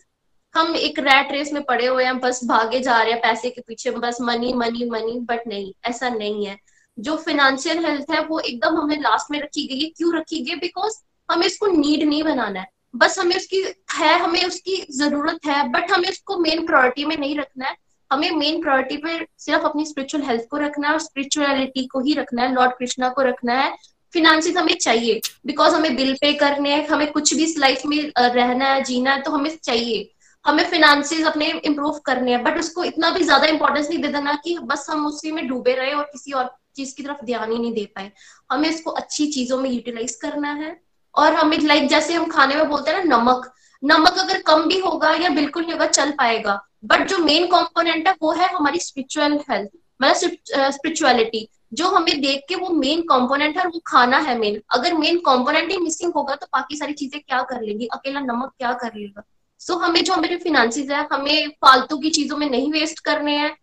हम एक रैट रेस में पड़े हुए हैं, बस भागे जा रहे हैं पैसे के पीछे, बस मनी मनी मनी, बट नहीं, ऐसा नहीं है। जो फाइनेंशियल हेल्थ है वो एकदम हमने लास्ट में रखी गई है। क्यों रखी गई? बिकॉज हमें इसको नीड नहीं बनाना है, बस हमें उसकी है, हमें उसकी जरूरत है, बट हमें उसको मेन प्रायोरिटी में नहीं रखना है। हमें मेन प्रायोरिटी पे सिर्फ अपनी स्पिरिचुअल हेल्थ को रखना है और स्पिरिचुअलिटी को ही रखना है, लॉर्ड कृष्णा को रखना है। फिनेंसेस हमें चाहिए बिकॉज हमें बिल पे करने हैं, हमें कुछ भी इस लाइफ में रहना है, जीना है, तो हमें चाहिए, हमें फिनेंसेस अपने इम्प्रूव करने हैं। बट उसको इतना भी ज्यादा इंपॉर्टेंस नहीं दे देना कि बस हम उसी में डूबे रहे और किसी और चीज की तरफ ध्यान ही नहीं दे पाए। हमें इसको अच्छी चीजों में यूटिलाइज करना है। और हमें लाइक जैसे हम खाने में बोलते हैं ना, नमक अगर कम भी होगा या बिल्कुल नहीं होगा, चल पाएगा। बट जो मेन कंपोनेंट है वो है हमारी स्पिरिचुअल हेल्थ, मतलब स्पिरिचुअलिटी, जो हमें देख के वो मेन कंपोनेंट है और वो खाना है मेन। अगर मेन कंपोनेंट ही मिसिंग होगा तो बाकी सारी चीजें क्या कर लेगी, अकेला नमक क्या कर लेगा। सो हमें जो हमारे फिनेंसेस है, हमें फालतू की चीजों में नहीं वेस्ट करने हैं।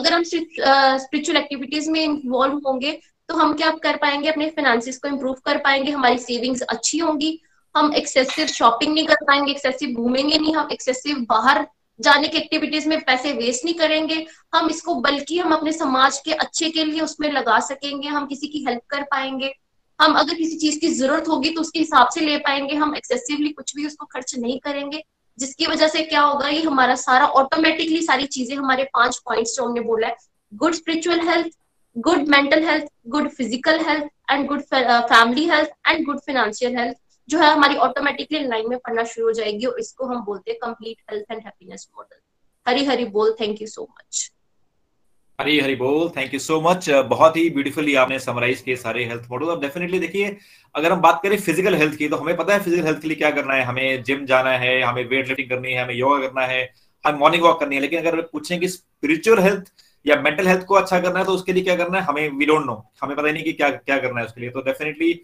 अगर हम स्पिरिचुअल एक्टिविटीज में इन्वॉल्व होंगे तो हम क्या कर पाएंगे, अपने फाइनेंसेस को इम्प्रूव कर पाएंगे, हमारी सेविंग्स अच्छी होंगी। हम एक्सेसिव शॉपिंग नहीं कर पाएंगे, एक्सेसिव घूमेंगे नहीं, हम एक्सेसिव बाहर जाने की एक्टिविटीज में पैसे वेस्ट नहीं करेंगे, हम इसको बल्कि हम अपने समाज के अच्छे के लिए उसमें लगा सकेंगे, हम किसी की हेल्प कर पाएंगे, हम अगर किसी चीज की जरूरत होगी तो उसके हिसाब से ले पाएंगे, हम एक्सेसिवली कुछ भी उसको खर्च नहीं करेंगे, जिसकी वजह से क्या होगा, ये हमारा सारा ऑटोमेटिकली सारी चीजें, हमारे 5 पॉइंट्स जो हमने बोला है, good spiritual health, good mental health, good physical health and good family health and good financial health, जो है हमारी ऑटोमेटिकली लाइन में पढ़ना शुरू हो जाएगी। और इसको हम बोलते हैं complete health and happiness model. Hari Hari बोल, thank you so much. Hari Hari बोल, थैंक यू सो मच। बहुत ही ब्यूटीफुली आपने समराइज किए सारे हेल्थ मॉडल। और डेफिनेटली देखिए, अगर हम बात करें फिजिकल हेल्थ की, तो हमें पता है फिजिकल हेल्थ के लिए क्या करना है, हमें जिम जाना है, हमें वेट लिफ्टिंग करनी है, हमें योगा करना है, हमें मॉर्निंग वॉक करनी है। लेकिन अगर पूछें कि स्पिरिचुअल हेल्थ या मेंटल हेल्थ को अच्छा करना है तो उसके लिए क्या करना है, हमें वी डोंट नो, हमें पता ही नहीं कि क्या करना है उसके लिए। तो डेफिनेटली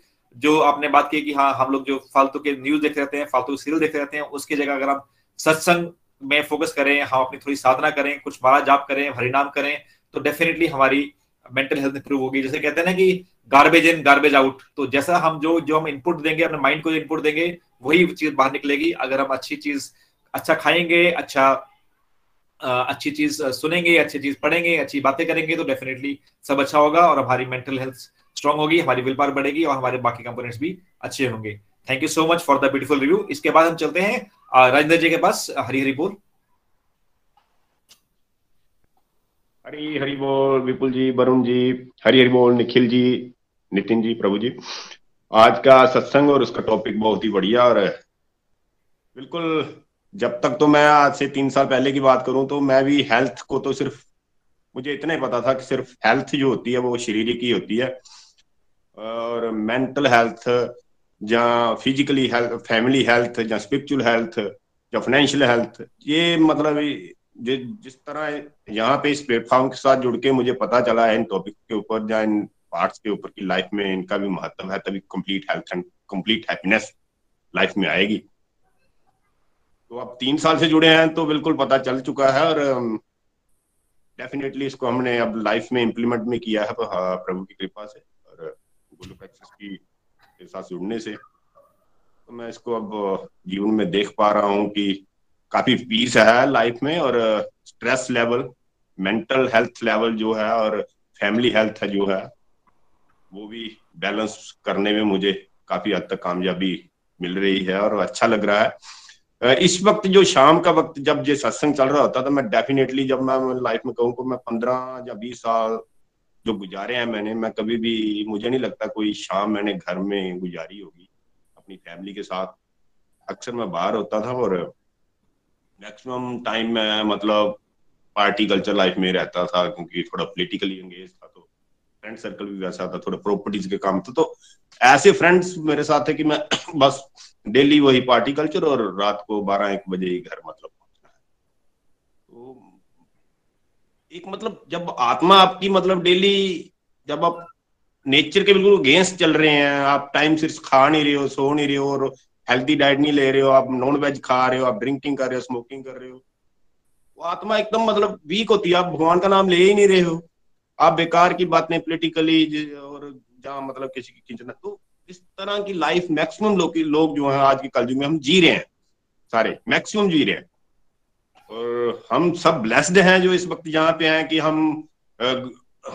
जो आपने बात की कि हाँ, हम लोग जो फालतू के न्यूज देखते रहते हैं, फालतू सीरियल देखते रहते हैं, उसकी जगह अगर हम सत्संग में फोकस करें, हम अपनी थोड़ी साधना करें, कुछ माला जाप करें, हरिनाम करें, तो डेफिनेटली हमारी मेंटल हेल्थ इंप्रूव होगी। जैसे कहते हैं ना कि गार्बेज इन गार्बेज आउट, तो जैसा हम जो हम इनपुट देंगे, अपने माइंड को जो इनपुट देंगे वही चीज बाहर निकलेगी। अगर हम अच्छी चीज, अच्छा खाएंगे, अच्छी चीज सुनेंगे, अच्छी चीज पढ़ेंगे, अच्छी बातें करेंगे, तो डेफिनेटली सब अच्छा होगा और हमारी मेंटल हेल्थ स्ट्रॉन्ग होगी, हमारी विल पावर बढ़ेगी और हमारे बाकी कंपोनेंट्स भी अच्छे होंगे। Thank you so much for the beautiful review. इसके बाद हम चलते हैं राजेंद्र जी के पास। हरी हरी बोल। हरी हरी बोल विपुल जी, वरुण जी, हरी हरी बोल निखिल जी, नितिन जी, प्रभु जी। आज का सत्संग और उसका टॉपिक बहुत ही बढ़िया और बिल्कुल, जब तक तो मैं आज से 3 साल पहले की बात करूं तो मैं भी हेल्थ को तो सिर्फ, मुझे इतना ही पता था कि सिर्फ हेल्थ जो होती है वो शारीरिक ही होती है और मेंटल हेल्थ या फिजिकली हेल्थ, फैमिली हेल्थ या स्पिरिचुअल हेल्थ या फाइनेंशियल हेल्थ, ये मतलब जिस तरह यहाँ पे इस प्लेटफॉर्म के साथ जुड़ के मुझे पता चला है इन टॉपिक के ऊपर या इन पार्ट्स के ऊपर कि लाइफ में इनका भी महत्व है, तभी complete health and complete happiness life में आएगी। तो अब 3 साल से जुड़े हैं तो बिल्कुल पता चल चुका है और डेफिनेटली इसको हमने अब लाइफ में इम्प्लीमेंट में किया है प्रभु की कृपा से और गोलोक एक्सप्रेस के साथ जुड़ने से। तो मैं इसको अब जीवन में देख पा रहा हूँ कि काफी पीस है लाइफ में और stress level, mental health level जो है और फैमिली हेल्थ है जो है वो भी बैलेंस करने में मुझे काफी हद तक कामयाबी मिल रही है और अच्छा लग रहा है। इस वक्त जो शाम का वक्त जब ये सत्संग चल रहा होता था, मैं डेफिनेटली जब मैं लाइफ में कहूँ को मैं 15 या 20 साल जो गुजारे हैं मैंने, मैं कभी भी, मुझे नहीं लगता कोई शाम मैंने घर में गुजारी होगी अपनी फैमिली के साथ। अक्सर मैं बाहर होता था और मैक्सिमम टाइम मैं मतलब पार्टी कल्चर लाइफ में रहता था क्योंकि थोड़ा पोलिटिकली एंगेज था, तो फ्रेंड सर्कल भी वैसा था, थोड़ा प्रॉपर्टीज के काम था, तो ऐसे फ्रेंड्स मेरे साथ थे कि मैं बस डेली वही पार्टी कल्चर और रात को 12-1 बजे ही घर मतलब पहुंचना है। तो एक मतलब जब आत्मा आपकी मतलब डेली, जब आप नेचर के बिल्कुल अगेंस्ट चल रहे हैं, आप टाइम से खा नहीं रहे हो, सो नहीं रहे हो और हेल्थी डाइट नहीं ले रहे हो, आप नॉन वेज खा रहे हो, आप ड्रिंकिंग कर रहे हो, स्मोकिंग कर रहे हो, वो आत्मा एकदम मतलब वीक होती है। आप भगवान का नाम ले ही नहीं रहे हो, आप बेकार की बातें पोलिटिकली और जहाँ मतलब किसी की खींचना, तो इस तरह की लाइफ मैक्सिमम लोग जो है आज के कलयुग में हम जी रहे हैं, सारे मैक्सिमम जी रहे हैं। और हम सब ब्लेस्ड हैं जो इस वक्त यहाँ पे हैं कि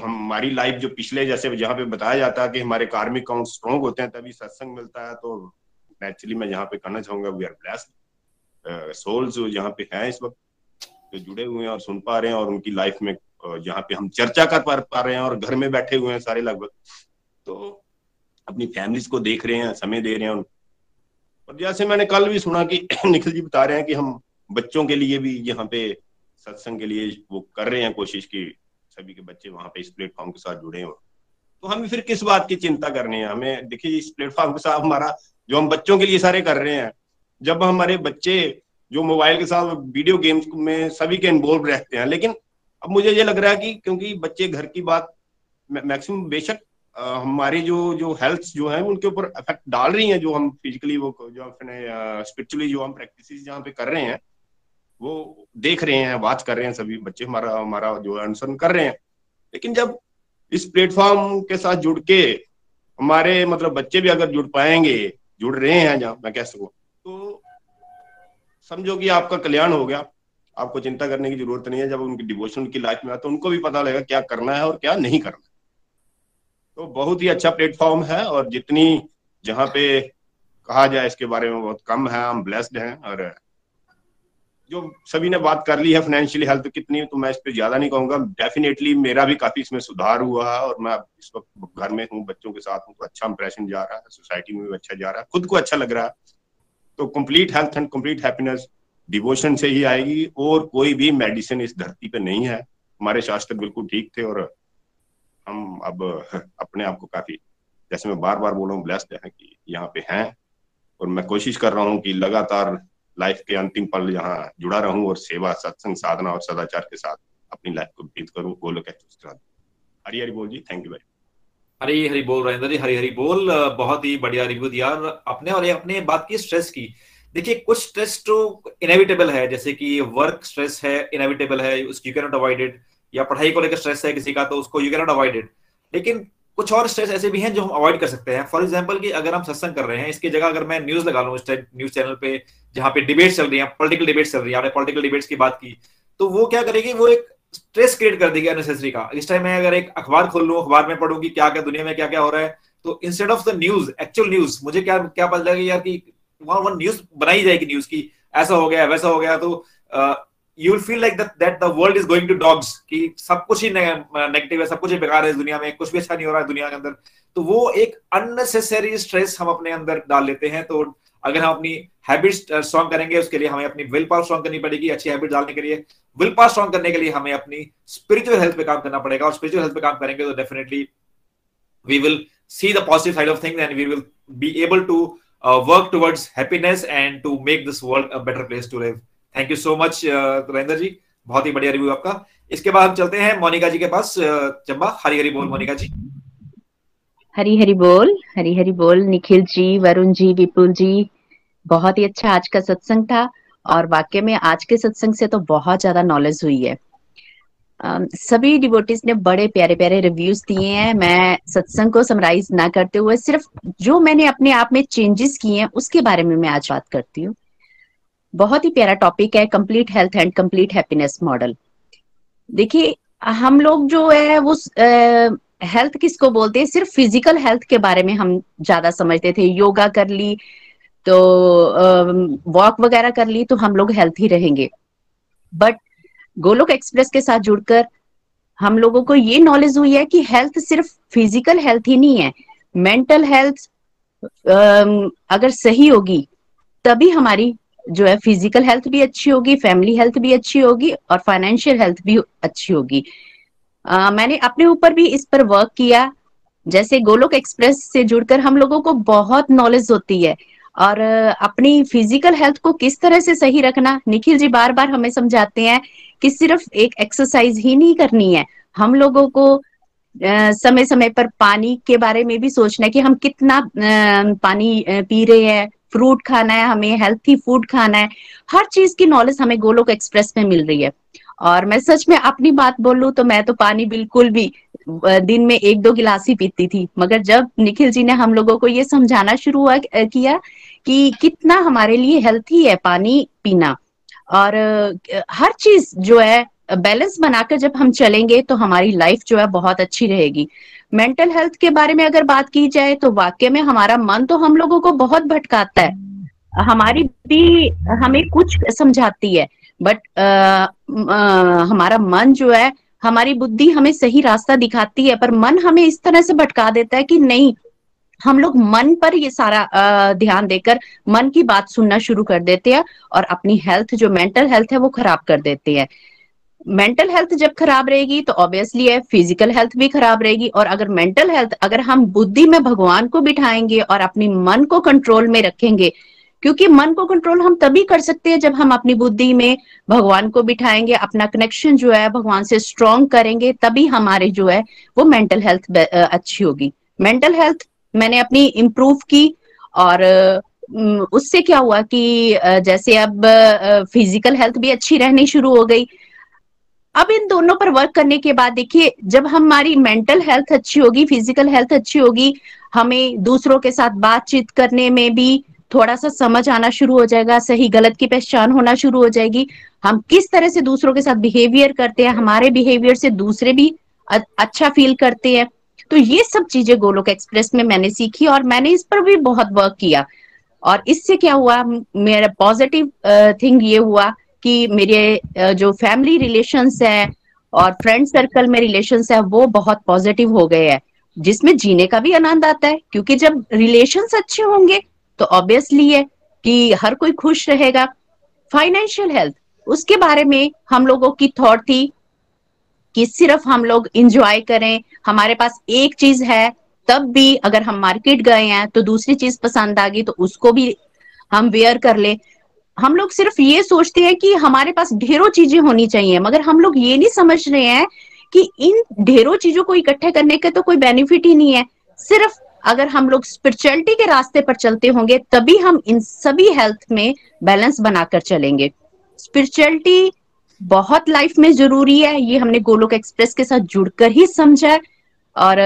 हमारी लाइफ जो पिछले, जैसे जहाँ पे बताया जाता है कि हमारे कार्मिक काउंट स्ट्रॉन्ग होते हैं तभी सत्संग मिलता है, तो नेचुरली मैं यहाँ पे कहना चाहूंगा वी आर ब्लेस्ड सोल्स जो यहाँ पे हैं इस वक्त, जो जुड़े हुए हैं और सुन पा रहे हैं और उनकी लाइफ में जहाँ पे हम चर्चा कर पा रहे हैं और घर में बैठे हुए हैं सारे लगभग, तो अपनी फैमिलीज को देख रहे हैं, समय दे रहे हैं। और जैसे मैंने कल भी सुना कि निखिल जी बता रहे हैं कि हम बच्चों के लिए भी यहाँ पे सत्संग के लिए वो कर रहे हैं कोशिश की सभी के बच्चे वहां पे इस प्लेटफॉर्म के साथ जुड़े हों, तो हमें फिर किस बात की चिंता करनी है। हमें देखिए इस प्लेटफॉर्म के साथ हमारा जो हम बच्चों के लिए सारे कर रहे हैं, जब हमारे बच्चे जो मोबाइल के साथ वीडियो गेम्स में सभी के इन्वॉल्व रहते हैं, लेकिन अब मुझे ये लग रहा है कि क्योंकि बच्चे घर की बात मैक्सिमम, बेशक हमारी जो हेल्थ जो है उनके ऊपर इफेक्ट डाल रही है, जो हम फिजिकली वो जो अपने स्पिरिचुअली जो हम प्रैक्टिसेस जहाँ पे कर रहे हैं वो देख रहे हैं, बात कर रहे हैं, सभी बच्चे हमारा जो अनुसरण कर रहे हैं। लेकिन जब इस प्लेटफॉर्म के साथ जुड़ के हमारे मतलब बच्चे भी अगर जुड़ पाएंगे जुड़ रहे हैं जहां मैं कह सकूं, तो समझो कि आपका कल्याण हो गया। आपको चिंता करने की जरूरत नहीं है। जब उनकी डिवोशन की लाइफ में आए तो उनको भी पता लगेगा क्या करना है और क्या नहीं करना। तो बहुत ही अच्छा प्लेटफॉर्म है और जितनी जहाँ पे कहा जाए इसके बारे में बहुत कम है। हम ब्लेस्ड हैं और जो सभी ने बात कर ली है फाइनेंशियली हेल्थ कितनी, तो मैं इस पर ज्यादा नहीं कहूंगा। डेफिनेटली मेरा भी काफी इसमें सुधार हुआ है और मैं इस वक्त घर में हूँ, बच्चों के साथ हूँ, तो अच्छा इंप्रेशन जा रहा है, सोसाइटी में भी अच्छा जा रहा है, खुद को अच्छा लग रहा है। तो complete health and complete happiness devotion से ही आएगी और कोई भी मेडिसिन इस धरती पे नहीं है। हमारे शास्त्र बिल्कुल ठीक थे और हम अब अपने आप को काफी, जैसे मैं बार बार बोल रहा हूँ, ब्लेस्ड है कि यहाँ पे हैं। और मैं कोशिश कर रहा हूँ कि लगातार लाइफ के अंतिम पल यहाँ जुड़ा रहूं और सेवा, सत्संग, साधना और सदाचार के साथ अपनी लाइफ को व्यतीत करूँ। गोलोक एक्सप्रेस। हरी हरी बोल जी, थैंक यू भाई। हरी हरी बोल राजेंद्र जी, हरी हरी बोल। बहुत ही बढ़िया रिव्यू दिया अपने, और अपने बात की स्ट्रेस की। देखिए कुछ स्ट्रेस तो इनएविटेबल है, जैसे कि वर्क स्ट्रेस है, इनएविटेबल है, उसको you can not avoid it, या पढ़ाई को लेकर स्ट्रेस है किसी का तो उसको you can not avoid it. लेकिन कुछ और स्ट्रेस ऐसे भी हैं जो हम अवॉइड कर सकते हैं। फॉर एग्जाम्पल कि अगर हम सत्संग कर रहे हैं, इसकी जगह अगर मैं न्यूज लगा लूँ, न्यूज चैनल पे जहाँ पे डिबेट्स चल रही है, पॉलिटिकल डिबेट्स चल रही है, आपने पॉलिटिकल डिबेट्स की बात की, तो वो क्या करेगी, वो एक स्ट्रेस क्रिएट कर देगी अननेसेसरी का। इस टाइम मैं अगर एक अखबार खोल लूँ, अखबार में पढूंगी क्या क्या दुनिया में क्या क्या हो रहा है, तो instead of the news, actual news, मुझे क्या क्या पता लगेगा यार कि वन न्यूज बनाई जाएगी, न्यूज की ऐसा हो गया वैसा हो गया, तो you will feel like that the world is going to dogs, कि सब कुछ ही नेगेटिव है, सब कुछ ही बेकार है दुनिया में, कुछ भी अच्छा नहीं हो रहा है दुनिया के अंदर। तो वो एक अननेसेसरी स्ट्रेस हम अपने अंदर डाल लेते हैं। तो अगर हम अपनी हैबिट्स स्ट्रॉन्ग करेंगे, उसके लिए हमें अपनी विल पावर स्ट्रॉन्ग करनी पड़ेगी। अच्छी हैबिट डालने के लिए, विल पावर स्ट्रॉन्ग करने के लिए हमें अपनी स्पिरिचुअल हेल्थ पे काम करना पड़ेगा, और स्पिरिचुअल हेल्थ पे काम करेंगे तो definitely we will see the positive side of things and we will be able to work towards happiness and to make this world a better place to live. Thank you so much Rajendra ji, बहुत ही बढ़िया review आपका। इसके बाद हम चलते हैं मोनिका जी के पास। चंबा, हरी हरी बोल मोनिका जी। हरी हरी बोल, हरी हरी बोल निखिल जी, वरुण जी, विपुल जी। बहुत ही अच्छा आज का सत्संग था और वाकई में आज के सत्संग से तो बहुत ज्यादा नॉलेज हुई है। सभी डिवोटीज ने बड़े प्यारे प्यारे रिव्यूज दिए हैं। मैं सत्संग को समराइज ना करते हुए सिर्फ जो मैंने अपने आप में चेंजेस किए हैं उसके बारे में मैं आज बात करती हूँ। बहुत ही प्यारा टॉपिक है, complete health and complete happiness model. देखिए हम लोग जो है वो हेल्थ किसको बोलते हैं, सिर्फ फिजिकल हेल्थ के बारे में हम ज्यादा समझते थे। योगा कर ली तो वॉक वगैरह कर ली तो हम लोग हेल्थी रहेंगे। बट गोलोक एक्सप्रेस के साथ जुड़कर हम लोगों को ये नॉलेज हुई है कि हेल्थ सिर्फ फिजिकल हेल्थ ही नहीं है, मेंटल हेल्थ अगर सही होगी तभी हमारी जो है फिजिकल हेल्थ भी अच्छी होगी, फैमिली हेल्थ भी अच्छी होगी और फाइनेंशियल हेल्थ भी अच्छी होगी। मैंने अपने ऊपर भी इस पर वर्क किया। जैसे गोलोक एक्सप्रेस से जुड़कर हम लोगों को बहुत नॉलेज होती है और अपनी फिजिकल हेल्थ को किस तरह से सही रखना, निखिल जी बार बार हमें समझाते हैं कि सिर्फ एक एक्सरसाइज ही नहीं करनी है, हम लोगों को समय समय पर पानी के बारे में भी सोचना है कि हम कितना पानी पी रहे हैं, फ्रूट खाना है, हमें हेल्थी फूड खाना है। हर चीज की नॉलेज हमें गोलोक एक्सप्रेस में मिल रही है। और मैं सच में अपनी बात बोलूं तो मैं तो पानी बिल्कुल भी दिन में 1-2 गिलास ही पीती थी, मगर जब निखिल जी ने हम लोगों को ये समझाना शुरू किया कि कितना हमारे लिए हेल्थी है पानी पीना और हर चीज जो है बैलेंस बनाकर जब हम चलेंगे तो हमारी लाइफ जो है बहुत अच्छी रहेगी। मेंटल हेल्थ के बारे में अगर बात की जाए तो वाकई में हमारा मन तो हम लोगों को बहुत भटकाता है, हमारी बुद्धि हमें कुछ समझाती है बट हमारा मन जो है, हमारी बुद्धि हमें सही रास्ता दिखाती है पर मन हमें इस तरह से भटका देता है कि नहीं, हम लोग मन पर ये सारा ध्यान देकर मन की बात सुनना शुरू कर देते हैं और अपनी हेल्थ जो मेंटल हेल्थ है वो खराब कर देते हैं। मेंटल हेल्थ जब खराब रहेगी तो ऑब्वियसली है फिजिकल हेल्थ भी खराब रहेगी। और अगर मेंटल हेल्थ, अगर हम बुद्धि में भगवान को बिठाएंगे और अपने मन को कंट्रोल में रखेंगे, क्योंकि मन को कंट्रोल हम तभी कर सकते हैं जब हम अपनी बुद्धि में भगवान को बिठाएंगे, अपना कनेक्शन जो है भगवान से स्ट्रॉन्ग करेंगे, तभी हमारे जो है वो मेंटल हेल्थ अच्छी होगी। मेंटल हेल्थ मैंने अपनी इम्प्रूव की और उससे क्या हुआ कि जैसे अब फिजिकल हेल्थ भी अच्छी रहनी शुरू हो गई। अब इन दोनों पर वर्क करने के बाद देखिए, जब हमारी मेंटल हेल्थ अच्छी होगी, फिजिकल हेल्थ अच्छी होगी, हमें दूसरों के साथ बातचीत करने में भी थोड़ा सा समझ आना शुरू हो जाएगा, सही गलत की पहचान होना शुरू हो जाएगी। हम किस तरह से दूसरों के साथ बिहेवियर करते हैं, हमारे बिहेवियर से दूसरे भी अच्छा फील करते हैं। तो ये सब चीजें गोलोक एक्सप्रेस में मैंने सीखी और मैंने इस पर भी बहुत वर्क किया। और इससे क्या हुआ, मेरा पॉजिटिव थिंग ये हुआ कि मेरे जो फैमिली रिलेशंस हैं और फ्रेंड सर्कल में रिलेशंस हैं वो बहुत पॉजिटिव हो गए हैं, जिसमें जीने का भी आनंद आता है। क्योंकि जब रिलेशंस अच्छे होंगे तो ऑब्वियसली है कि हर कोई खुश रहेगा। फाइनेंशियल हेल्थ, उसके बारे में हम लोगों की थॉट थी कि सिर्फ हम लोग इंजॉय करें, हमारे पास एक चीज है तब भी अगर हम मार्केट गए हैं तो दूसरी चीज पसंद आ गई तो उसको भी हम वेयर कर ले। हम लोग सिर्फ ये सोचते हैं कि हमारे पास ढेरों चीजें होनी चाहिए, मगर हम लोग ये नहीं समझ रहे हैं कि इन ढेरों चीजों को इकट्ठा करने का तो कोई बेनिफिट ही नहीं है। सिर्फ अगर हम लोग स्पिरिचुअलिटी के रास्ते पर चलते होंगे तभी हम इन सभी हेल्थ में बैलेंस बनाकर चलेंगे। स्पिरिचुअलिटी बहुत लाइफ में जरूरी है, ये हमने गोलोक एक्सप्रेस के साथ जुड़कर ही समझा। और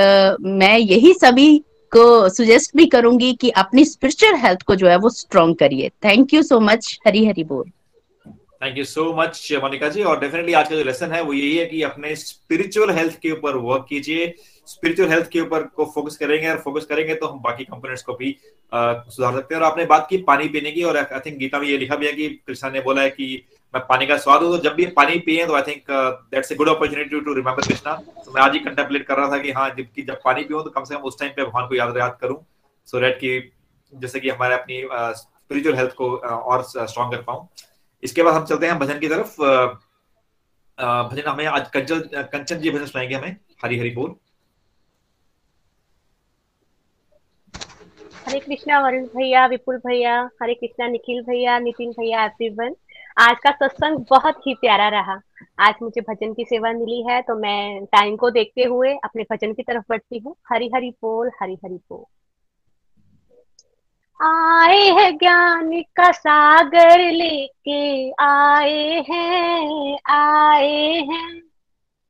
मैं यही सभी को सुजेस्ट भी करूंगी कि अपनी स्पिरिचुअल हेल्थ को जो है वो स्ट्रॉन्ग करिए। Thank you so much, Hari Hari बोल। Thank you so much Monika ji. और डेफिनेटली आज का जो लेसन है वो यही है कि अपने स्पिरिचुअल हेल्थ के ऊपर वर्क कीजिए, स्पिरिचुअल हेल्थ के ऊपर को फोकस करेंगे, और फोकस करेंगे तो हम बाकी कंपोनेंट्स को भी सुधार सकते हैं। और आपने बात की पानी पीने की, और आई थिंक गीता में ये लिखा भी है कि कृष्ण ने बोला है कि मैं पानी का स्वाद हूँ, तो जब भी पानी पिए तो I think that's a good opportunity to remember Krishna. तो मैं आज ही कंटेम्पलेट कर रहा था कि हाँ, जब पानी पीऊँ तो कम से कम उस टाइम पे भगवान को याद करूँ, सो दैट कि जैसे कि हमारे अपनी स्पिरिचुअल हेल्थ को और स्ट्रॉन्ग कर पाऊँ। इसके बाद हम चलते हैं भजन की तरफ। भजन हमें आज कंचन जी भजन सुनाएंगे हमें। हरी हरी बोल। हरे कृष्णा वरुण भैया, विपुल भैया, हरे कृष्णा निखिल भैया, नितिन भैया, एवरीवन। आज का सत्संग बहुत ही प्यारा रहा। आज मुझे भजन की सेवा मिली है तो मैं टाइम को देखते हुए अपने भजन की तरफ बढ़ती हूँ। हरि हरि बोल, हरि हरि बोल। आए हैं ज्ञान का सागर लेके, आए हैं आए हैं,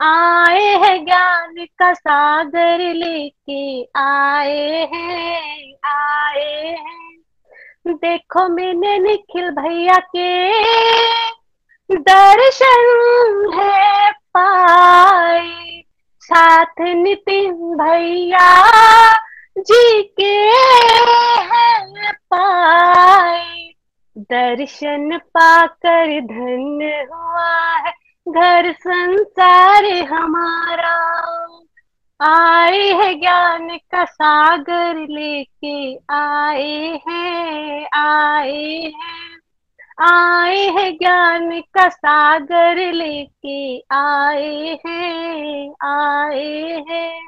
आए हैं ज्ञान का सागर लेके, आए हैं आए हैं। देखो मैंने निखिल भैया के दर्शन है पाए, साथ नितिन भैया जी के है पाए। दर्शन पाकर धन्य हुआ है घर संसार हमारा, आए हैं ज्ञान का सागर लेके, आए हैं आए हैं, आए हैं ज्ञान का सागर लेके, आए हैं आए हैं,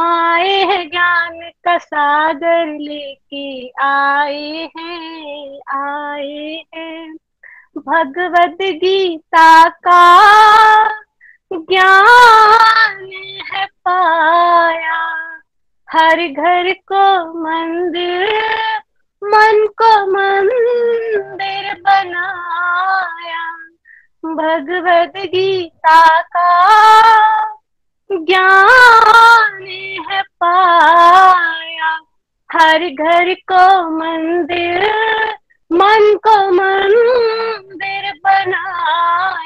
आए हैं ज्ञान का सागर लेके, आए हैं आए हैं। भगवत गीता का ज्ञान है पाया, हर घर को मंदिर, मन को मंदिर बनाया। भगवत गीता का ज्ञान है पाया, हर घर को मंदिर, मन को मंदिर बनाया।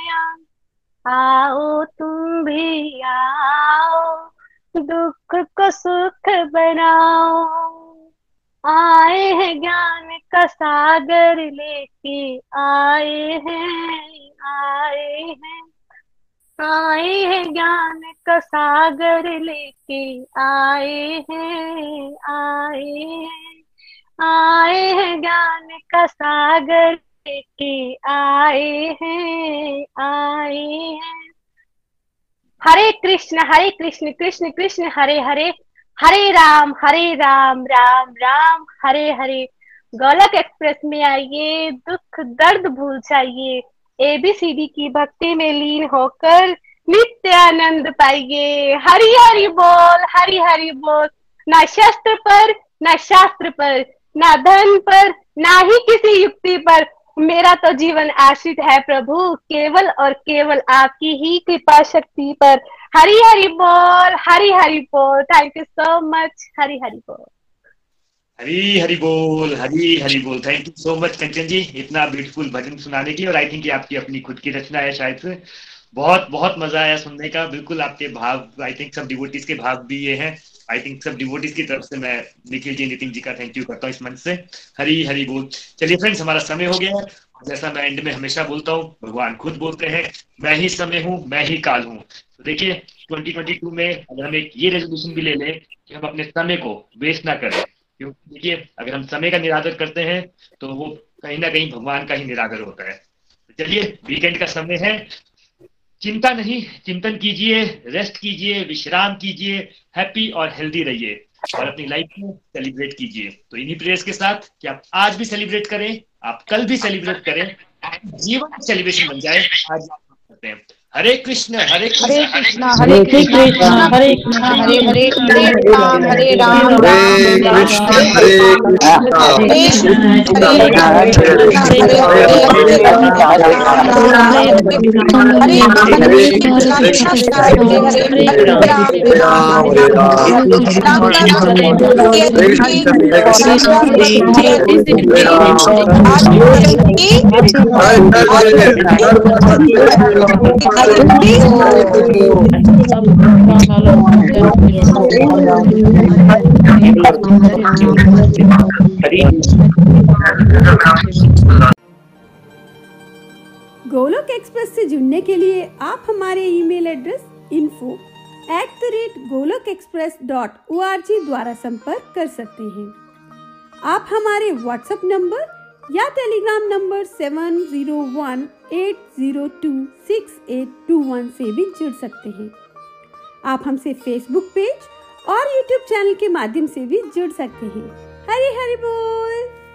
आओ तुम भी आओ, दुख को सुख बनाओ, आए हैं ज्ञान का सागर लेके, आए हैं आए हैं, आए हैं ज्ञान का सागर लेके, आए हैं आए हैं, आए हैं ज्ञान का सागर के, आए हैं आए हैं। हरे कृष्ण कृष्ण कृष्ण हरे हरे, हरे राम राम राम हरे हरे। गोलोक एक्सप्रेस में आइए, दुख दर्द भूल जाइए, एबीसीडी की भक्ति में लीन होकर नित्य आनंद पाइए। हरि हरि बोल, हरि हरि बोल। ना शस्त्र पर, ना शास्त्र पर, ना धन पर, ना ही किसी युक्ति पर, मेरा तो जीवन आश्रित है प्रभु केवल और केवल आपकी ही कृपा शक्ति पर। हरि हरि बोल, हरि हरि बोल। Thank you so much. Hari Hari बोल, हरी हरी बोल, हरी हरी बोल। Thank you so much Kanchan ji, इतना ब्यूटीफुल भजन सुनाने के लिए। और आई थिंक आपकी अपनी खुद की रचना है शायद से। बहुत बहुत मजा आया सुनने का। बिल्कुल आपके भाव, आई थिंक सब डिवोटीज के भाव भी ये हैं। आई थिंक सब डिवोटीज की तरफ से मैं निखिल जी, नितिन जी का थैंक यू करता हूँ इस मंच से। हरी हरी बोल। चलिए फ्रेंड्स, हमारा समय हो गया है। जैसा मैं एंड में हमेशा बोलता हूँ, भगवान खुद बोलते हैं मैं ही समय हूँ, मैं ही काल हूँ। तो देखिए 2022 में अगर हम एक ये रेजोल्यूशन भी ले लें कि हम अपने समय को वेस्ट ना करें, क्योंकि देखिए अगर हम समय का निरादर करते हैं तो वो कहीं ना कहीं भगवान का ही निरादर होता है। चलिए, वीकेंड का समय है, चिंता नहीं, चिंतन कीजिए, रेस्ट कीजिए, विश्राम कीजिए, हैप्पी और हेल्दी रहिए और अपनी लाइफ को सेलिब्रेट कीजिए। तो इन्हीं प्रेयर्स के साथ कि आप आज भी सेलिब्रेट करें, आप कल भी सेलिब्रेट करें, जीवन सेलिब्रेशन बन जाए आज करते हैं। हरे कृष्ण हरे कृष्ण हरे कृष्ण हरे कृष्ण हरे हरे, हरे राम हरे। गोलोक एक्सप्रेस से जुड़ने के लिए आप हमारे ईमेल एड्रेस info@golokexpress.org द्वारा संपर्क कर सकते हैं। आप हमारे व्हाट्सएप नंबर या टेलीग्राम नंबर 7018026821 से भी जुड़ सकते हैं। आप हमसे फेसबुक पेज और यूट्यूब चैनल के माध्यम से भी जुड़ सकते हैं। हरी हरी बोल।